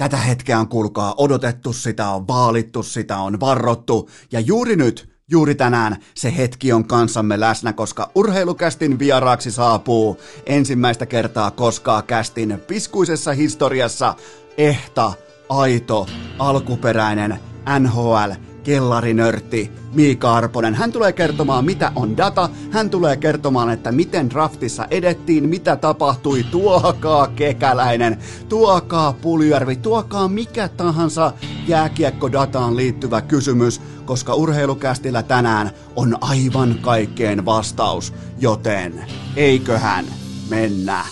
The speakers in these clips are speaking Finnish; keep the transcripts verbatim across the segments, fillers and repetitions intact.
Tätä hetkeä on kuulkaa odotettu, sitä on vaalittu, sitä on varrottu ja juuri nyt, juuri tänään se hetki on kanssamme läsnä, koska Urheilukästin vieraaksi saapuu ensimmäistä kertaa koskaan kästin piskuisessa historiassa ehta, aito, alkuperäinen N H L-kellarinörtti Miika Arponen. Hän tulee kertomaan, mitä on data, hän tulee kertomaan, että miten draftissa edettiin, mitä tapahtui. Tuokaa Kekäläinen, tuokaa Puljujärvi, tuokaa mikä tahansa jääkiekkodataan liittyvä kysymys, koska Urheilukästillä tänään on aivan kaikkeen vastaus, joten eiköhän mennä.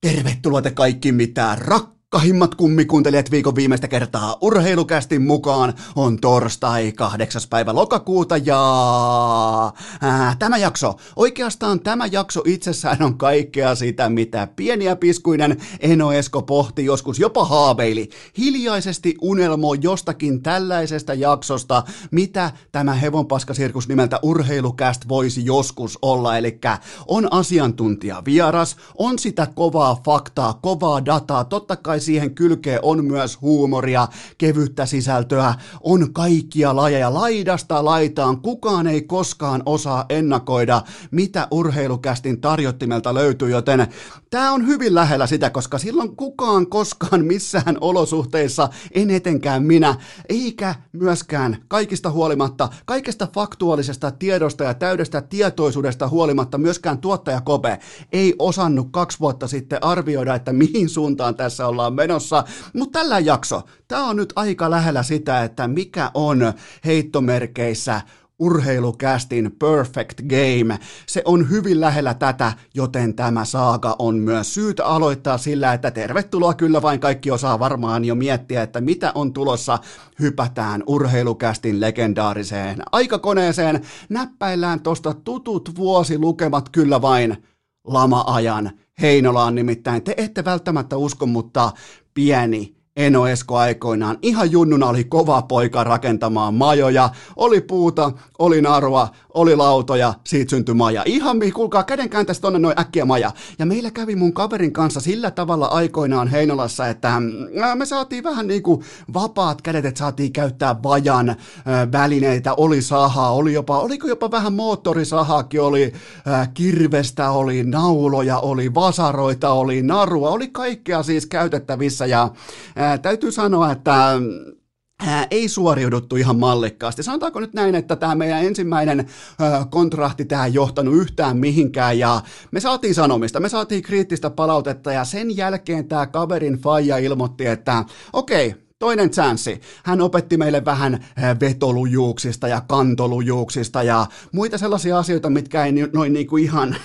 Tervetuloa te kaikki mitä rakkahimmat kummikuuntelijat viikon viimeistä kertaa Urheilukästin mukaan. On torstai kahdeksas päivä lokakuuta ja ää, tämä jakso, oikeastaan tämä jakso itsessään on kaikkea sitä, mitä pieni ja piskuinen Eno Esko pohti, joskus jopa haaveili. Hiljaisesti unelmoi jostakin tällaisesta jaksosta, mitä tämä hevonpaskasirkus nimeltä Urheilukäst voisi joskus olla. Eli on asiantuntija vieras, on sitä kovaa faktaa, kovaa dataa, totta kai siihen kylkeen on myös huumoria, kevyttä sisältöä, on kaikkia lajeja laidasta laitaan, kukaan ei koskaan osaa ennakoida, mitä Urheilukästin tarjottimelta löytyy, joten tämä on hyvin lähellä sitä, koska silloin kukaan koskaan missään olosuhteissa, en etenkään minä, eikä myöskään kaikista huolimatta, kaikesta faktuaalisesta tiedosta ja täydestä tietoisuudesta huolimatta, myöskään tuottaja Kope ei osannut kaksi vuotta sitten arvioida, että mihin suuntaan tässä ollaan menossa, mutta tällä jakso, tämä on nyt aika lähellä sitä, että mikä on heittomerkeissä Urheilukästin perfect game. Se on hyvin lähellä tätä, joten tämä saaga on myös syytä aloittaa sillä, että tervetuloa kyllä vain, kaikki osaa varmaan jo miettiä, että mitä on tulossa. Hypätään Urheilukästin legendaariseen aikakoneeseen, näppäillään tosta tutut vuosilukemat kyllä vain lama-ajan Heinolaan, nimittäin te ette välttämättä usko, mutta pieni Eno Esko aikoinaan ihan junnuna oli kova poika rakentamaan majoja, oli puuta, oli narua, oli lautoja, siitä syntyi maja. Ihan kuulkaa, käden kääntäisi tonne noin äkkiä maja. Ja meillä kävi mun kaverin kanssa sillä tavalla aikoinaan Heinolassa, että me saatiin vähän niin kuin vapaat kädet, että saatiin käyttää vajan välineitä, oli sahaa, oli jopa, oliko jopa vähän moottorisahaakin, oli kirvestä, oli nauloja, oli vasaroita, oli narua, oli kaikkea siis käytettävissä ja Ää, täytyy sanoa, että ää, ei suoriuduttu ihan mallikkaasti. Sanotaanko nyt näin, että tämä meidän ensimmäinen ää, kontrahti, tämä ei johtanut yhtään mihinkään ja me saatiin sanomista, me saatiin kriittistä palautetta ja sen jälkeen tämä kaverin faija ilmoitti, että okei, okay, toinen chanssi. Hän opetti meille vähän vetolujuuksista ja kantolujuuksista ja muita sellaisia asioita, mitkä ei noin niin kuin ihan,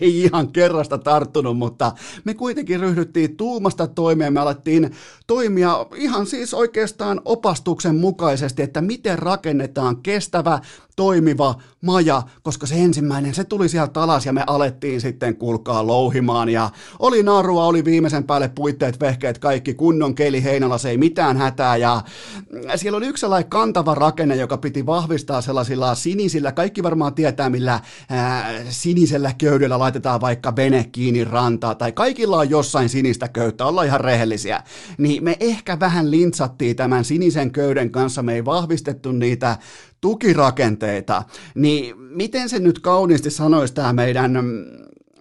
ei ihan kerrasta tarttunut, mutta me kuitenkin ryhdyttiin tuumasta toimeen. Me alettiin toimia ihan siis oikeastaan opastuksen mukaisesti, että miten rakennetaan kestävä, toimiva maja, koska se ensimmäinen, se tuli sieltä alas ja me alettiin sitten kuulkaa louhimaan ja oli narua, oli viimeisen päälle puitteet, vehkeet, kaikki kunnon keli Heinolassa, ei mitään hätää ja siellä oli yksi sellainen kantava rakenne, joka piti vahvistaa sellaisilla sinisillä, kaikki varmaan tietää millä ää, sinisellä köydellä laitetaan vaikka vene kiinni rantaa tai kaikilla on jossain sinistä köyttä, ollaan ihan rehellisiä, niin me ehkä vähän lintsattiin tämän sinisen köyden kanssa, me ei vahvistettu niitä tukirakenteita, niin miten se nyt kauniisti sanoisi tämä meidän...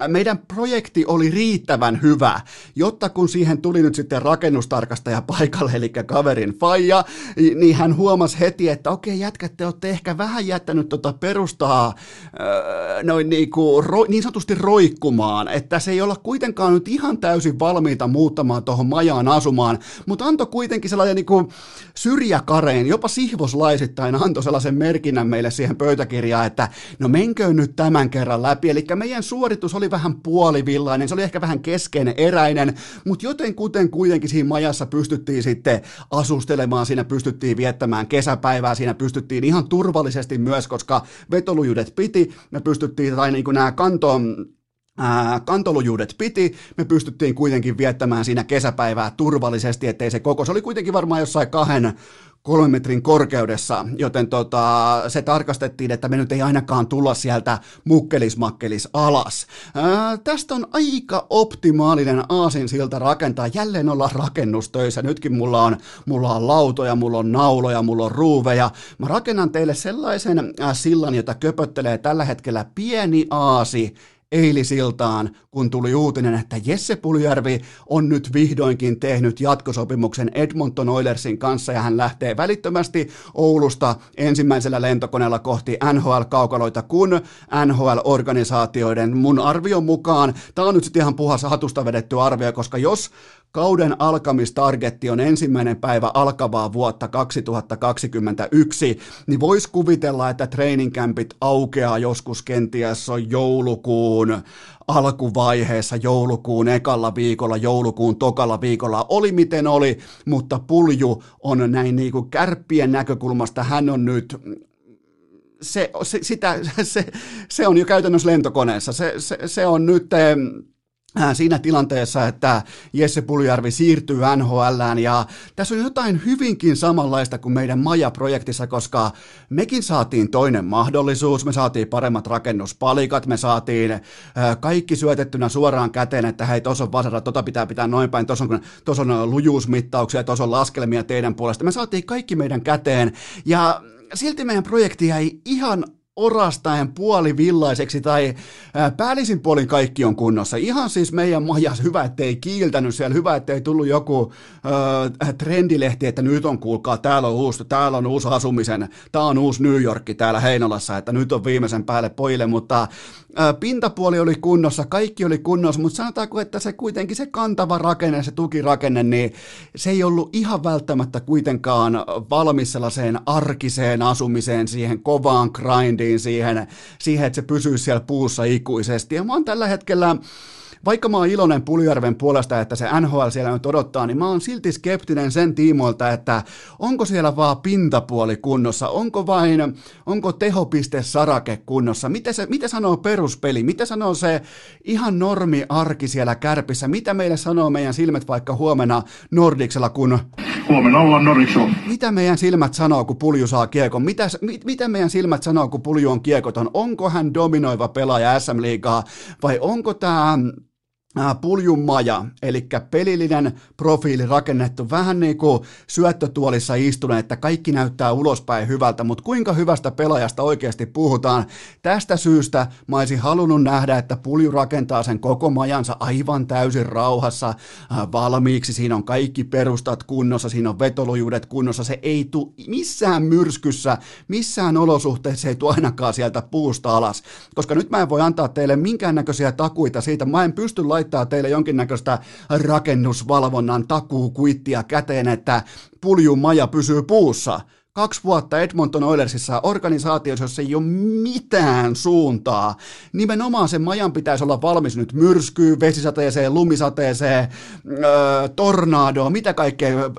Meidän projekti oli riittävän hyvä, jotta kun siihen tuli nyt sitten rakennustarkastaja paikalle, eli kaverin faija, niin hän huomasi heti, että okei jätkät, te olette ehkä vähän jättänyt tuota perustaa noin niin, kuin, niin sanotusti roikkumaan, että se ei olla kuitenkaan nyt ihan täysin valmiita muuttamaan tuohon majaan asumaan, mutta antoi kuitenkin sellainen niin kuin syrjäkareen, jopa sihvoslaisittain antoi sellaisen merkinnän meille siihen pöytäkirjaan, että no menköön nyt tämän kerran läpi, eli meidän suoritus oli oli vähän puolivillainen, se oli ehkä vähän keskeneräinen, mutta jotenkuten kuitenkin siinä majassa pystyttiin sitten asustelemaan, siinä pystyttiin viettämään kesäpäivää, siinä pystyttiin ihan turvallisesti myös, koska vetolujuudet piti, me pystyttiin, tai niin kuin nämä kantoon, Ää, kantolujuudet piti, me pystyttiin kuitenkin viettämään siinä kesäpäivää turvallisesti, ettei se koko, se oli kuitenkin varmaan jossain kahden, kolmen metrin korkeudessa, joten tota, se tarkastettiin, että me nyt ei ainakaan tulla sieltä mukkelis-makkelis alas. Ää, tästä on aika optimaalinen aasinsilta rakentaa, jälleen ollaan rakennustöissä, nytkin mulla on, mulla on lautoja, mulla on nauloja, mulla on ruuveja, mä rakennan teille sellaisen ää, sillan, jota köpöttelee tällä hetkellä pieni aasi, eilisiltaan, kun tuli uutinen, että Jesse Puljujärvi on nyt vihdoinkin tehnyt jatkosopimuksen Edmonton Oilersin kanssa ja hän lähtee välittömästi Oulusta ensimmäisellä lentokoneella kohti N H L-kaukaloita, kun N H L-organisaatioiden mun arvion mukaan, tää on nyt sitten ihan puhas hatusta vedetty arvio, koska jos kauden alkamistargetti on ensimmäinen päivä alkavaa vuotta kaksituhattakaksikymmentäyksi, niin voisi kuvitella, että training campit aukeaa joskus kenties on joulukuun alkuvaiheessa, joulukuun ekalla viikolla, joulukuun tokalla viikolla, oli miten oli, mutta Pulju on näin niin kuin Kärppien näkökulmasta, hän on nyt... Se, se, sitä, se, se on jo käytännössä lentokoneessa, se, se, se on nyt... Eh, siinä tilanteessa, että Jesse Puljujärvi siirtyy N H L:ään ja tässä on jotain hyvinkin samanlaista kuin meidän Maja-projektissa, koska mekin saatiin toinen mahdollisuus, me saatiin paremmat rakennuspalikat, me saatiin kaikki syötettynä suoraan käteen, että hei, tuossa on vasara, tota pitää pitää noin päin, tuossa on, tuossa on lujuusmittauksia, tuossa on laskelmia teidän puolesta, me saatiin kaikki meidän käteen ja silti meidän projekti ei ihan orastaen puolivillaiseksi tai päällisin puolin kaikki on kunnossa. Ihan siis meidän majas hyvä, ettei kiiltänyt siellä, hyvä, ettei tullut joku ö, trendilehti, että nyt on kuulkaa, täällä on uusi, täällä on uusi asumisen, tää on uusi New Yorkki täällä Heinolassa, että nyt on viimeisen päälle pojille, mutta ö, pintapuoli oli kunnossa, kaikki oli kunnossa, mutta sanotaanko, että se kuitenkin se kantava rakenne, se tukirakenne, niin se ei ollut ihan välttämättä kuitenkaan valmis sellaiseen arkiseen asumiseen, siihen kovaan grindiin, Siihen, siihen, että se pysyy siellä puussa ikuisesti. Ja mä oon tällä hetkellä, vaikka mä oon iloinen Puljujärven puolesta, että se N H L siellä nyt odottaa, niin mä oon silti skeptinen sen tiimoilta, että onko siellä vaan pintapuoli kunnossa, onko vain, onko tehopistesarake kunnossa, mitä, se, mitä sanoo peruspeli, mitä sanoo se ihan normi arki siellä Kärpissä, mitä meille sanoo meidän silmät vaikka huomenna Nordiksella, kun... Huomenna ollaan Nordiksella. Mitä meidän silmät sanoo, kun Pulju saa kiekon, mitä, mit, mitä meidän silmät sanoo, kun Pulju on kiekoton, onko hän dominoiva pelaaja S M-liigaa vai onko tämä... Puljun maja, eli pelillinen profiili rakennettu vähän niin kuin syöttötuolissa istuneen, että kaikki näyttää ulospäin hyvältä, mutta kuinka hyvästä pelaajasta oikeasti puhutaan? Tästä syystä mä olisin halunnut nähdä, että Pulju rakentaa sen koko majansa aivan täysin rauhassa valmiiksi, siinä on kaikki perustat kunnossa, siinä on vetolujuudet kunnossa, se ei tule missään myrskyssä, missään olosuhteessa ei tule ainakaan sieltä puusta alas, koska nyt mä en voi antaa teille minkäännäköisiä takuita siitä, mä en pysty laittamaan laittaa teille jonkinnäköistä rakennusvalvonnan takuukuittia käteen, että Puljun maja pysyy puussa. Kaksi vuotta Edmonton Oilersissa organisaatiossa, jossa ei ole mitään suuntaa. Nimenomaan sen majan pitäisi olla valmis nyt myrskyyn, vesisateeseen, lumisateeseen, öö, tornadoon, mitä kaikkea. Öö,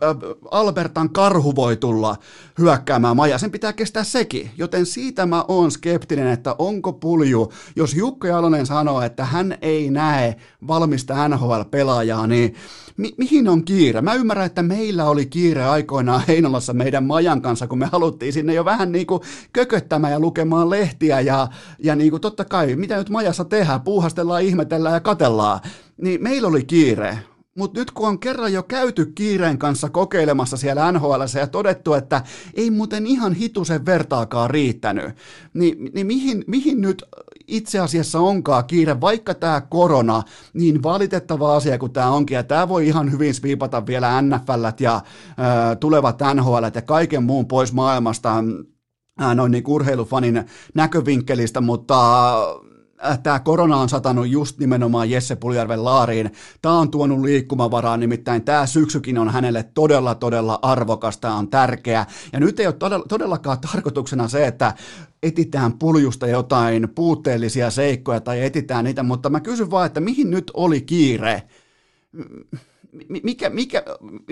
Albertan karhu voi tulla hyökkäämään majaa, sen pitää kestää sekin. Joten siitä mä oon skeptinen, että onko Pulju, jos Jukka Jalonen sanoo, että hän ei näe valmista N H L-pelaajaa, niin mi- mihin on kiire? Mä ymmärrän, että meillä oli kiire aikoinaan Heinolassa meidän majan kanssa, kun me haluttiin sinne jo vähän niin kuin kököttämään ja lukemaan lehtiä ja, ja niin kuin totta kai, mitä nyt majassa tehdään, puuhastellaan, ihmetellään ja katellaan, niin meillä oli kiire. Mutta nyt kun on kerran jo käyty kiireen kanssa kokeilemassa siellä N H L:ssä ja todettu, että ei muuten ihan hitusen vertaakaan riittänyt, niin, niin mihin, mihin nyt itse asiassa onkaan kiire, vaikka tämä korona, niin valitettava asia kuin tämä onkin, ja tämä voi ihan hyvin sviipata vielä N F L:t ja ö, tulevat N H L:t ja kaiken muun pois maailmasta, noin niin urheilufanin näkövinkkelistä, mutta... tämä korona on satanut just nimenomaan Jesse Puljujärven laariin. Tämä on tuonut liikkumavaraa, nimittäin tämä syksykin on hänelle todella, todella arvokas, tämä on tärkeä. Ja nyt ei ole todellakaan tarkoituksena se, että etitään Puljusta jotain puutteellisia seikkoja tai etitään niitä, mutta mä kysyn vaan, että mihin nyt oli kiire? Mikä, mikä,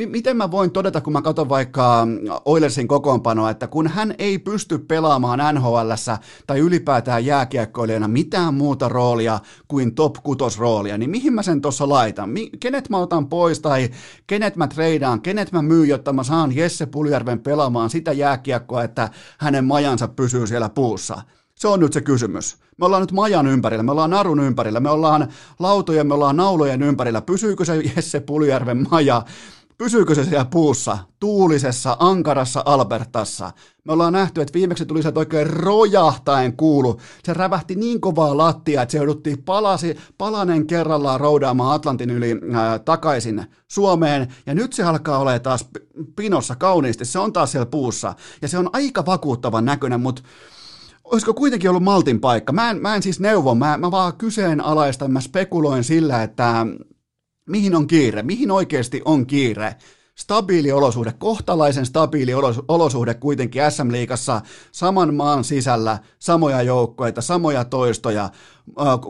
miten mä voin todeta, kun mä katson vaikka Oilersin kokoonpanoa, että kun hän ei pysty pelaamaan N H L:ssä tai ylipäätään jääkiekkoilijana mitään muuta roolia kuin top kuusi roolia, niin mihin mä sen tuossa laitan? Kenet mä otan pois tai kenet mä treidaan, kenet mä myyn, jotta mä saan Jesse Puljujärven pelaamaan sitä jääkiekkoa, että hänen majansa pysyy siellä puussa? Se on nyt se kysymys. Me ollaan nyt majan ympärillä, me ollaan narun ympärillä, me ollaan lautojen, me ollaan naulojen ympärillä. Pysyykö se Jesse Puljujärven maja? Pysyykö se siellä puussa, tuulisessa, ankarassa Albertassa? Me ollaan nähty, että viimeksi tuli se oikein rojahtaen kuulu. Se rävähti niin kovaa lattiaa, että se jouduttiin palasi, palanen kerrallaan roudaamaan Atlantin yli ää, takaisin Suomeen. Ja nyt se alkaa olemaan taas pinossa kauniisti, se on taas siellä puussa. Ja se on aika vakuuttavan näköinen, mutta olisiko kuitenkin ollut maltin paikka? Mä en, mä en siis neuvo, mä, mä vaan kyseenalaistan, mä spekuloin sillä, että mihin on kiire, mihin oikeasti on kiire. Stabiili olosuhde, kohtalaisen stabiili olosuhde kuitenkin S M-liigassa, saman maan sisällä, samoja joukkoita, samoja toistoja,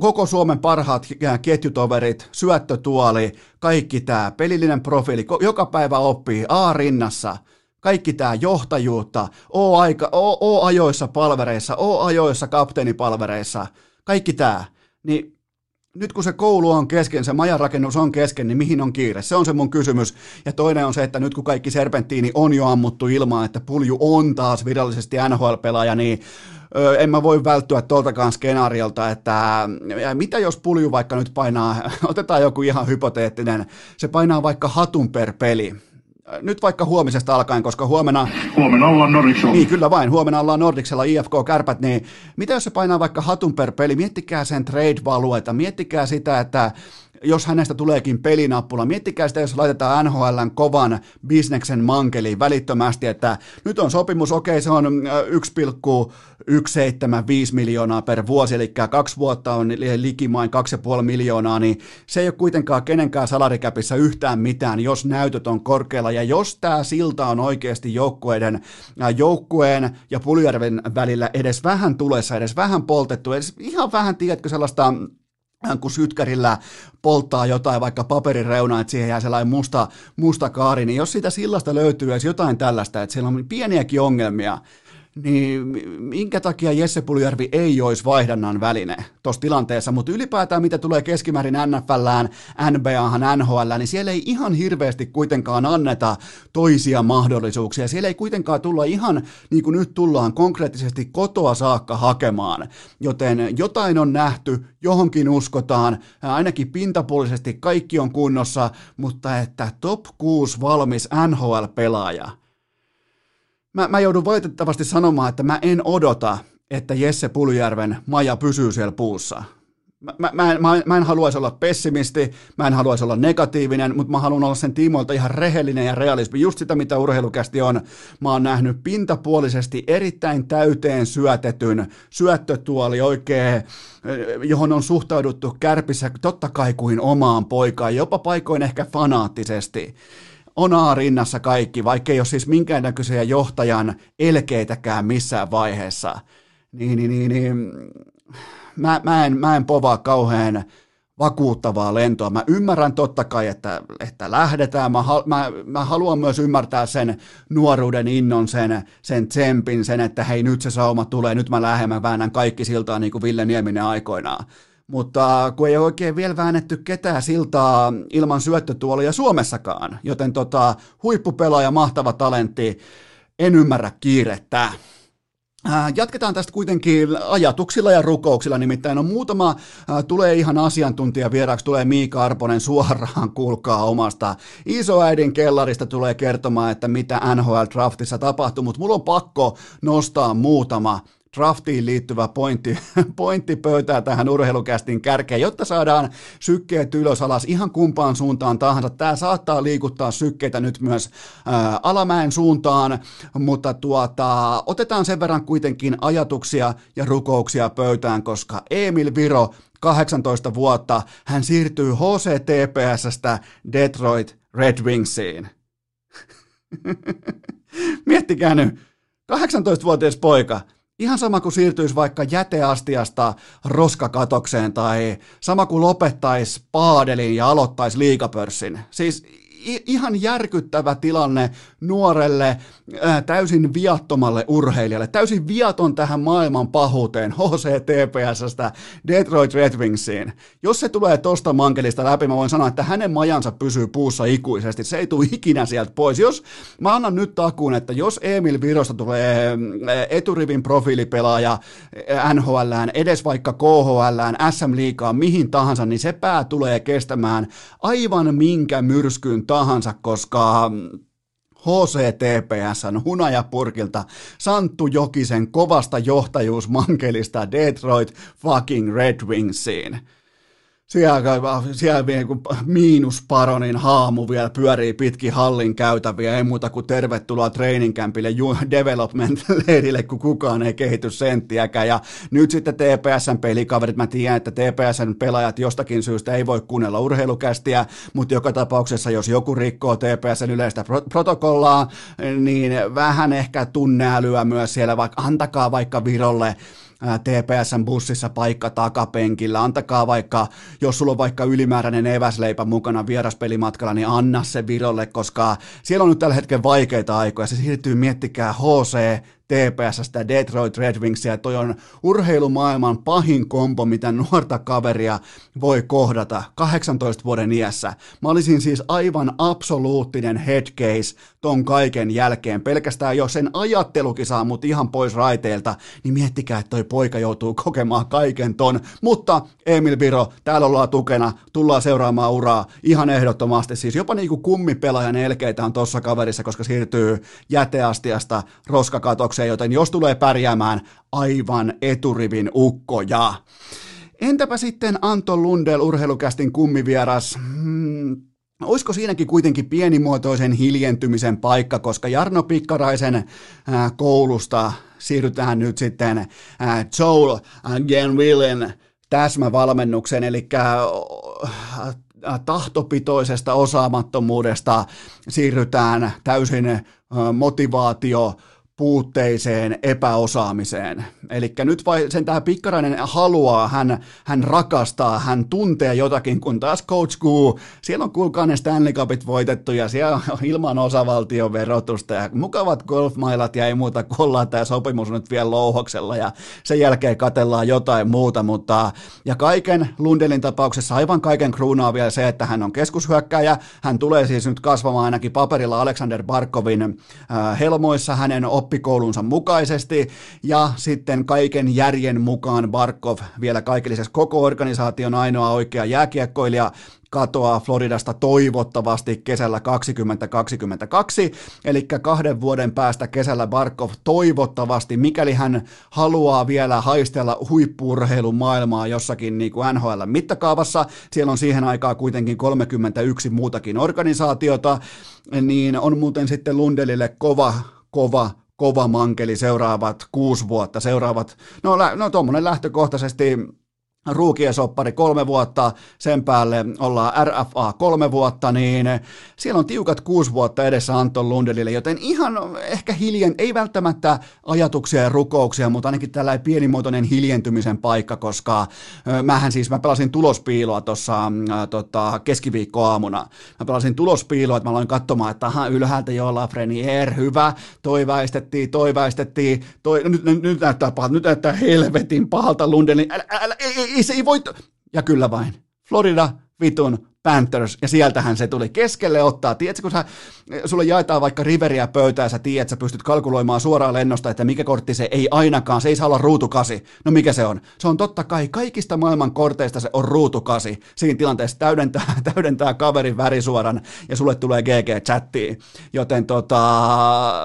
koko Suomen parhaat ketjutoverit, syöttötuoli, kaikki tämä, pelillinen profiili, joka päivä oppii A-rinnassa. Kaikki tämä johtajuutta, O-aika, O-ajoissa palvereissa, O-ajoissa kapteenipalvereissa, kaikki tämä. Niin nyt kun se koulu on kesken, se majanrakennus on kesken, niin mihin on kiire? Se on se mun kysymys. Ja toinen on se, että nyt kun kaikki serpenttiini on jo ammuttu ilmaan, että Pulju on taas virallisesti N H L-pelaaja, niin en mä voi välttyä tuoltakaan skenaariolta, että mitä jos Pulju vaikka nyt painaa, otetaan joku ihan hypoteettinen, se painaa vaikka hatun per peli. Nyt vaikka huomisesta alkaen, koska huomenna... Huomenna ollaan Nordicsella. Niin, kyllä vain. Huomenna ollaan Nordicsella, I F K Kärpät, niin mitä jos se painaa vaikka hatun per peli? Miettikää sen trade-valueta, miettikää sitä, että jos hänestä tuleekin pelinappula, miettikää sitä, jos laitetaan N H L:n kovan bisneksen mankeliin välittömästi, että nyt on sopimus, okei, se on yksi pilkku yksi seitsemän viisi miljoonaa per vuosi, eli kaksi vuotta on likimain kaksi pilkku viisi miljoonaa, niin se ei ole kuitenkaan kenenkään salarikäpissä yhtään mitään, jos näytöt on korkealla, ja jos tämä silta on oikeasti joukkueiden, joukkueen ja Puljujärven välillä edes vähän tulessa, edes vähän poltettu, edes ihan vähän, tiedätkö, sellaista... kun sytkärillä polttaa jotain vaikka paperin reunaa, että siihen jää sellainen musta, musta kaari, niin jos siitä sillasta löytyy edes jotain tällaista, että siellä on pieniäkin ongelmia, niin minkä takia Jesse Puljujärvi ei olisi vaihdannan väline tuossa tilanteessa, mutta ylipäätään mitä tulee keskimäärin N F L:ään, N B A:han, N H L, niin siellä ei ihan hirveästi kuitenkaan anneta toisia mahdollisuuksia, siellä ei kuitenkaan tulla ihan niin kuin nyt tullaan konkreettisesti kotoa saakka hakemaan, joten jotain on nähty, johonkin uskotaan, ainakin pintapuolisesti kaikki on kunnossa, mutta että top kuusi valmis N H L-pelaaja. Mä, mä joudun valitettavasti sanomaan, että mä en odota, että Jesse Puljujärven maja pysyy siellä puussa. Mä, mä, mä, en, mä en haluaisi olla pessimisti, mä en haluaisi olla negatiivinen, mutta mä haluan olla sen tiimoilta ihan rehellinen ja realismi. Just sitä, mitä urheilukästi on. Mä oon nähnyt pintapuolisesti erittäin täyteen syötetyn syöttötuoli oikein, johon on suhtauduttu Kärpissä totta kai kuin omaan poikaan, jopa paikoin ehkä fanaattisesti. On A-rinnassa kaikki, vaikka ei ole siis minkäännäköisiä johtajan elkeitäkään missään vaiheessa. Niin, niin, niin, niin. Mä, mä, en, mä en povaa kauhean vakuuttavaa lentoa. Mä ymmärrän totta kai, että, että lähdetään. Mä, mä, mä haluan myös ymmärtää sen nuoruuden innon, sen, sen tsempin, sen, että hei, nyt se sauma tulee, nyt mä lähden, väännän kaikki siltaan niin kuin Ville Nieminen aikoinaan. Mutta kun ei ole oikein vielä väännetty ketään siltaa ilman syöttötuolia Suomessakaan, joten tota, huippupelaaja, mahtava talentti, en ymmärrä kiirettä. Jatketaan tästä kuitenkin ajatuksilla ja rukouksilla, nimittäin on muutama, tulee ihan asiantuntija vieraaksi, tulee Miika Arponen suoraan, kuulkaa, omasta isoäidin kellarista, tulee kertomaan, että mitä N H L Draftissa tapahtuu, mutta mulla on pakko nostaa muutama draftiin liittyvä pointti, pointti pöytää tähän urheilukästin kärkeen, jotta saadaan sykkeet ylös alas ihan kumpaan suuntaan tahansa. Tämä saattaa liikuttaa sykkeitä nyt myös ää, alamäen suuntaan, mutta tuota, otetaan sen verran kuitenkin ajatuksia ja rukouksia pöytään, koska Emil Viro, kahdeksantoista vuotta, hän siirtyy H C T P S:stä Detroit Red Wingsiin. Miettikää nyt, kahdeksantoistavuotias poika, ihan sama kuin siirtyisi vaikka jäteastiasta roskakatokseen tai sama kuin lopettaisi paadelin ja aloittaisi liigapörssin. Siis i- ihan järkyttävä tilanne nuorelle, äh, täysin viattomalle urheilijalle, täysin viaton tähän maailman pahuuteen H C T P S:stä Detroit Red Wingsiin. Jos se tulee tosta mankelista läpi, mä voin sanoa, että hänen majansa pysyy puussa ikuisesti, se ei tule ikinä sieltä pois. Jos, mä annan nyt takuun, että jos Emil Virosta tulee eturivin profiilipelaaja N H L:ään, edes vaikka K H L:ään, S M-liigaan, mihin tahansa, niin se pää tulee kestämään aivan minkä myrskyn tahansa, koska H C T P S:n hunajapurkilta, Santtu Jokisen kovasta johtajuusmankelista Detroit fucking Red Wingsiin. Siellä, siellä miinusparonin haamu vielä pyörii pitkin hallin käytäviä, ei muuta kuin tervetuloa training campille, development leirille, kun kukaan ei kehity senttiäkään. Ja nyt sitten T P S:n pelikaverit, mä tiedän, että T P S:n pelaajat jostakin syystä ei voi kuunnella urheilukästiä, mutta joka tapauksessa, jos joku rikkoo T P S:n yleistä protokollaa, niin vähän ehkä tunneälyä myös siellä, vaikka antakaa vaikka Virolle T P S:n bussissa paikka takapenkillä, antakaa vaikka, jos sulla on vaikka ylimääräinen eväsleipä mukana vieraspelimatkalla, niin anna se Virolle, koska siellä on nyt tällä hetkellä vaikeita aikoja, se siirtyy, miettikää H C T P S:stä Detroit Red Wingsia, toi on urheilumaailman pahin kompo, mitä nuorta kaveria voi kohdata kahdeksantoista vuoden iässä. Mä olisin siis aivan absoluuttinen headcase ton kaiken jälkeen, pelkästään jos sen ajattelukin saa mut ihan pois raiteilta, niin miettikää, että toi poika joutuu kokemaan kaiken ton, mutta Emil Viro, täällä ollaan tukena, tullaan seuraamaan uraa ihan ehdottomasti, siis jopa niinku kummipelaajan elkeitä on tossa kaverissa, koska siirtyy jäteastiasta roskakatokseen, joten jos tulee pärjäämään, aivan eturivin ukkoja. Entäpä sitten Anton Lundell, urheilukästin kummivieras? Hmm. Olisiko siinäkin kuitenkin pienimuotoisen hiljentymisen paikka, koska Jarno Pikkaraisen koulusta siirrytään nyt sitten Joel Genwillen täsmävalmennukseen, eli tahtopitoisesta osaamattomuudesta siirrytään täysin motivaatio puutteiseen epäosaamiseen. Eli nyt vai sen tämä Pikkarainen haluaa, hän, hän rakastaa, hän tuntee jotakin, kun taas Coach Goo, siellä on kuulkaa ne Stanley Cupit voitettu ja siellä on ilman osavaltion verotusta ja mukavat golfmailat ja ei muuta, kun ollaan tämä sopimus nyt vielä louhoksella ja sen jälkeen katsellaan jotain muuta, mutta ja kaiken Lundellin tapauksessa aivan kaiken kruunaa vielä se, että hän on keskushyökkääjä, hän tulee siis nyt kasvamaan ainakin paperilla Alexander Barkovin äh, helmoissa, hänen oppikoulunsa mukaisesti, ja sitten kaiken järjen mukaan Barkov, vielä kaiken lisäksi koko organisaation ainoa oikea jääkiekkoilija, katoaa Floridasta toivottavasti kesällä kaksituhattakaksikymmentäkaksi, eli kahden vuoden päästä kesällä Barkov toivottavasti, mikäli hän haluaa vielä haistella huippu-urheilun maailmaa jossakin niin kuin N H L mittakaavassa, siellä on siihen aikaan kuitenkin kolmekymmentäyksi muutakin organisaatiota, niin on muuten sitten Lundellille kova, kova, kova mankeli seuraavat kuusi vuotta, seuraavat, no, no tuommoinen lähtökohtaisesti ruukiesoppari kolme vuotta, sen päälle ollaan R F A kolme vuotta, niin siellä on tiukat kuusi vuotta edessä Anton Lundellille, joten ihan ehkä hiljen, ei välttämättä ajatuksia ja rukouksia, mutta ainakin tällainen pienimuotoinen hiljentymisen paikka, koska mähän siis, mä pelasin tulospiiloa tuossa tota, keskiviikkoaamuna, mä pelasin tulospiiloa, että mä aloin katsomaan, että aha, ylhäältä joo, Lafreniere, hyvä, toi väistettiin, toi väistettiin, toi, nyt, nyt, nyt näyttää pahalta, nyt näyttää helvetin pahalta Lundellin, älä, älä, ei, ei, ei se ei voi, ja kyllä vain, Florida vitun Panthers, ja sieltähän se tuli keskelle ottaa, tiedätkö, kun sä, sulle jaetaan vaikka riveriä pöytää, ja sä tiedät, että sä pystyt kalkuloimaan suoraan lennosta, että mikä kortti se ei ainakaan, se ei saa olla ruutukasi, no mikä se on, se on totta kai, kaikista maailman korteista se on ruutukasi, siinä tilanteessa täydentää, täydentää kaverin värisuoran, ja sulle tulee G G-chattiin, joten tota,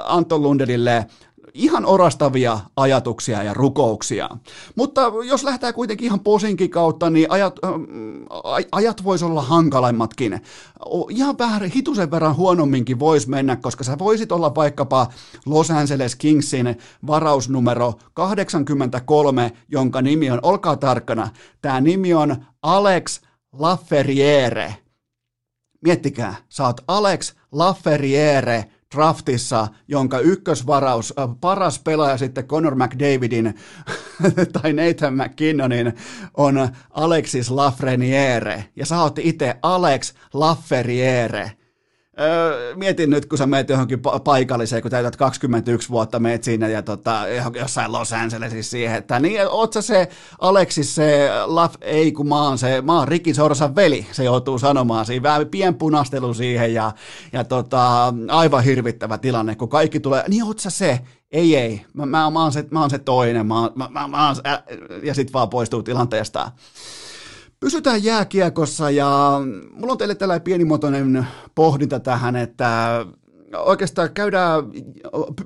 Anton Lundellille ihan orastavia ajatuksia ja rukouksia. Mutta jos lähtee kuitenkin ihan posinkin kautta, niin ajat, äh, ajat voisi olla hankalemmatkin. Ihan vähän hitusen verran huonomminkin voisi mennä, koska sä voisit olla vaikkapa Los Angeles Kingsin varausnumero kahdeksankymmentäkolme, jonka nimi on, olkaa tarkkana, tämä nimi on Alex Lafreniere. Miettikää, sä oot Alex Lafreniere draftissa, jonka ykkösvaraus, äh, paras pelaaja sitten Connor McDavidin tai Nathan McKinnonin on Alexis Lafreniere. Ja sä oot itse Alex Lafreniere. Öö, mietin nyt, kun sä meet johonkin paikalliseen, kun täytät kaksikymmentäyksi vuotta, meet siinä ja tota, jossain Los Angelesissa siihen, että niin, oot sä se Alexis, se Laf, ei kun mä oon se, mä oon Ricky Sorsan veli, se joutuu sanomaan siinä, vähän pienpunastelu siihen ja, ja tota, aivan hirvittävä tilanne, kun kaikki tulee, niin oot sä se, ei ei, mä, mä, mä, oon, se, mä oon se toinen, mä, mä, mä, mä oon se, äh, ja sit vaan poistuu tilanteesta. Pysytään jääkiekossa ja mulla on teille tällainen pienimuotoinen pohdinta tähän, että oikeastaan käydään,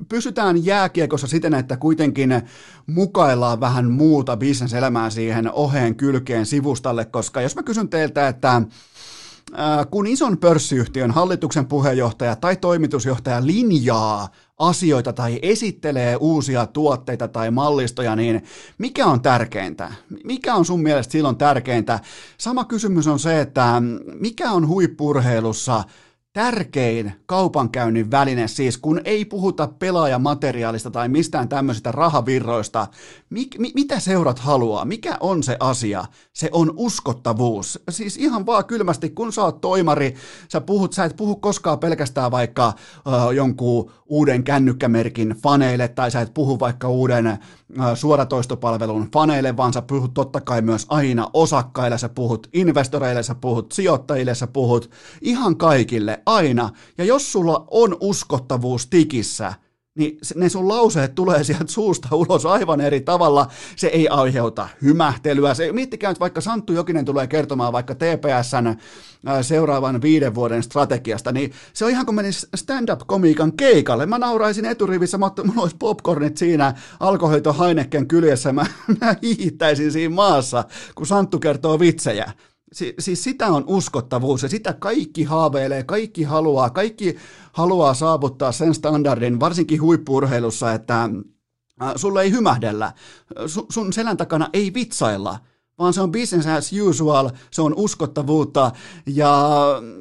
pysytään jääkiekossa siten, että kuitenkin mukaillaan vähän muuta bisneselämää siihen oheen kylkeen sivustalle, koska jos mä kysyn teiltä, että kun ison pörssiyhtiön hallituksen puheenjohtaja tai toimitusjohtaja linjaa asioita tai esittelee uusia tuotteita tai mallistoja, niin mikä on tärkeintä? Mikä on sun mielestä silloin tärkeintä? Sama kysymys on se, että mikä on huippu-urheilussa tärkein kaupankäynnin väline, siis kun ei puhuta pelaajamateriaalista tai mistään tämmöisistä rahavirroista, mi- mi- mitä seurat haluaa, mikä on se asia, se on uskottavuus, siis ihan vaan kylmästi, kun sä oot toimari, sä, puhut, sä et puhu koskaan pelkästään vaikka äh, jonkun uuden kännykkämerkin faneille, tai sä et puhu vaikka uuden äh, suoratoistopalvelun faneille, vaan sä puhut totta kai myös aina osakkaille, sä puhut investoreille, sä puhut sijoittajille, sä puhut ihan kaikille, aina, ja jos sulla on uskottavuus tikissä, niin ne sun lauseet tulee sieltä suusta ulos aivan eri tavalla, se ei aiheuta hymähtelyä, se, miettikää nyt vaikka Santtu Jokinen tulee kertomaan vaikka T P S:n seuraavan viiden vuoden strategiasta, niin se on ihan kuin menisi stand-up-komiikan keikalle, mä nauraisin eturivissä, mutta mulla olisi popcornit siinä alkoholito Heineken kyljessä, mä, mä hiihittäisin siinä maassa, kun Santtu kertoo vitsejä. Si- siis sitä on uskottavuus ja sitä kaikki haaveilee, kaikki haluaa, kaikki haluaa saavuttaa sen standardin, varsinkin huippu-urheilussa, että sulle ei hymähdellä, Su- sun selän takana ei vitsailla, vaan se on business as usual, se on uskottavuutta ja,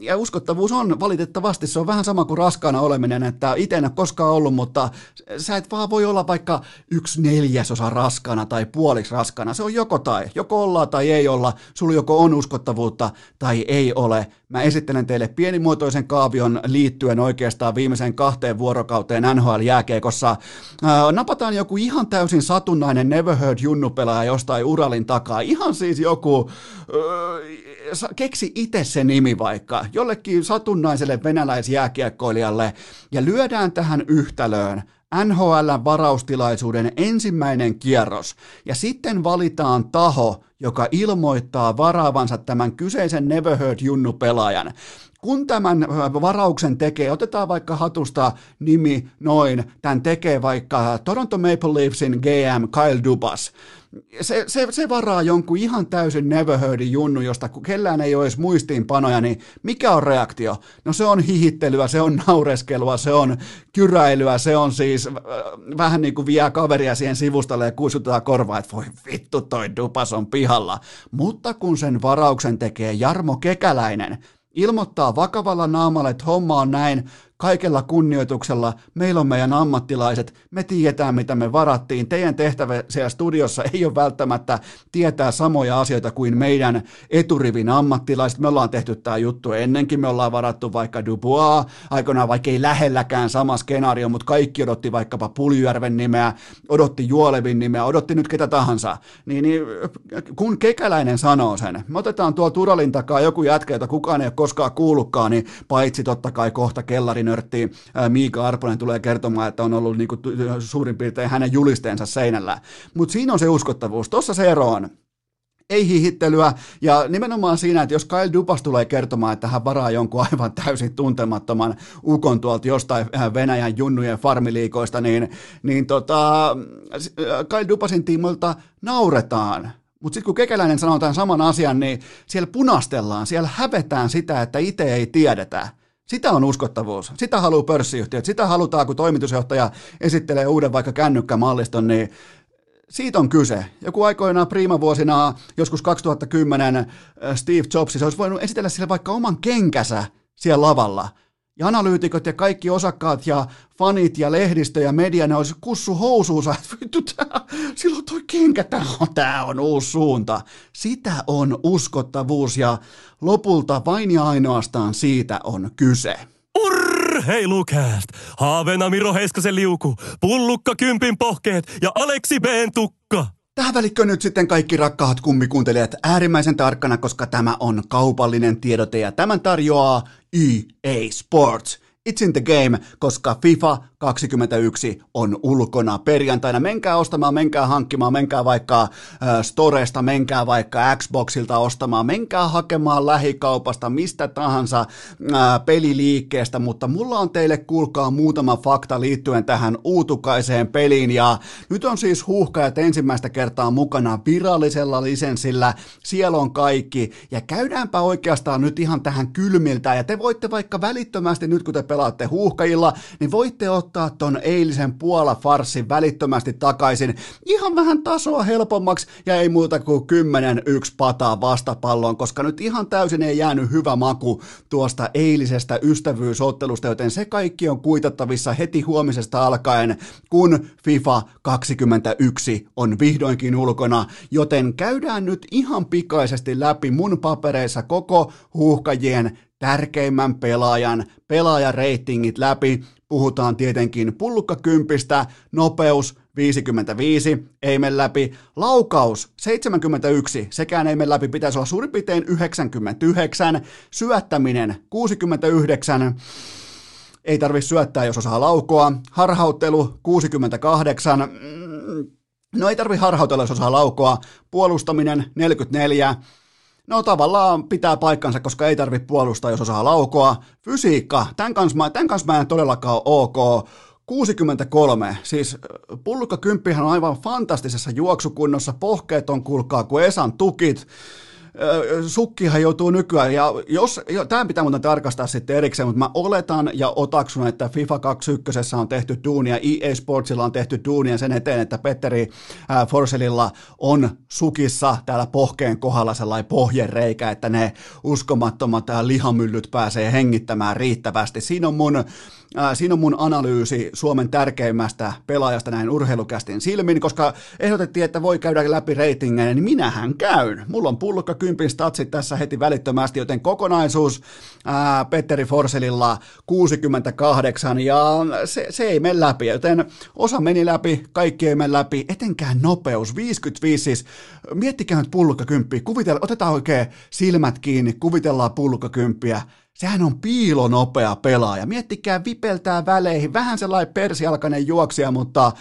ja uskottavuus on valitettavasti, se on vähän sama kuin raskaana oleminen, että itse en ole koskaan ollut, mutta sä et vaan voi olla vaikka yksi neljäsosa raskaana tai puoliksi raskaana, se on joko tai, joko ollaan tai ei olla, sulla joko on uskottavuutta tai ei ole. Mä esittelen teille pienimuotoisen kaavion liittyen oikeastaan viimeiseen kahteen vuorokauteen N H L-jääkiekossa. Ää, napataan joku ihan täysin satunnainen Never Heard junnupelaaja jostain Uralin takaa. Ihan siis joku, ää, keksi itse se nimi vaikka, jollekin satunnaiselle venäläisjääkiekkoilijalle ja lyödään tähän yhtälöön N H L-varaustilaisuuden ensimmäinen kierros ja sitten valitaan taho, joka ilmoittaa varaavansa tämän kyseisen Never Heard junnu pelaajan. Kun tämän varauksen tekee, otetaan vaikka hatusta nimi noin, tämän tekee vaikka Toronto Maple Leafsin G M Kyle Dubas. Se, se, se varaa jonkun ihan täysin Never Heardin junnu, josta kellään ei ole edes muistiinpanoja, niin mikä on reaktio? No se on hihittelyä, se on naureskelua, se on kyräilyä, se on siis äh, vähän niin kuin vie kaveria siihen sivustalle ja kuisutetaan korvaa, että voi vittu toi Dubas on pihalla. Mutta kun sen varauksen tekee Jarmo Kekäläinen, ilmoittaa vakavalla naamalla, että homma on näin, kaikella kunnioituksella, meillä on meidän ammattilaiset, me tiedetään mitä me varattiin, teidän tehtävä siellä studiossa ei ole välttämättä tietää samoja asioita kuin meidän eturivin ammattilaiset, me ollaan tehty tämä juttu ennenkin, me ollaan varattu vaikka Dubois, aikoinaan vaikka ei lähelläkään sama skenaario, mutta kaikki odotti vaikkapa Puljujärven nimeä, odotti Juolevin nimeä, odotti nyt ketä tahansa, niin, niin kun Kekäläinen sanoo sen, me otetaan tuolla Turalin takaa joku jätkä, jota kukaan ei ole koskaan kuullutkaan, niin paitsi totta kai kohta kellarin nörtti Miika Arponen tulee kertomaan, että on ollut niinku suurin piirtein hänen julisteensa seinällä. Mutta siinä on se uskottavuus. Tuossa se ero on. ei hihittelyä, ja nimenomaan siinä, että jos Kyle Dubas tulee kertomaan, että hän varaa jonkun aivan täysin tuntemattoman ukon tuolta jostain Venäjän junnujen farmiliikoista, niin, niin tota, Kyle Dubasin tiimoilta nauretaan. Mutta sitten kun Kekäläinen sanoo tämän saman asian, niin siellä punastellaan, siellä hävetään sitä, että itse ei tiedetä. Sitä on uskottavuus. Sitä haluaa pörssiyhtiöt. Sitä halutaan, kun toimitusjohtaja esittelee uuden vaikka kännykkämalliston, niin siitä on kyse. Joku aikoinaan priimavuosina, joskus kaksituhattakymmenen Steve Jobs, se olisi voinut esitellä sille vaikka oman kenkänsä siellä lavalla. Ja analyytikot ja kaikki osakkaat ja fanit ja lehdistö ja media, ne olisi kussu housuunsa, että vittu, tää, silloin toi kenkä, tää on, tää on uusi suunta. Sitä on uskottavuus ja lopulta vain ja ainoastaan siitä on kyse. Urheilukääst! Haaveena Miro Heiskasen liuku, pullukka kympin pohkeet ja Aleksi B:n tukka. Tähän välikköön nyt sitten kaikki rakkaat kummikuuntelijat äärimmäisen tarkkana, koska tämä on kaupallinen tiedote ja tämän tarjoaa E A Sports. It's in the game, koska FIFA kaksikymmentäyksi on ulkona perjantaina. Menkää ostamaan, menkää hankkimaan, menkää vaikka äh, Storesta, menkää vaikka Xboxilta ostamaan, menkää hakemaan lähikaupasta, mistä tahansa äh, peliliikkeestä, mutta mulla on teille, kuulkaa, muutama fakta liittyen tähän uutukaiseen peliin, ja nyt on siis huuhkajat ensimmäistä kertaa mukana virallisella lisenssillä, siellä on kaikki, ja käydäänpä oikeastaan nyt ihan tähän kylmiltä, ja te voitte vaikka välittömästi nyt, kun te pelaatte huuhkajilla, niin voitte ottaa ton eilisen Puola-farssin välittömästi takaisin ihan vähän tasoa helpommaksi ja ei muuta kuin kymmenen yksi pataa vastapalloon, koska nyt ihan täysin ei jäänyt hyvä maku tuosta eilisestä ystävyysottelusta, joten se kaikki on kuitattavissa heti huomisesta alkaen, kun FIFA kaksikymmentäyksi on vihdoinkin ulkona, joten käydään nyt ihan pikaisesti läpi mun papereissa koko huuhkajien tärkeimmän pelaajan, pelaajareitingit läpi. Puhutaan tietenkin pullukkakympistä, nopeus viisikymmentäviisi, ei mene läpi, laukaus seitsemänkymmentäyksi, sekään ei mene läpi, pitäisi olla suurin piirtein yhdeksänkymmentäyhdeksän, syöttäminen kuusikymmentäyhdeksän, ei tarvitse syöttää, jos osaa laukoa, harhauttelu kuusikymmentäkahdeksan, no ei tarvitse harhautella, jos osaa laukoa, puolustaminen neljäkymmentäneljä, no tavallaan pitää paikkansa, koska ei tarvitse puolustaa, jos osaa laukoa. Fysiikka, tämän kanssa, tämän kanssa mä en todellakaan ole ok. kuusikymmentäkolme, siis pullukkakymppihän on aivan fantastisessa juoksukunnossa, pohkeet on, kuulkaa, kuin Esan tukit. Sukkihan joutuu nykyään, ja jos, jo, tämä pitää muuten tarkastaa sitten erikseen, mutta mä oletan ja otaksun, että FIFA kaksikymmentäyksi on tehty duunia, E A Sportsilla on tehty duunia sen eteen, että Petteri äh, Forsellilla on sukissa täällä pohkeen kohdalla sellainen pohjereikä, että ne uskomattomat äh, lihamyllyt pääsee hengittämään riittävästi. Siinä on mun Siinä on mun analyysi Suomen tärkeimmästä pelaajasta näin urheilukästin silmin, koska ehdotettiin, että voi käydä läpi reitingejä, niin minähän käyn. Mulla on pullukka kympin statsit tässä heti välittömästi, joten kokonaisuus ää, Petteri Forsellilla kuusikymmentäkahdeksan, ja se, se ei mene läpi, joten osa meni läpi, kaikki ei mene läpi, etenkään nopeus, viisikymmentäviisi siis. Miettikää nyt pullukka kymppiä, kuvitel, otetaan oikein silmät kiinni, kuvitellaan pullukka kymppiä. Sehän on piilonopea pelaaja. Miettikää, vipeltää väleihin. Vähän sellainen persialkainen juoksija, mutta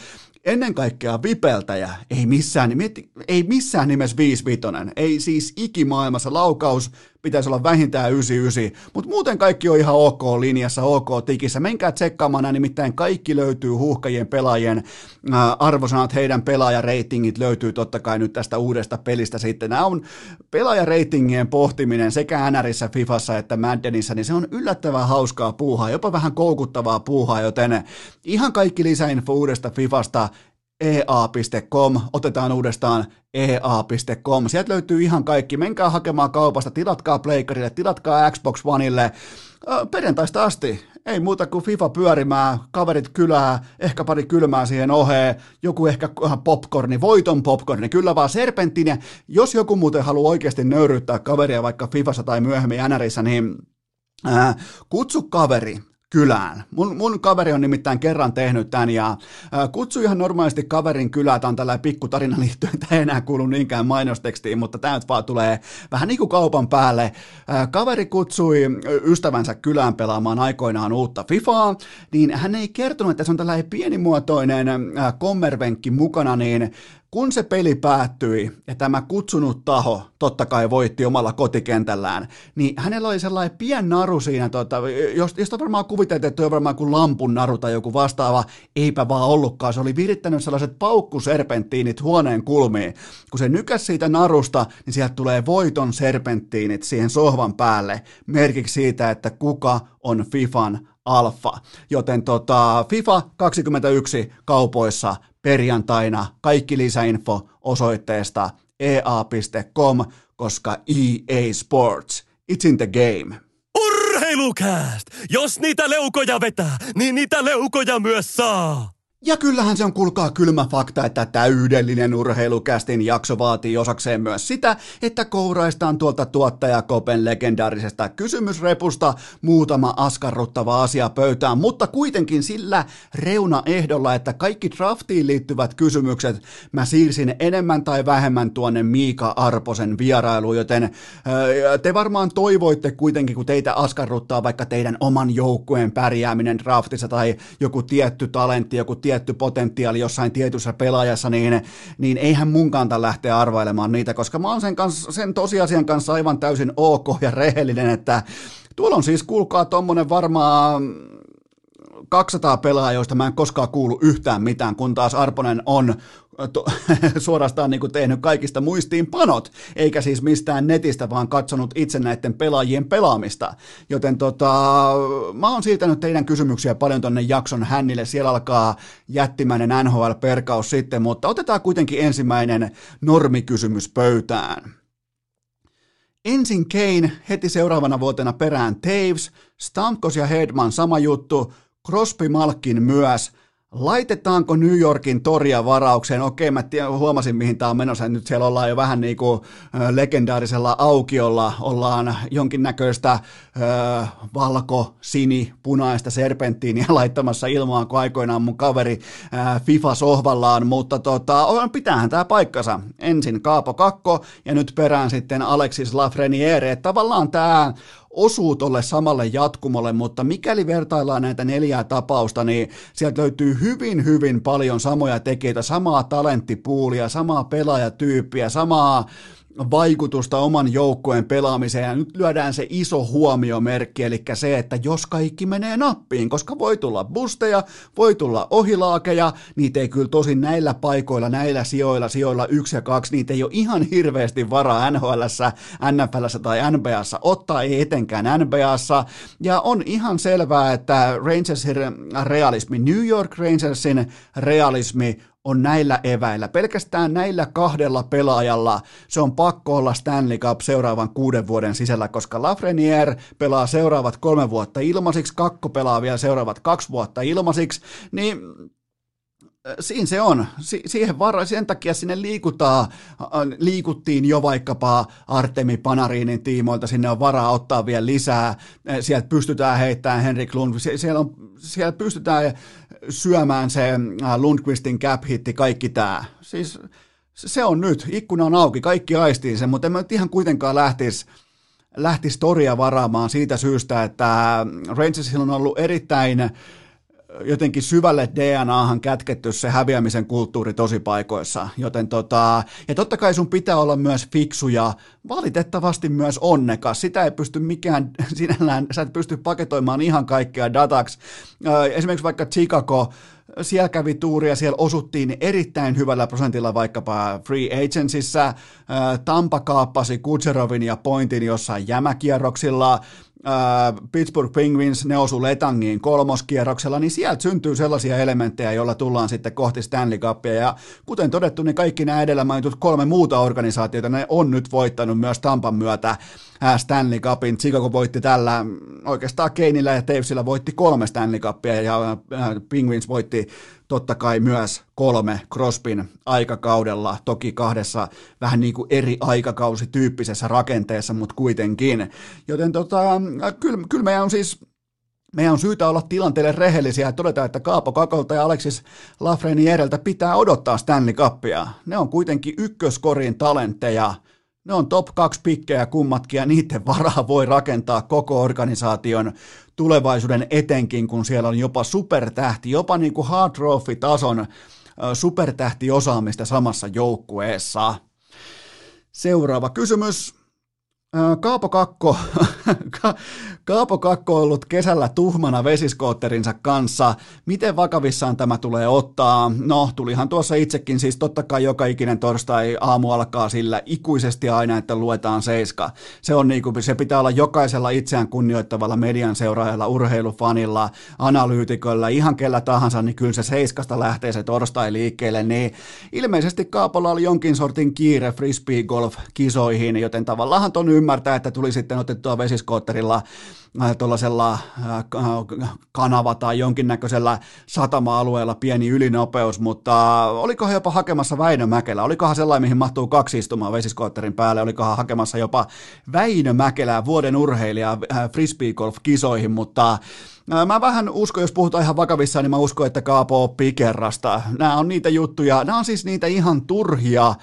ennen kaikkea vipeltäjä. Ei missään, mietti, ei missään nimessä viisivitonen. Ei siis ikimaailmassa. Laukaus pitäisi olla vähintään yhdeksänkymmentäyhdeksän. Mutta muuten kaikki on ihan ok linjassa, ok tikissä. Menkää tsekkaamaan nämä, nimittäin kaikki löytyy huuhkajien pelaajien arvosanat. Heidän pelaajareitingit löytyy totta kai nyt tästä uudesta pelistä sitten. Nämä on pelaajareitingien pohtiminen sekä N R:ssä, FIFAssa että Maddenissä, niin se on yllättävän hauskaa puuhaa, jopa vähän koukuttavaa puuhaa, joten ihan kaikki lisäinfo uudesta FIFAsta E A piste com, otetaan uudestaan E A piste com, sieltä löytyy ihan kaikki, menkää hakemaan kaupasta, tilatkaa pleikkarille, tilatkaa Xbox Oneille, perjantaista asti, ei muuta kuin FIFA pyörimään, kaverit kylää, ehkä pari kylmää siihen oheen, joku ehkä popcorni, voiton popcorni, kyllä vaan serpenttiä, jos joku muuten haluaa oikeasti nöyryyttää kaveria vaikka FIFAssa tai myöhemmin N R:ssä, niin ää, kutsu kaveri kylään. Mun, mun kaveri on nimittäin kerran tehnyt tämän, ja ää, kutsu ihan normaalisti kaverin kylään. Tämä on tällainen pikku tarina liittyen, tämä ei enää kuulu niinkään mainostekstiin, mutta tämä nyt vaan tulee vähän niin kuin kaupan päälle. Ää, kaveri kutsui ystävänsä kylään pelaamaan aikoinaan uutta FIFAa, niin hän ei kertonut, että se on tällainen pienimuotoinen ää, kommervenkki mukana, niin Kun se peli päättyi ja tämä kutsunut taho totta kai voitti omalla kotikentällään, niin hänellä oli sellainen pien naru siinä, tuota, josta varmaan kuviteltiin, että on varmaan kuin lampun naru tai joku vastaava, eipä vaan ollutkaan. Se oli virittänyt sellaiset paukkuserpenttiinit huoneen kulmiin. Kun se nykäsi siitä narusta, niin sieltä tulee voiton serpenttiinit siihen sohvan päälle, merkiksi siitä, että kuka on FIFAn alfa. Joten tota, FIFA kaksikymmentäyksi kaupoissa perjantaina kaikki lisäinfo osoitteesta e a piste com, koska E A Sports, it's in the game. Urheilukääst! Jos niitä leukoja vetää, niin niitä leukoja myös saa! Ja kyllähän se on, kuulkaa, kylmä fakta, että täydellinen urheilukästin jakso vaatii osakseen myös sitä, että kouraistaan tuolta tuottajakopen legendaarisesta kysymysrepusta muutama askarruttava asia pöytään, mutta kuitenkin sillä reunaehdolla, että kaikki draftiin liittyvät kysymykset mä siirsin enemmän tai vähemmän tuonne Miika Arposen vierailuun, joten te varmaan toivoitte kuitenkin, kun teitä askarruttaa vaikka teidän oman joukkueen pärjääminen draftissa tai joku tietty talentti, joku tietty tietty potentiaali jossain tietyssä pelaajassa, niin, niin eihän mun kanta lähteä arvailemaan niitä, koska mä oon sen, kanssa, sen tosiasian kanssa aivan täysin ok ja rehellinen, että tuolla on siis, kuulkaa, tommonen varmaan kaksisataa pelaajaa, joista mä en koskaan kuulu yhtään mitään, kun taas Arponen on To, suorastaan niin kuin tehnyt kaikista muistiinpanot, eikä siis mistään netistä, vaan katsonut itse näiden pelaajien pelaamista. Joten tota, mä oon siirtänyt teidän kysymyksiä paljon tonne jakson hännille, siellä alkaa jättimäinen N H L-perkaus sitten, mutta otetaan kuitenkin ensimmäinen normikysymys pöytään. Ensin Kane, heti seuraavana vuotena perään Taves, Stamkos ja Hedman sama juttu, Crosby Malkin myös. Laitetaanko New Yorkin toria varaukseen? Okei, mä tiedän, huomasin, mihin tää on menossa. Nyt siellä ollaan jo vähän niin kuin legendaarisella aukiolla. Ollaan jonkinnäköistä ö, valko, sini, punaista serpenttiiniä laittamassa ilmaan, kun aikoinaan mun kaveri ö, FIFA-sohvallaan. Mutta tota, pitäähän tää paikkansa. Ensin Kaapo Kakko ja nyt perään sitten Alexis Lafreniere. Tavallaan tää osuu tolle samalle jatkumolle, mutta mikäli vertaillaan näitä neljää tapausta, niin sieltä löytyy hyvin, hyvin paljon samoja tekijöitä, samaa talenttipuulia, samaa pelaajatyyppiä, samaa vaikutusta oman joukkueen pelaamiseen, ja nyt lyödään se iso huomiomerkki, eli se, että jos kaikki menee nappiin, koska voi tulla busteja, voi tulla ohilaakeja, niitä ei kyllä tosin näillä paikoilla, näillä sijoilla, sijoilla yksi ja kaksi, niitä ei ole ihan hirveästi varaa N H L:ssä, N F L:ssä tai N B A:ssa ottaa, ei etenkään N B A:ssa, ja on ihan selvää, että Rangersin realismi, New York Rangersin realismi on näillä eväillä. Pelkästään näillä kahdella pelaajalla se on pakko olla Stanley Cup seuraavan kuuden vuoden sisällä, koska Lafreniere pelaa seuraavat kolme vuotta ilmaisiksi, Kakko pelaa vielä seuraavat kaksi vuotta ilmaisiksi, niin siinä se on. Si- siihen var- sen takia sinne liikutaan, liikuttiin jo vaikkapa Artemi Panarinin tiimoilta, sinne on varaa ottaa vielä lisää, sieltä pystytään heittämään Henrik Lund, Sie- siellä, on, siellä pystytään syömään se Lundqvistin cap-hitti, kaikki tämä. Siis se on nyt, ikkuna on auki, kaikki aistii sen, mutta en mä nyt ihan kuitenkaan lähtisi lähtis toria varaamaan siitä syystä, että Rangersilla on ollut erittäin jotenkin syvälle D N A:han kätketty se häviämisen kulttuuri tosi paikoissa, joten tota, ja totta kai sun pitää olla myös fiksu ja valitettavasti myös onnekas, sitä ei pysty mikään, sinällään sä et pysty paketoimaan ihan kaikkea dataksi, esimerkiksi vaikka Chicago, siellä kävi tuuria, siellä osuttiin erittäin hyvällä prosentilla vaikkapa free agentsissä, Tampa kaappasi Kutserovin ja Pointin jossain jämäkierroksilla, Pittsburgh Penguins, ne osui Letangiin kolmoskierroksella, niin sieltä syntyy sellaisia elementtejä, joilla tullaan sitten kohti Stanley Cupia, ja kuten todettu, niin kaikki nämä edellä mainitut kolme muuta organisaatiota, ne on nyt voittanut myös Tampan myötä Stanley Cupin. Chicago voitti tällä, oikeastaan Keinillä ja Tavesillä voitti kolme Stanley Cupia, ja Penguins voitti totta kai myös kolme Crosbyn aikakaudella, toki kahdessa vähän niin kuin eri aikakausityyppisessä rakenteessa, mutta kuitenkin. Joten tota, kyllä, kyllä meidän on siis, meidän on syytä olla tilanteelle rehellisiä ja todeta, että Kaapo Kakolta ja Alexis Lafreniereltä pitää odottaa Stanley Cupia. Ne on kuitenkin ykköskorin talentteja. Ne on top kaksi pikkejä kummatkin ja niiden varaa voi rakentaa koko organisaation tulevaisuuden etenkin, kun siellä on jopa supertähti, jopa niin kuin hard trophy-tason supertähtiosaamista samassa joukkueessa. Seuraava kysymys. Kaapo Kakko, Kaapo Kakko on ollut kesällä tuhmana vesiskootterinsa kanssa. Miten vakavissaan tämä tulee ottaa? No, tulihan tuossa itsekin, siis totta kai joka ikinen torstai aamu alkaa sillä ikuisesti aina, että luetaan Seiska. Se on niin kuin, se pitää olla jokaisella itseään kunnioittavalla median seuraajalla, urheilufanilla, analyytiköllä, ihan kellä tahansa, niin kyllä se Seiskasta lähtee se torstai liikkeelle. Niin ilmeisesti Kaapolla oli jonkin sortin kiire frisbee-golf-kisoihin, joten tavallaan ton ymmärtää. Ymmärtää, että tuli sitten otettua vesiskootterilla tuollaisella kanava- tai jonkinnäköisellä satama-alueella pieni ylinopeus, mutta olikohan jopa hakemassa Väinömäkelä, olikohan sellainen, mihin mahtuu kaksi istumaan vesiskootterin päälle, olikohan hakemassa jopa Väinömäkelää vuoden urheilijaa frisbeegolf-kisoihin, mutta mä vähän uskon, jos puhutaan ihan vakavissaan, niin mä uskon, että Kaapo oppii kerrasta. Nämä on niitä juttuja, nämä on siis niitä ihan turhia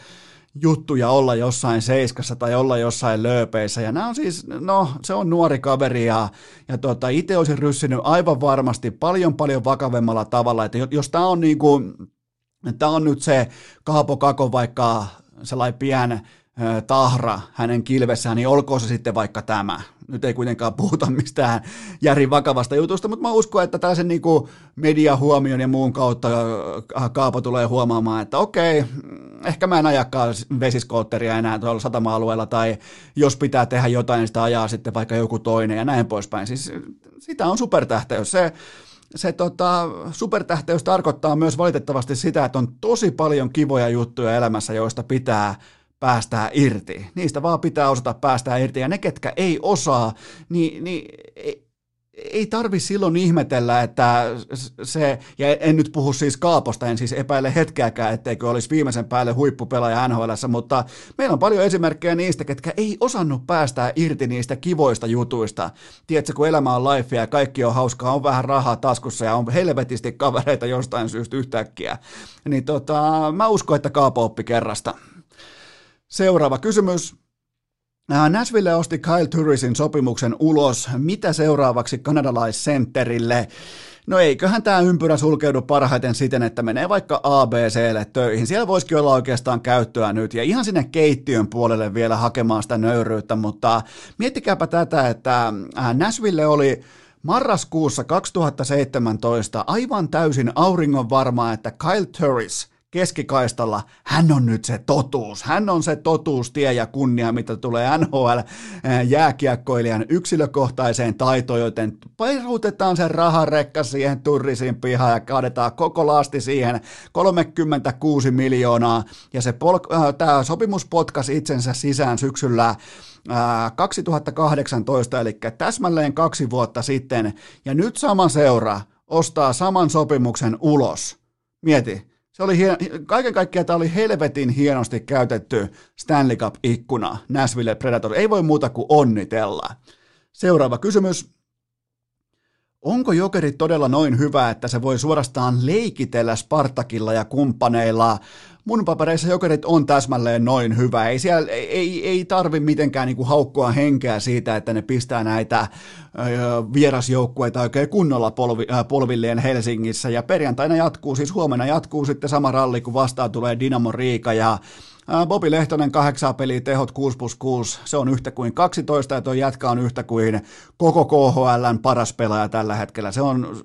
juttuja olla jossain Seiskassa tai olla jossain Lööpeissä, ja nämä on siis, no, se on nuori kaveri, ja, ja tota, itse olisin ryssinyt aivan varmasti paljon paljon vakavemmalla tavalla, että jos tämä on niin kuin, tämä on nyt se Kaapo Kakon vaikka sellainen pian tahra hänen kilvessään, niin olkoon se sitten vaikka tämä. Nyt ei kuitenkaan puhuta mistään järin vakavasta jutusta, mutta mä uskon, että tällaisen niin kuin mediahuomion ja muun kautta Kaapo tulee huomaamaan, että okei, ehkä mä en ajakaan vesiskootteria enää tuolla satama-alueella, tai jos pitää tehdä jotain, niin sitä ajaa sitten vaikka joku toinen ja näin poispäin. Siis sitä on supertähteys. Se, se tota, supertähteys tarkoittaa myös valitettavasti sitä, että on tosi paljon kivoja juttuja elämässä, joista pitää päästää irti. Niistä vaan pitää osata päästää irti, ja ne, ketkä ei osaa, niin, niin ei, ei tarvi silloin ihmetellä, että se, ja en nyt puhu siis Kaaposta, en siis epäile hetkeäkään, etteikö olisi viimeisen päälle huippupelaaja N H L:ssä, mutta meillä on paljon esimerkkejä niistä, ketkä ei osannut päästää irti niistä kivoista jutuista. Tiedätkö, kun elämä on lifea ja kaikki on hauskaa, on vähän rahaa taskussa ja on helvetisti kavereita jostain syystä yhtäkkiä, niin tota, mä uskon, että Kaapo oppi kerrasta. Seuraava kysymys. Nashville osti Kyle Turrisin sopimuksen ulos. Mitä seuraavaksi kanadalaissentterille? No eiköhän tämä ympyrä sulkeudu parhaiten siten, että menee vaikka A B C:lle töihin. Siellä voisikin olla oikeastaan käyttöä nyt ja ihan sinne keittiön puolelle vielä hakemaan sitä nöyryyttä, mutta miettikääpä tätä, että Nashville oli marraskuussa kaksituhattaseitsemäntoista aivan täysin auringon varmaa, että Kyle Turris keskikaistalla, hän on nyt se totuus. Hän on se totuus, tie ja kunnia, mitä tulee N H L-jääkiekkoilijan yksilökohtaiseen taitoon, joten peruutetaan sen raharekka siihen Turrisin pihaan ja kaadetaan koko lasti siihen kolmekymmentäkuusi miljoonaa. Ja se polk- tämä sopimus potkasi itsensä sisään syksyllä kaksituhattakahdeksantoista, eli täsmälleen kaksi vuotta sitten, ja nyt sama seura ostaa saman sopimuksen ulos. Mieti. Se oli hien... Kaiken kaikkiaan tämä oli helvetin hienosti käytetty Stanley Cup-ikkuna Nashville Predators. Ei voi muuta kuin onnitella. Seuraava kysymys. Onko Jokerit todella noin hyvä, että se voi suorastaan leikitellä Spartakilla ja kumppaneilla? Mun papereissa Jokerit on täsmälleen noin hyvä. Ei, siellä, ei, ei tarvi mitenkään niinku haukkoa henkeä siitä, että ne pistää näitä vierasjoukkueita oikein kunnolla polvi, äh, polvilleen Helsingissä. Ja perjantaina jatkuu, siis huomenna jatkuu sitten sama ralli, kun vastaan tulee Dinamo Riika ja Bobi Lehtonen kahdeksan peliä, tehot kuusi plus kuusi, se on yhtä kuin kaksitoista, ja tuo jätkä on yhtä kuin koko K H L:n paras pelaaja tällä hetkellä. Se on,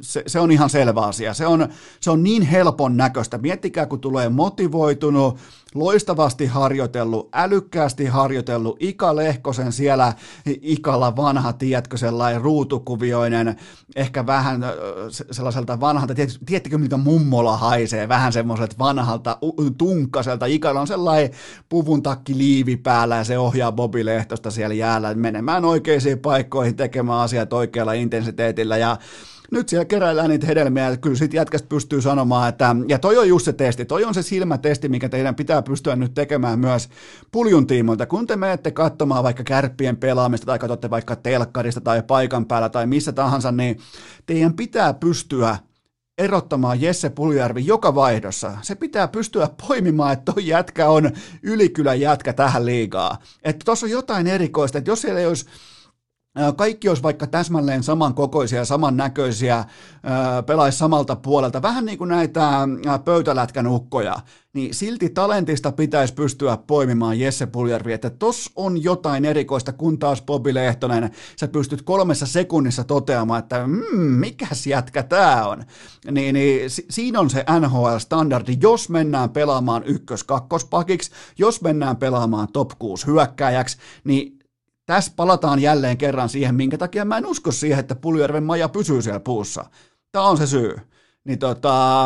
se, se on ihan selvä asia. Se on, se on niin helpon näköistä. Miettikää, kun tulee motivoitunut, loistavasti harjoitellut, älykkäästi harjoitellut Ika Lehkosen siellä, Ikalla vanha, tiedätkö, sellainen ruutukuvioinen, ehkä vähän sellaiselta vanhalta, tiedättekö mitä mummola haisee, vähän semmoiselta vanhalta, tunkkaselta, Ikalla on sellainen puvuntakki liivi päällä ja se ohjaa Bobi Lehtosta siellä jäällä menemään oikeisiin paikkoihin, tekemään asiat oikealla intensiteetillä, ja nyt siellä keräillään niitä hedelmiä, ja kyllä siitä jätkästä pystyy sanomaan, että ja toi on just se testi, toi on se silmätesti, mikä teidän pitää pystyä nyt tekemään myös Puljun tiimoilta. Kun te menette katsomaan vaikka Kärppien pelaamista tai katsotte vaikka telkkarista tai paikan päällä tai missä tahansa, niin teidän pitää pystyä erottamaan Jesse Puljujärvi joka vaihdossa. Se pitää pystyä poimimaan, että toi jätkä on ylikylän jätkä tähän liigaan. Että tuossa on jotain erikoista, että jos siellä ei olisi kaikki olisi vaikka täsmälleen samankokoisia ja samannäköisiä, pelaisi samalta puolelta, vähän niin kuin näitä pöytälätkän ukkoja, niin silti talentista pitäisi pystyä poimimaan Jesse Puljujärvi, että tossa on jotain erikoista, kun taas Bobi Lehtonen, sä pystyt kolmessa sekunnissa toteamaan, että mmm, mikäs jätkä tää on, niin, niin siinä on se N H L-standardi, jos mennään pelaamaan ykkös-kakkospakiksi, jos mennään pelaamaan top kuusi hyökkääjäksi, niin tässä palataan jälleen kerran siihen, minkä takia mä en usko siihen, että Puljujärven maja pysyy siellä puussa. Tämä on se syy. Niin tota,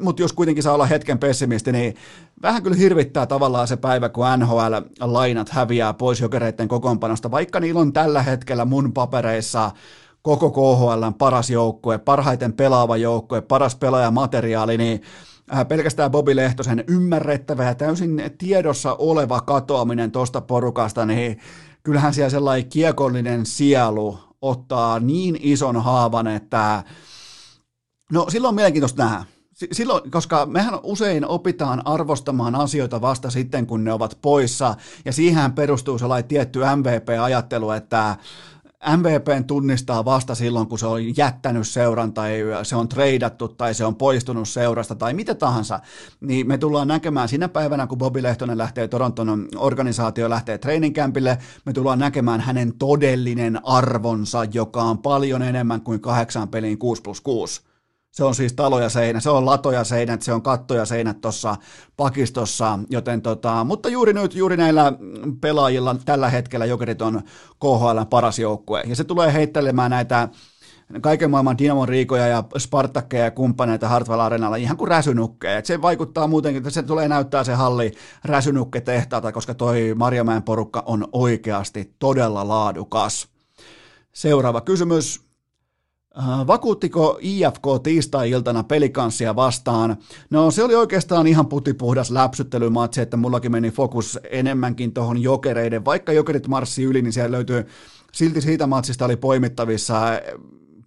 mutta jos kuitenkin saa olla hetken pessimisti, niin vähän kyllä hirvittää tavallaan se päivä, kun N H L-lainat häviää pois Jokereiden kokoonpanosta, vaikka niillä on tällä hetkellä mun papereissa koko K H L:n paras joukkue, parhaiten pelaava joukkue, paras pelaajamateriaali, niin pelkästään Bobi Lehtosen ymmärrettävä ja täysin tiedossa oleva katoaminen tuosta porukasta, niin kyllähän siellä sellainen kiekollinen sielu ottaa niin ison haavan, että no silloin on mielenkiintoista nähdä. Silloin, koska mehän usein opitaan arvostamaan asioita vasta sitten, kun ne ovat poissa, ja siihen perustuu sellainen tietty M V P-ajattelu, että M V P:n tunnistaa vasta silloin, kun se on jättänyt seuran tai se on treidattu tai se on poistunut seurasta tai mitä tahansa, niin me tullaan näkemään sinä päivänä, kun Bobi Lehtonen lähtee, Toronton organisaatio lähtee treeninkämpille, me tullaan näkemään hänen todellinen arvonsa, joka on paljon enemmän kuin kahdeksan peliin kuusi plus kuusi. Se on siis taloja seinä, se on latoja seinät, se on kattoja seinät tuossa pakistossa, joten tota, mutta juuri nyt, juuri näillä pelaajilla tällä hetkellä Jokerit on K H L:n paras joukkue, ja se tulee heittelemään näitä kaiken maailman Dinamo Riikoja ja Spartakkeja ja kumppaneita Hartwell Arenalla ihan kuin räsynukkeja. Et se vaikuttaa muutenkin, että se tulee näyttää se halli räsynukke-tehtaalta, koska toi Marjamäen porukka on oikeasti todella laadukas. Seuraava kysymys. Vakuuttiko I F K tiistai-iltana pelikanssia vastaan? No se oli oikeastaan ihan putipuhdas läpsyttelymatsi, että mullakin meni fokus enemmänkin tuohon Jokereiden. Vaikka Jokerit marssi yli, niin siellä löytyy, silti siitä matsista oli poimittavissa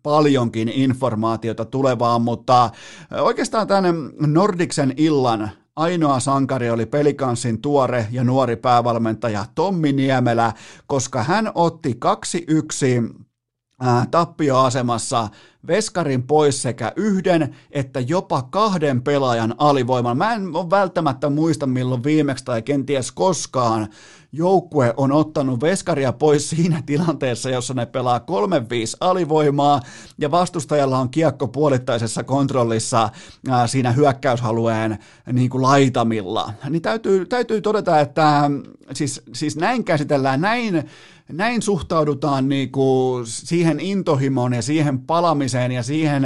paljonkin informaatiota tulevaan, mutta oikeastaan tämän Nordiksen illan ainoa sankari oli Pelikanssin tuore ja nuori päävalmentaja Topi Niemelä, koska hän otti kaksi yksi tappioasemassa veskarin pois sekä yhden että jopa kahden pelaajan alivoiman. Mä en ole välttämättä muista milloin viimeksi tai kenties koskaan joukkue on ottanut veskaria pois siinä tilanteessa, jossa ne pelaa kolme viisi alivoimaa ja vastustajalla on kiekko puolittaisessa kontrollissa ää, siinä hyökkäysalueen niin kuin laitamilla. Niin täytyy, täytyy todeta, että siis, siis näin käsitellään, näin, näin suhtaudutaan niin kuin siihen intohimoon ja siihen palamiseen ja siihen,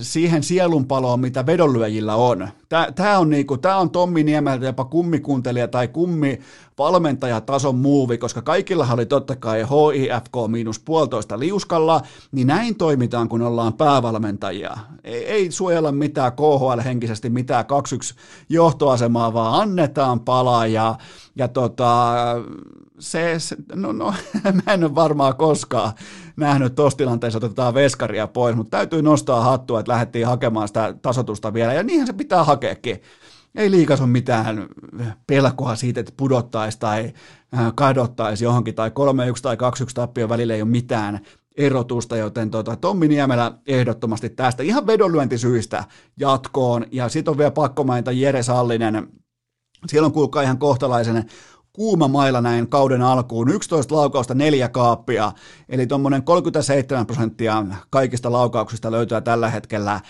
siihen sielunpaloon, mitä vedonlyöjillä on. Tämä on, niinku, on Topi Niemelältä jopa kummikuuntelija tai kummi valmentajatason muuvi, koska kaikilla oli totta kai H I F K miinus puolitoista liuskalla, niin näin toimitaan, kun ollaan päävalmentajia. Ei, ei suojella mitään K H L-henkisesti, mitään kaksi yksi johtoasemaa, vaan annetaan palaa ja, ja tota... Se, se, no, no, mä en ole varmaan koskaan nähnyt tuossa tilanteessa, otetaan veskaria pois, mutta täytyy nostaa hattua, että lähdettiin hakemaan sitä tasotusta vielä, ja niinhän se pitää hakeekin. Ei liikas ole mitään pelkoa siitä, että pudottaisi tai kadottaisi johonkin, tai kolme yksi tai kaksi yksi tappio välillä ei ole mitään erotusta, joten tota, Topi Niemelä ehdottomasti tästä ihan vedonlyöntisyistä jatkoon, ja sitten on vielä pakko mainita Jere Sallinen, siellä on kuulkaa ihan kohtalaisen kuuma mailla näin kauden alkuun, yksitoista laukausta, neljä kaappia, eli tuommoinen kolmekymmentäseitsemän prosenttia kaikista laukauksista löytyy tällä hetkellä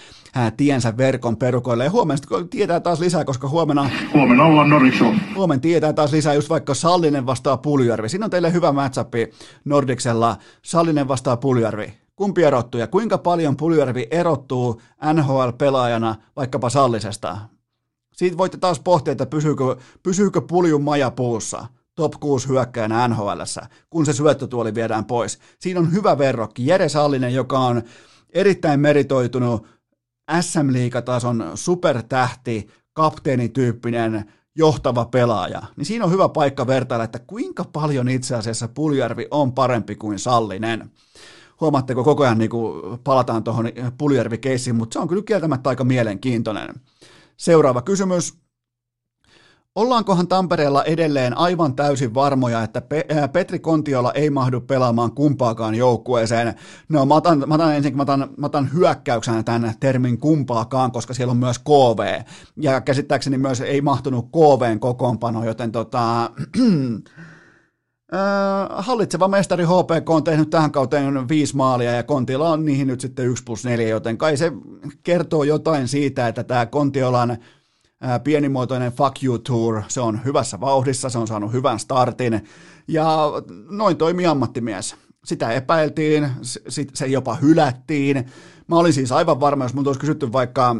tiensä verkon perukoille, ja huomenna tietää taas lisää, koska huomenna huomenna ollaan Nordicsilla. Huomenna tietää taas lisää, just vaikka Sallinen vastaa Puljujärvi, siinä on teille hyvä matchup Nordicsella, Sallinen vastaa Puljujärvi, kumpi erottuu ja kuinka paljon Puljujärvi erottuu N H L-pelaajana vaikkapa Sallisesta? Siitä voitte taas pohtia, että pysyykö, pysyykö Puljun maja puussa top kuusi hyökkäjänä N H L:ssä, kun se syöttötuoli viedään pois. Siinä on hyvä verrokki. Jere Sallinen, joka on erittäin meritoitunut S M-liigatason supertähti, kapteenityyppinen, johtava pelaaja. Niin siinä on hyvä paikka vertailla, että kuinka paljon itse asiassa Puljujärvi on parempi kuin Sallinen. Huomaatteko koko ajan, niin kun palataan tuohon Puljujärvi-keissiin, mutta se on kyllä kieltämättä aika mielenkiintoinen. Seuraava kysymys. Ollaankohan Tampereella edelleen aivan täysin varmoja, että Pe- äh, Petri Kontiola ei mahdu pelaamaan kumpaakaan joukkueeseen? No mä otan, mä otan ensin, mä otan, mä otan hyökkäyksenä tämän termin kumpaakaan, koska siellä on myös K V. Ja käsittääkseni myös ei mahtunut K V:n kokoonpano, joten tota... Äh, hallitseva mestari H P K on tehnyt tähän kauteen viisi maalia ja Kontiola on niihin nyt sitten yksi plus neljä, joten kai se kertoo jotain siitä, että tämä Kontiolan äh, pienimuotoinen fuck you tour, se on hyvässä vauhdissa, se on saanut hyvän startin ja noin toimi ammattimies. Sitä epäiltiin, se, se jopa hylättiin. Mä olin siis aivan varma, jos multa olisi kysytty vaikka,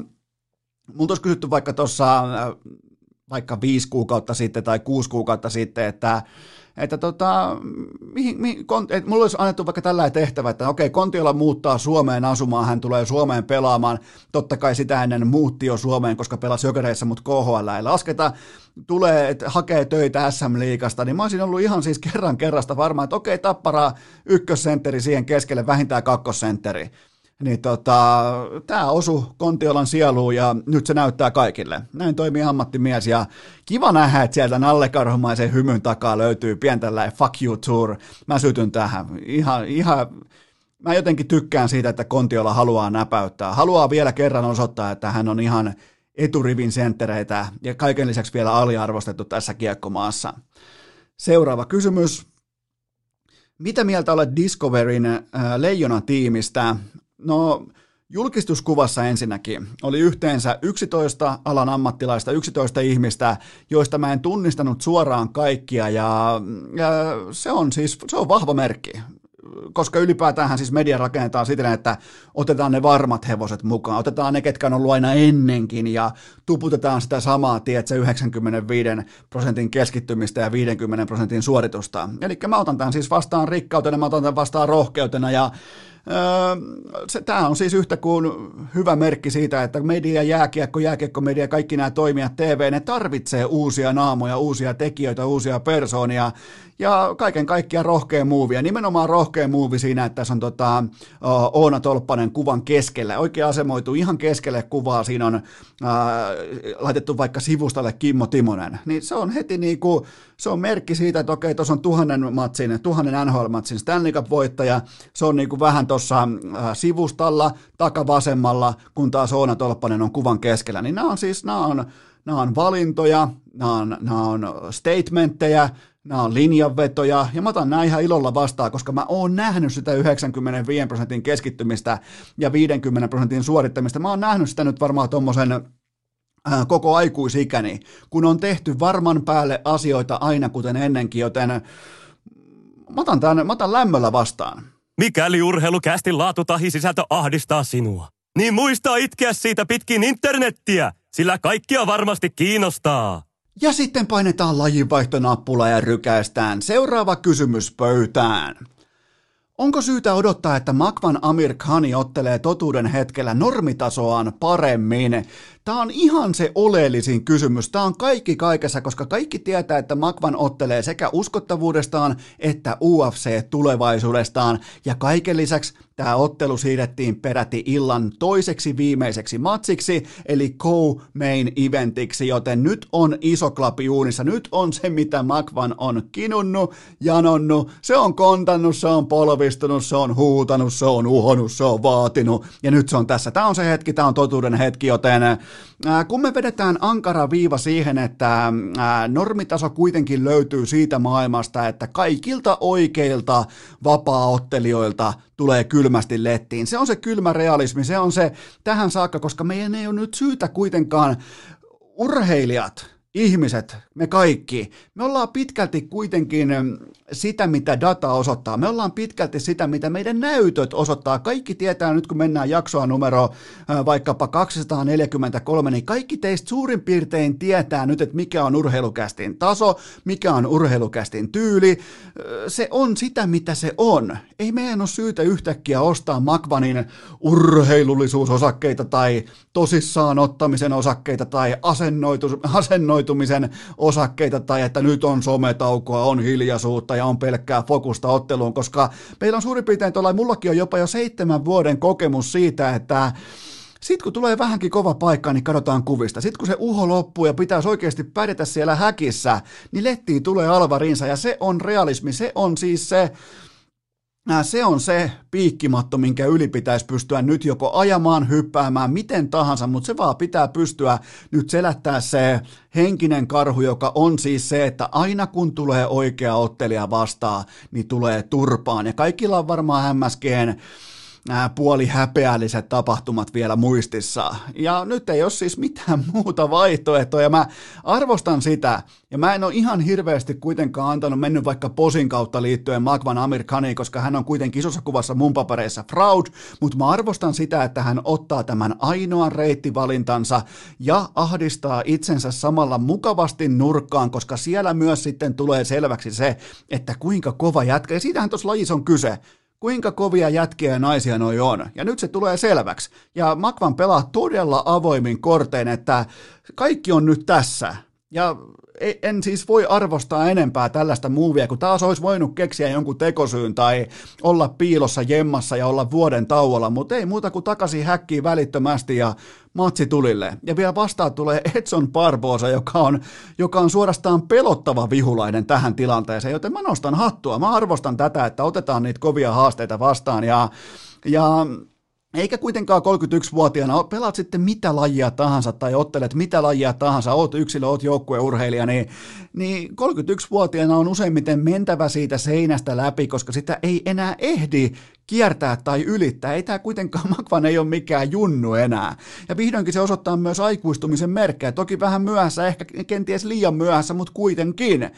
multa olisi kysytty vaikka tuossa äh, vaikka viisi kuukautta sitten tai kuusi kuukautta sitten, että että tota, mihin, mihin, et mulla olisi annettu vaikka tällainen tehtävä, että okei, Kontiola muuttaa Suomeen asumaan, hän tulee Suomeen pelaamaan, totta kai sitä ennen muutti jo Suomeen, koska pelasi Jokereissa, mutta K H L ei lasketa, tulee, että hakee töitä S M-liigasta, niin mä olisin ollut ihan siis kerran kerrasta varmaan, että okei, Tapparaa ykkössentteri siihen keskelle, vähintään kakkosentteri, niin tota, tämä osui Kontiolan sieluun ja nyt se näyttää kaikille. Näin toimii ammattimies ja kiva nähdä, että sieltä nallekarhumaisen hymyn takaa löytyy pieni tällainen fuck you tour. Mä sytyn tähän. Ihan, ihan, mä jotenkin tykkään siitä, että Kontiola haluaa näpäyttää. Haluaa vielä kerran osoittaa, että hän on ihan eturivin senttereitä ja kaiken lisäksi vielä aliarvostettu tässä kiekkomaassa. Seuraava kysymys. Mitä mieltä olet Discoverin äh, leijonatiimistä? No, julkistuskuvassa ensinnäkin oli yhteensä yksitoista alan ammattilaista, yksitoista ihmistä, joista mä en tunnistanut suoraan kaikkia ja, ja se on siis se on vahva merkki, koska ylipäätään siis media rakennetaan siten, että otetaan ne varmat hevoset mukaan, otetaan ne, ketkä on ollut aina ennenkin ja tuputetaan sitä samaa, tietsä, yhdeksänkymmentäviisi prosentin keskittymistä ja viisikymmentä prosentin suoritusta. Eli mä otan tämän siis vastaan rikkautena, mä otan tämän vastaan rohkeutena ja Öö, tämä on siis yhtä kuin hyvä merkki siitä, että media, jääkiekko, jääkiekkomedia, kaikki nämä toimijat T V, ne tarvitsee uusia naamoja, uusia tekijöitä, uusia persoonia ja kaiken kaikkiaan rohkea muuvi. Ja nimenomaan rohkea muuvi siinä, että tässä on tota, Oona Tolppanen kuvan keskellä. Oikein asemoitu ihan keskelle kuvaa. Siinä on ää, laitettu vaikka sivustalle Kimmo Timonen. Niin se on heti niin kuin, se on merkki siitä, että okei, tuossa on tuhannen matsin, tuhannen N H L-matsin Stanley Cup-voittaja. Se on niin kuin vähän tuossa sivustalla, takavasemmalla, kun taas Oona Tolppanen on kuvan keskellä. Niin nämä on siis, nämä on, nämä on valintoja, nämä on, nämä on statementteja, nämä on linjanvetoja, ja mä otan nämä ihan ilolla vastaan, koska mä oon nähnyt sitä yhdeksänkymmentäviisi prosentin keskittymistä ja viisikymmentä prosentin suorittamista. Mä oon nähnyt sitä nyt varmaan tommosen äh, koko aikuisikäni, kun on tehty varman päälle asioita aina kuten ennenkin, joten mä otan, tämän, mä otan lämmöllä vastaan. Mikäli urheilukästin laatu tahi sisältö ahdistaa sinua, niin muista itkeä siitä pitkin internettiä, sillä kaikkia varmasti kiinnostaa. Ja sitten painetaan lajinvaihtonappula ja rykäistään. Seuraava kysymys pöytään. Onko syytä odottaa, että Makvan Amir Khani ottelee totuuden hetkellä normitasoaan paremmin? Tämä on ihan se oleellisin kysymys. Tämä on kaikki kaikessa, koska kaikki tietää, että Makvan ottelee sekä uskottavuudestaan että U F C-tulevaisuudestaan. Ja kaiken lisäksi tämä ottelu siirrettiin peräti illan toiseksi viimeiseksi matsiksi, eli co-main eventiksi, joten nyt on iso klapi uunissa. Nyt on se, mitä Makvan on kinunnut, janonnut, se on kontannut, se on polvistunut, se on huutanut, se on uhonut, se on vaatinut, ja nyt se on tässä. Tämä on se hetki, tämä on totuuden hetki, joten kun me vedetään ankara viiva siihen, että normitaso kuitenkin löytyy siitä maailmasta, että kaikilta oikeilta vapaaottelijoilta tulee kylmästi lettiin. Se on se kylmä realismi, se on se tähän saakka, koska meidän ei ole nyt syytä kuitenkaan urheilijat, ihmiset, me kaikki, me ollaan pitkälti kuitenkin sitä, mitä data osoittaa. Me ollaan pitkälti sitä, mitä meidän näytöt osoittaa. Kaikki tietää nyt, kun mennään jaksoa numero vaikkapa kaksisataaneljäkymmentäkolme, niin kaikki teistä suurin piirtein tietää nyt, että mikä on urheilukästin taso, mikä on urheilukästin tyyli. Se on sitä, mitä se on. Ei meidän ole syytä yhtäkkiä ostaa Makvanin urheilullisuusosakkeita tai tosissaan ottamisen osakkeita tai asennoitu, asennoitumisen osakkeita tai että nyt on sometaukoa, on hiljaisuutta ja on pelkkää fokusta otteluun, koska meillä on suurin piirtein tuolla, mullakin on jopa jo seitsemän vuoden kokemus siitä, että Sitten kun tulee vähänkin kova paikka, niin katsotaan kuvista. Sitten kun se uho loppuu ja pitäisi oikeasti pärjätä siellä häkissä, niin lehtiin tulee alvariinsa ja se on realismi, se on siis se... Se on se piikkimatto, minkä yli pitäisi pystyä nyt joko ajamaan, hyppäämään, miten tahansa, mutta se vaan pitää pystyä nyt selättää se henkinen karhu, joka on siis se, että aina kun tulee oikea ottelija vastaan, niin tulee turpaan. Ja kaikilla on varmaan M S G:n puoli häpeälliset tapahtumat vielä muistissa. Ja nyt ei ole siis mitään muuta vaihtoehtoa, ja mä arvostan sitä, ja mä en ole ihan hirveästi kuitenkaan antanut mennyt vaikka posin kautta liittyen Magvan Amirkhaniin, koska hän on kuitenkin isossa kuvassa mun papereissa fraud, mutta mä arvostan sitä, että hän ottaa tämän ainoan reittivalintansa ja ahdistaa itsensä samalla mukavasti nurkkaan, koska siellä myös sitten tulee selväksi se, että kuinka kova jätkä, ja siitähän tuossa lajissa on kyse, kuinka kovia jätkiä ja naisia noi on. Ja nyt se tulee selväksi. Ja Makvan pelaa todella avoimin kortein, että kaikki on nyt tässä. Ja en siis voi arvostaa enempää tällaista muuvia, kun taas olisi voinut keksiä jonkun tekosyyn tai olla piilossa jemmassa ja olla vuoden tauolla, mutta ei muuta kuin takaisin häkkiin välittömästi ja matsi tulille. Ja vielä vastaan tulee Edson Barbosa, joka on, joka on suorastaan pelottava vihulainen tähän tilanteeseen, joten mä nostan hattua. Mä arvostan tätä, että otetaan niitä kovia haasteita vastaan ja... ja eikä kuitenkaan kolmekymmentäyksivuotiaana, pelaat sitten mitä lajia tahansa tai ottelet mitä lajia tahansa, oot yksilö, oot joukkueurheilija, niin, niin kolmekymmentäyksivuotiaana on useimmiten mentävä siitä seinästä läpi, koska sitä ei enää ehdi kiertää tai ylittää. Ei tämä kuitenkaan, Makvan ei ole mikään junnu enää. Ja vihdoinkin se osoittaa myös aikuistumisen merkkejä. Toki vähän myöhässä, ehkä kenties liian myöhässä, mutta kuitenkin.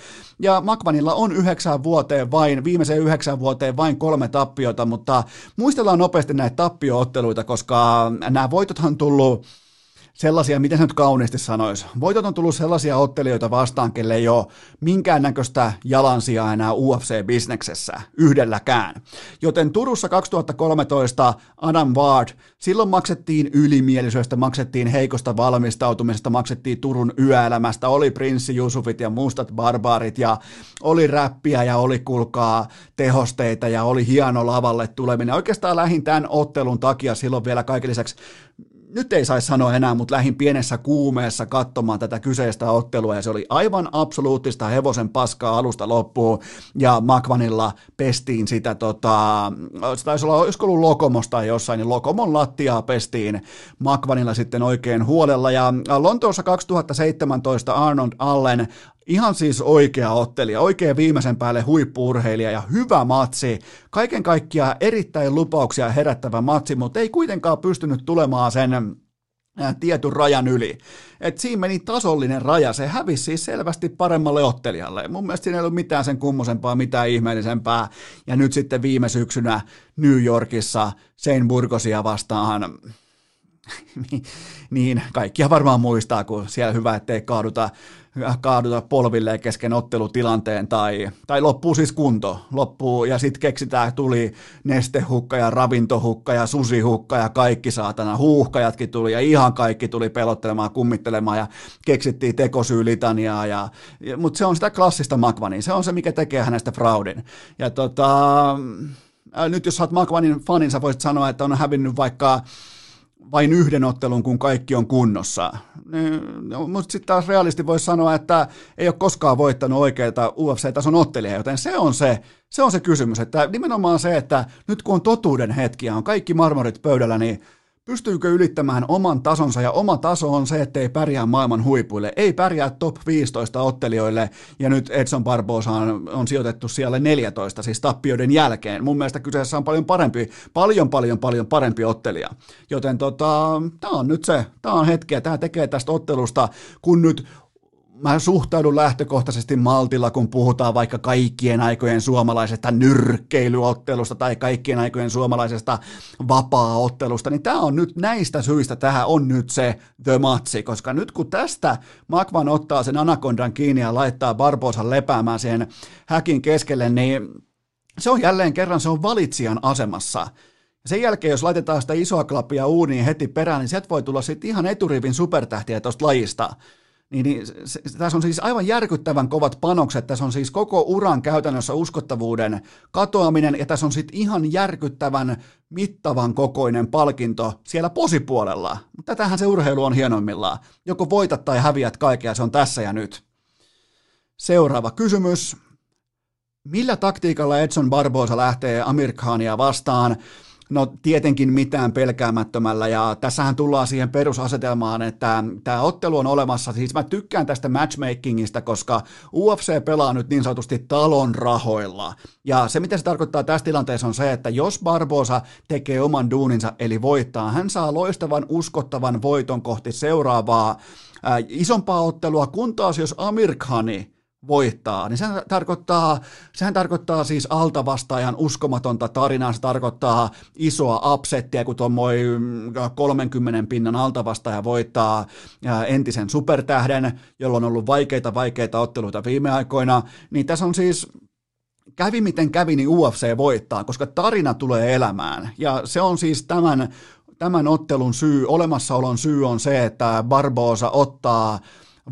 Ja Makvanilla on yhdeksään vuoteen vain, viimeiseen yhdeksään vuoteen vain kolme tappiota, mutta muistellaan nopeasti näitä tappio-otteluita, koska nämä voitothan on tullut sellaisia, miten se nyt kauniisti sanoisi, voitot on tullut sellaisia ottelijoita vastaan, kelle ei ole minkäännäköistä jalansijaa enää U F C-bisneksessä yhdelläkään. Joten Turussa kaksituhattakolmetoista Adam Ward, silloin maksettiin ylimielisyydestä, maksettiin heikosta valmistautumisesta, maksettiin Turun yöelämästä, oli Prinssi Jusufit ja Mustat Barbaarit ja oli räppiä ja oli kulkaa tehosteita ja oli hieno lavalle tuleminen. Oikeastaan lähin tämän ottelun takia silloin vielä kaiken lisäksi, nyt ei saisi sanoa enää, mutta lähdin pienessä kuumeessa katsomaan tätä kyseistä ottelua, ja se oli aivan absoluuttista hevosen paskaa alusta loppuun, ja Makvanilla pestiin sitä, tota, se taisi olla, olisiko ollut Lokomosta tai jossain, niin Lokomon lattiaa pestiin Makvanilla sitten oikein huolella, ja Lontoossa kaksituhattaseitsemäntoista Arnold Allen, ihan siis oikea ottelija, oikea viimeisen päälle huippu-urheilija ja hyvä matsi. Kaiken kaikkiaan erittäin lupauksia herättävä matsi, mutta ei kuitenkaan pystynyt tulemaan sen tietyn rajan yli. Et siinä meni tasollinen raja, se hävisi siis selvästi paremmalle ottelijalle. Mun mielestä siinä ei ollut mitään sen kummosempaa, mitään ihmeellisempää. Ja nyt sitten viime syksynä New Yorkissa Shane Burgosia vastaan... niin kaikkia varmaan muistaa, kun siellä hyvä, ettei kaaduta, kaaduta polvilleen kesken ottelutilanteen tai, tai loppuu siis kunto, loppuu ja sitten keksitään tuli nestehukka ja ravintohukka ja susihukka ja kaikki saatana, huuhkajatkin tuli ja ihan kaikki tuli pelottelemaan, kummittelemaan ja keksittiin tekosyylitaniaa, ja, ja, mutta se on sitä klassista Makvania, se on se, mikä tekee hänestä fraudin ja tota, nyt jos sä oot Makvanin fanin, sä voisit sanoa, että on hävinnyt vaikka vain yhden ottelun, kun kaikki on kunnossa. Mutta sitten taas realisti voisi sanoa, että ei ole koskaan voittanut oikeita U F C-tason ottelijaa, joten se on se, se on se kysymys, että nimenomaan se, että nyt kun on totuuden hetkiä, on kaikki marmorit pöydällä, niin pystyykö ylittämään oman tasonsa, ja oma taso on se, että ei pärjää maailman huipuille, ei pärjää top viisitoista ottelijoille, ja nyt Edson Barbosa on, on sijoitettu siellä neljätoista, siis tappioiden jälkeen. Mun mielestä kyseessä on paljon parempi, paljon, paljon, paljon parempi ottelija, joten tota, tämä on nyt se, tämä on hetki, ja tämä tekee tästä ottelusta, kun nyt mä suhtaudun lähtökohtaisesti maltilla, kun puhutaan vaikka kaikkien aikojen suomalaisesta nyrkkeilyottelusta tai kaikkien aikojen suomalaisesta vapaaottelusta, niin tämä on nyt näistä syistä, tähän on nyt se the match, koska nyt kun tästä Makvan ottaa sen anakondan kiinni ja laittaa Barbosan lepäämään siihen häkin keskelle, niin se on jälleen kerran, se on valitsijan asemassa. Sen jälkeen, jos laitetaan sitä isoa klappia uuniin heti perään, niin sieltä voi tulla sitten ihan eturivin supertähtiä tuosta lajista. Niin, niin, se, tässä on siis aivan järkyttävän kovat panokset, tässä on siis koko uran käytännössä uskottavuuden katoaminen, ja tässä on sitten ihan järkyttävän mittavan kokoinen palkinto siellä posipuolella. Tätähän se urheilu on hienoimmillaan. Joko voitat tai häviät kaikkea, se on tässä ja nyt. Seuraava kysymys. Millä taktiikalla Edson Barbosa lähtee Amir Khania vastaan? No tietenkin mitään pelkäämättömällä, ja tässähän tullaan siihen perusasetelmaan, että tämä ottelu on olemassa, siis mä tykkään tästä matchmakingista, koska U F C pelaa nyt niin sanotusti talon rahoilla, ja se mitä se tarkoittaa tässä tilanteessa on se, että jos Barbosa tekee oman duuninsa, eli voittaa, hän saa loistavan uskottavan voiton kohti seuraavaa ää, isompaa ottelua, kun taas jos Amir Khani voittaa, niin sehän tarkoittaa, sehän tarkoittaa siis altavastaajan uskomatonta tarinaa, se tarkoittaa isoa upsettia, kun tuommoin kolmenkymmenen pinnan altavastaaja voittaa entisen supertähden, jolla on ollut vaikeita, vaikeita otteluita viime aikoina, niin tässä on siis, kävi miten kävi, niin U F C voittaa, koska tarina tulee elämään, ja se on siis tämän, tämän ottelun syy, olemassaolon syy on se, että Barbosa ottaa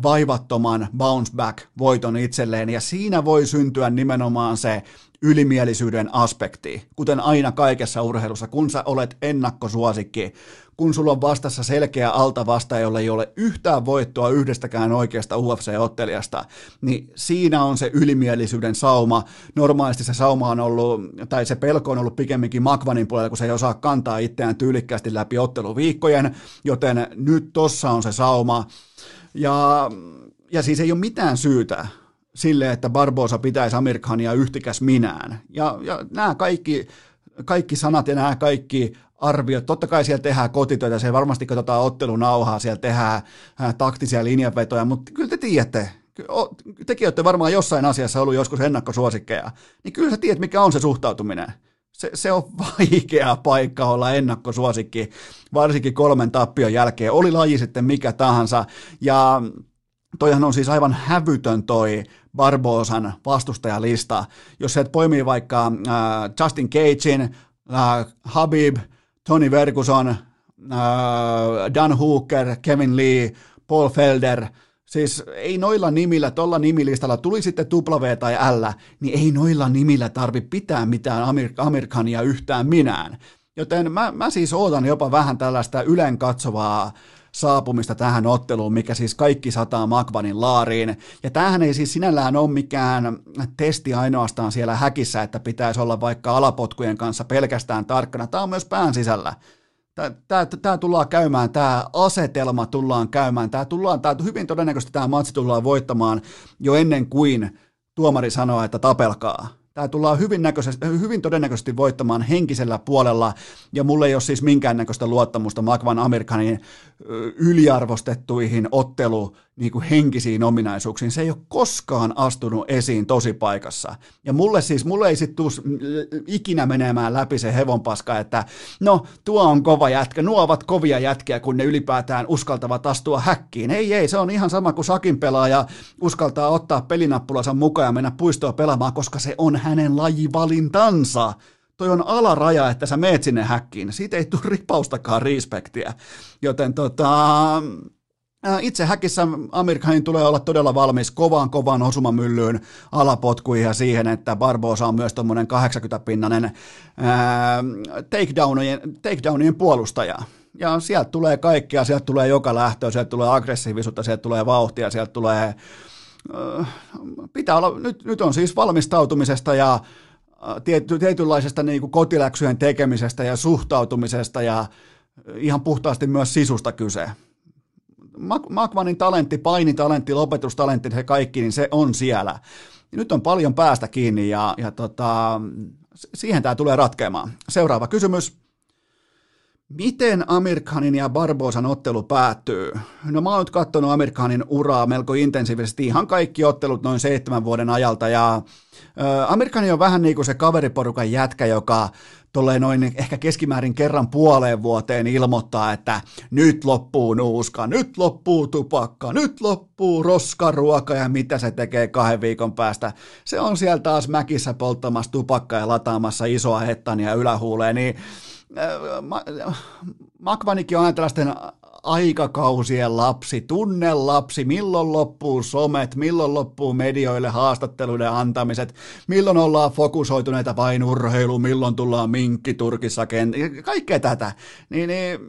vaivattoman bounce back-voiton itselleen, ja siinä voi syntyä nimenomaan se ylimielisyyden aspekti, kuten aina kaikessa urheilussa, kun sä olet ennakkosuosikki, kun sulla on vastassa selkeä altavastaaja, jolla ei ole yhtään voittoa yhdestäkään oikeasta U F C-ottelijasta, niin siinä on se ylimielisyyden sauma. Normaalisti se sauma on ollut, tai se pelko on ollut pikemminkin Makvanin puolella, kun se ei osaa kantaa itseään tyylikkäästi läpi otteluviikkojen, joten nyt tossa on se sauma. Ja, ja siis ei ole mitään syytä sille, että Barbosa pitäisi Amir Khania yhtikäs minään. Ja, ja nämä kaikki, kaikki sanat ja nämä kaikki arviot, totta kai siellä tehdään kotitöitä, siellä varmasti katsotaan ottelunauhaa, siellä tehdään taktisia linjanvetoja, mutta kyllä te tiedätte, tekin olette varmaan jossain asiassa ollut joskus ennakkosuosikkeja, niin kyllä sä tiedät, mikä on se suhtautuminen. Se, se on vaikea paikka olla ennakkosuosikki, varsinkin kolmen tappion jälkeen, oli laji sitten mikä tahansa, ja toihan on siis aivan hävytön toi Barbosan vastustajalista, jos se poimii vaikka äh, Justin Cagein, äh, Habib, Tony Ferguson, äh, Dan Hooker, Kevin Lee, Paul Felder. Siis ei noilla nimillä, tuolla nimilistalla, tuli sitten W tai L, niin ei noilla nimillä tarvi pitää mitään Amir, Amir Khania yhtään minään. Joten mä, mä siis ootan jopa vähän tällaista ylen katsovaa saapumista tähän otteluun, mikä siis kaikki sataa Makvanin laariin. Ja tämähän ei siis sinällään ole mikään testi ainoastaan siellä häkissä, että pitäisi olla vaikka alapotkujen kanssa pelkästään tarkkana. Tämä on myös pään sisällä. Tämä, tämä tullaan käymään, tämä asetelma tullaan käymään, tämä tullaan, tämä, hyvin todennäköisesti tämä matsi tullaan voittamaan jo ennen kuin tuomari sanoo, että tapelkaa. Tämä tullaan hyvin, hyvin todennäköisesti voittamaan henkisellä puolella, ja mulla ei ole siis minkäännäköistä luottamusta Makvan Amir Khanin yliarvostettuihin ottelu niin kuin henkisiin ominaisuuksiin. Se ei ole koskaan astunut esiin tosipaikassa. Ja mulle siis, mulle ei sitten tule ikinä menemään läpi se hevonpaska, että no tuo on kova jätkä, nuo ovat kovia jätkiä, kun ne ylipäätään uskaltavat astua häkkiin. Ei, ei, se on ihan sama kuin sakin pelaaja uskaltaa ottaa pelinappulansa mukaan ja mennä puistoon pelaamaan, koska se on hänen lajivalintansa. Toi on alaraja, että sä meet sinne häkkiin. Siitä ei tule ripaustakaan respektiä. Joten tota... itse häkissä Amir Khanin tulee olla todella valmis kovaan kovaan osumamyllyyn, alapotkuihin ja siihen, että Barbosa on myös tuommoinen kahdeksankymmentäpinnainen ää, takedownien, takedownien puolustaja. Ja sieltä tulee kaikkea, sieltä tulee joka lähtöä, sieltä tulee aggressiivisuutta, sieltä tulee vauhtia, sieltä tulee... Ää, pitää olla, nyt, nyt on siis valmistautumisesta ja tiety, tietynlaisesta niin kuin kotiläksyjen tekemisestä ja suhtautumisesta ja ihan puhtaasti myös sisusta kyse. Makvanin talentti, painitalentti, lopetustalentti, se kaikki, niin se on siellä. Nyt on paljon päästä kiinni ja, ja tota, siihen tämä tulee ratkeamaan. Seuraava kysymys. Miten Amir Khanin ja Barbosan ottelu päättyy? No mä oon nyt katsonut Amir Khanin uraa melko intensiivisesti, ihan kaikki ottelut noin seitsemän vuoden ajalta, ja äh, Amir Khanin on vähän niin kuin se kaveriporukan jätkä, joka tolleen noin ehkä keskimäärin kerran puoleen vuoteen ilmoittaa, että nyt loppuu nuuska, nyt loppuu tupakka, nyt loppuu roskaruoka, ja mitä se tekee kahden viikon päästä. Se on siellä taas mäkissä polttamassa tupakkaa ja lataamassa isoa hettania ylähuuleen, niin Makvanikin on aina tällaisten aikakausien lapsi, tunnen lapsi, milloin loppuu somet, milloin loppuu medioille haastatteluiden antamiset, milloin ollaan fokusoituneita vain urheiluun, milloin tullaan minkkiturkissa kentillä, kaikkea tätä. Niin, niin,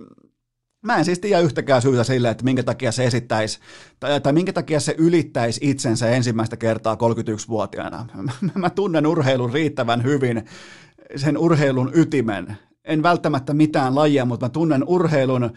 mä en siis tiedä yhtäkään syytä sille, että minkä takia se esittäisi, tai, tai minkä takia se ylittäisi itsensä ensimmäistä kertaa kolmekymmentäyksivuotiaana. Mä tunnen urheilun riittävän hyvin, sen urheilun ytimen. En välttämättä mitään lajia, mutta mä tunnen urheilun.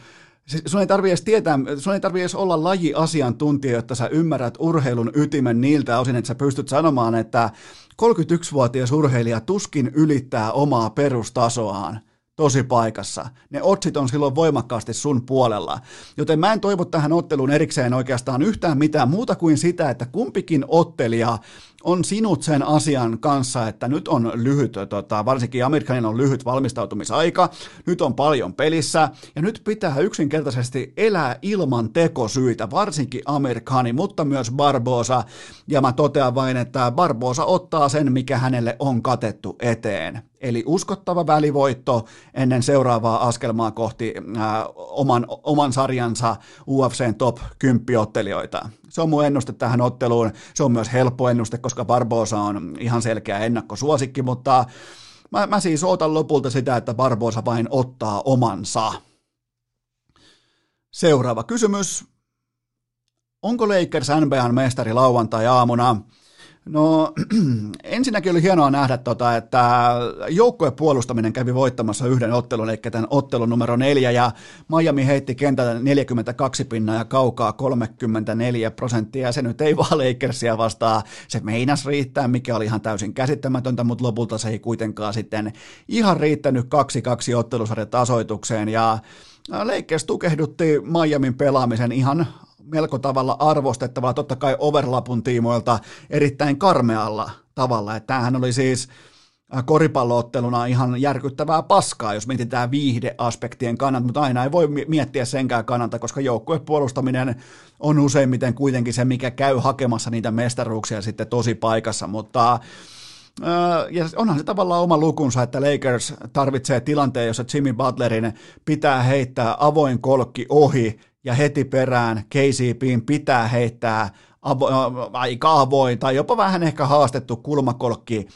Siis sun ei tarvitse edes tietää, sun ei tarvitse edes olla lajiasiantuntija, jotta sä ymmärrät urheilun ytimen niiltä osin, että sä pystyt sanomaan, että kolmekymmentäyksivuotias urheilija tuskin ylittää omaa perustasoaan tosi paikassa. Ne otsit on silloin voimakkaasti sun puolella. Joten mä en toivo tähän otteluun erikseen oikeastaan yhtään mitään muuta kuin sitä, että kumpikin ottelija on sinut sen asian kanssa, että nyt on lyhyt, tota, varsinkin Amerikanin on lyhyt valmistautumisaika, nyt on paljon pelissä, ja nyt pitää yksinkertaisesti elää ilman tekosyitä, varsinkin Amerikani, mutta myös Barbosa, ja mä totean vain, että Barbosa ottaa sen, mikä hänelle on katettu eteen. Eli uskottava välivoitto ennen seuraavaa askelmaa kohti ää, oman, oman sarjansa U F C:n top kymmenen ottelijoita. Se on mun ennuste tähän otteluun, se on myös helppo ennuste, koska Barbosa on ihan selkeä ennakkosuosikki, mutta mä, mä siis ootan lopulta sitä, että Barbosa vain ottaa omansa. Seuraava kysymys. Onko Lakers N B A:n mestari lauantai-aamuna? No ensinnäkin oli hienoa nähdä, tota, että joukkueen puolustaminen kävi voittamassa yhden ottelun, eli tämän ottelun numero neljä, ja Miami heitti kentällä neljäkymmentäkaksi pinnaa ja kaukaa kolmekymmentäneljä prosenttia, ja se nyt ei vaan Lakersia vastaa, se meinas riittää, mikä oli ihan täysin käsittämätöntä, mutta lopulta se ei kuitenkaan sitten ihan riittänyt kaksi kaksi ottelusarjan tasoitukseen, ja Lakers tukehdutti Miamin pelaamisen ihan melko tavalla arvostettavaa, totta kai overlapun tiimoilta erittäin karmealla tavalla. Että tämähän oli siis koripallootteluna ihan järkyttävää paskaa, jos mietitään viihdeaspektien kannalta, mutta aina ei voi miettiä senkään kannalta, koska joukkueen puolustaminen on useimmiten kuitenkin se, mikä käy hakemassa niitä mestaruuksia sitten tosi paikassa, mutta ja onhan se tavallaan oma lukunsa, että Lakers tarvitsee tilanteen, jossa Jimmy Butlerin pitää heittää avoin kolkki ohi, ja heti perään K C P:n pitää heittää avo, aika avoin tai jopa vähän ehkä haastettu kulmakolkki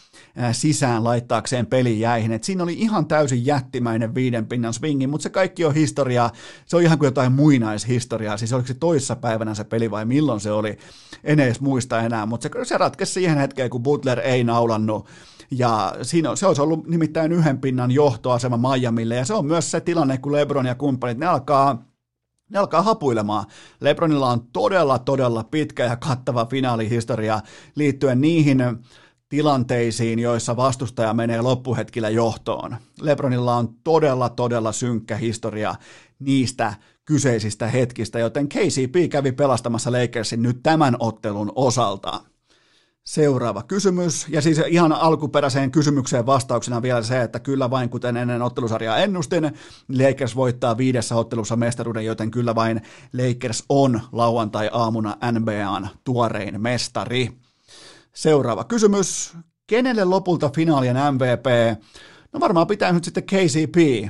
sisään laittaakseen pelin jäihin. Et siinä oli ihan täysin jättimäinen viiden pinnan swingi, mutta se kaikki on historiaa. Se on ihan kuin jotain muinaishistoriaa. Siis oliko se toissapäivänä se peli vai milloin se oli? En edes muista enää, mutta se, se ratkesi siihen hetkeen, kun Butler ei naulannut. Ja siinä on, se olisi ollut nimittäin yhden pinnan johtoasema Miamille. Ja se on myös se tilanne, kun LeBron ja kumppanit, ne alkaa... Ne alkaa hapuilemaan. LeBronilla on todella, todella pitkä ja kattava finaalihistoria liittyen niihin tilanteisiin, joissa vastustaja menee loppuhetkillä johtoon. LeBronilla on todella, todella synkkä historia niistä kyseisistä hetkistä, joten K C P kävi pelastamassa Lakersin nyt tämän ottelun osalta. Seuraava kysymys, ja siis ihan alkuperäiseen kysymykseen vastauksena vielä se, että kyllä vain, kuten ennen ottelusarjaa ennustin, Lakers voittaa viidessä ottelussa mestaruuden, joten kyllä vain Lakers on lauantai-aamuna N B A:n tuorein mestari. Seuraava kysymys, kenelle lopulta finaalien M V P? No varmaan pitää nyt sitten K C P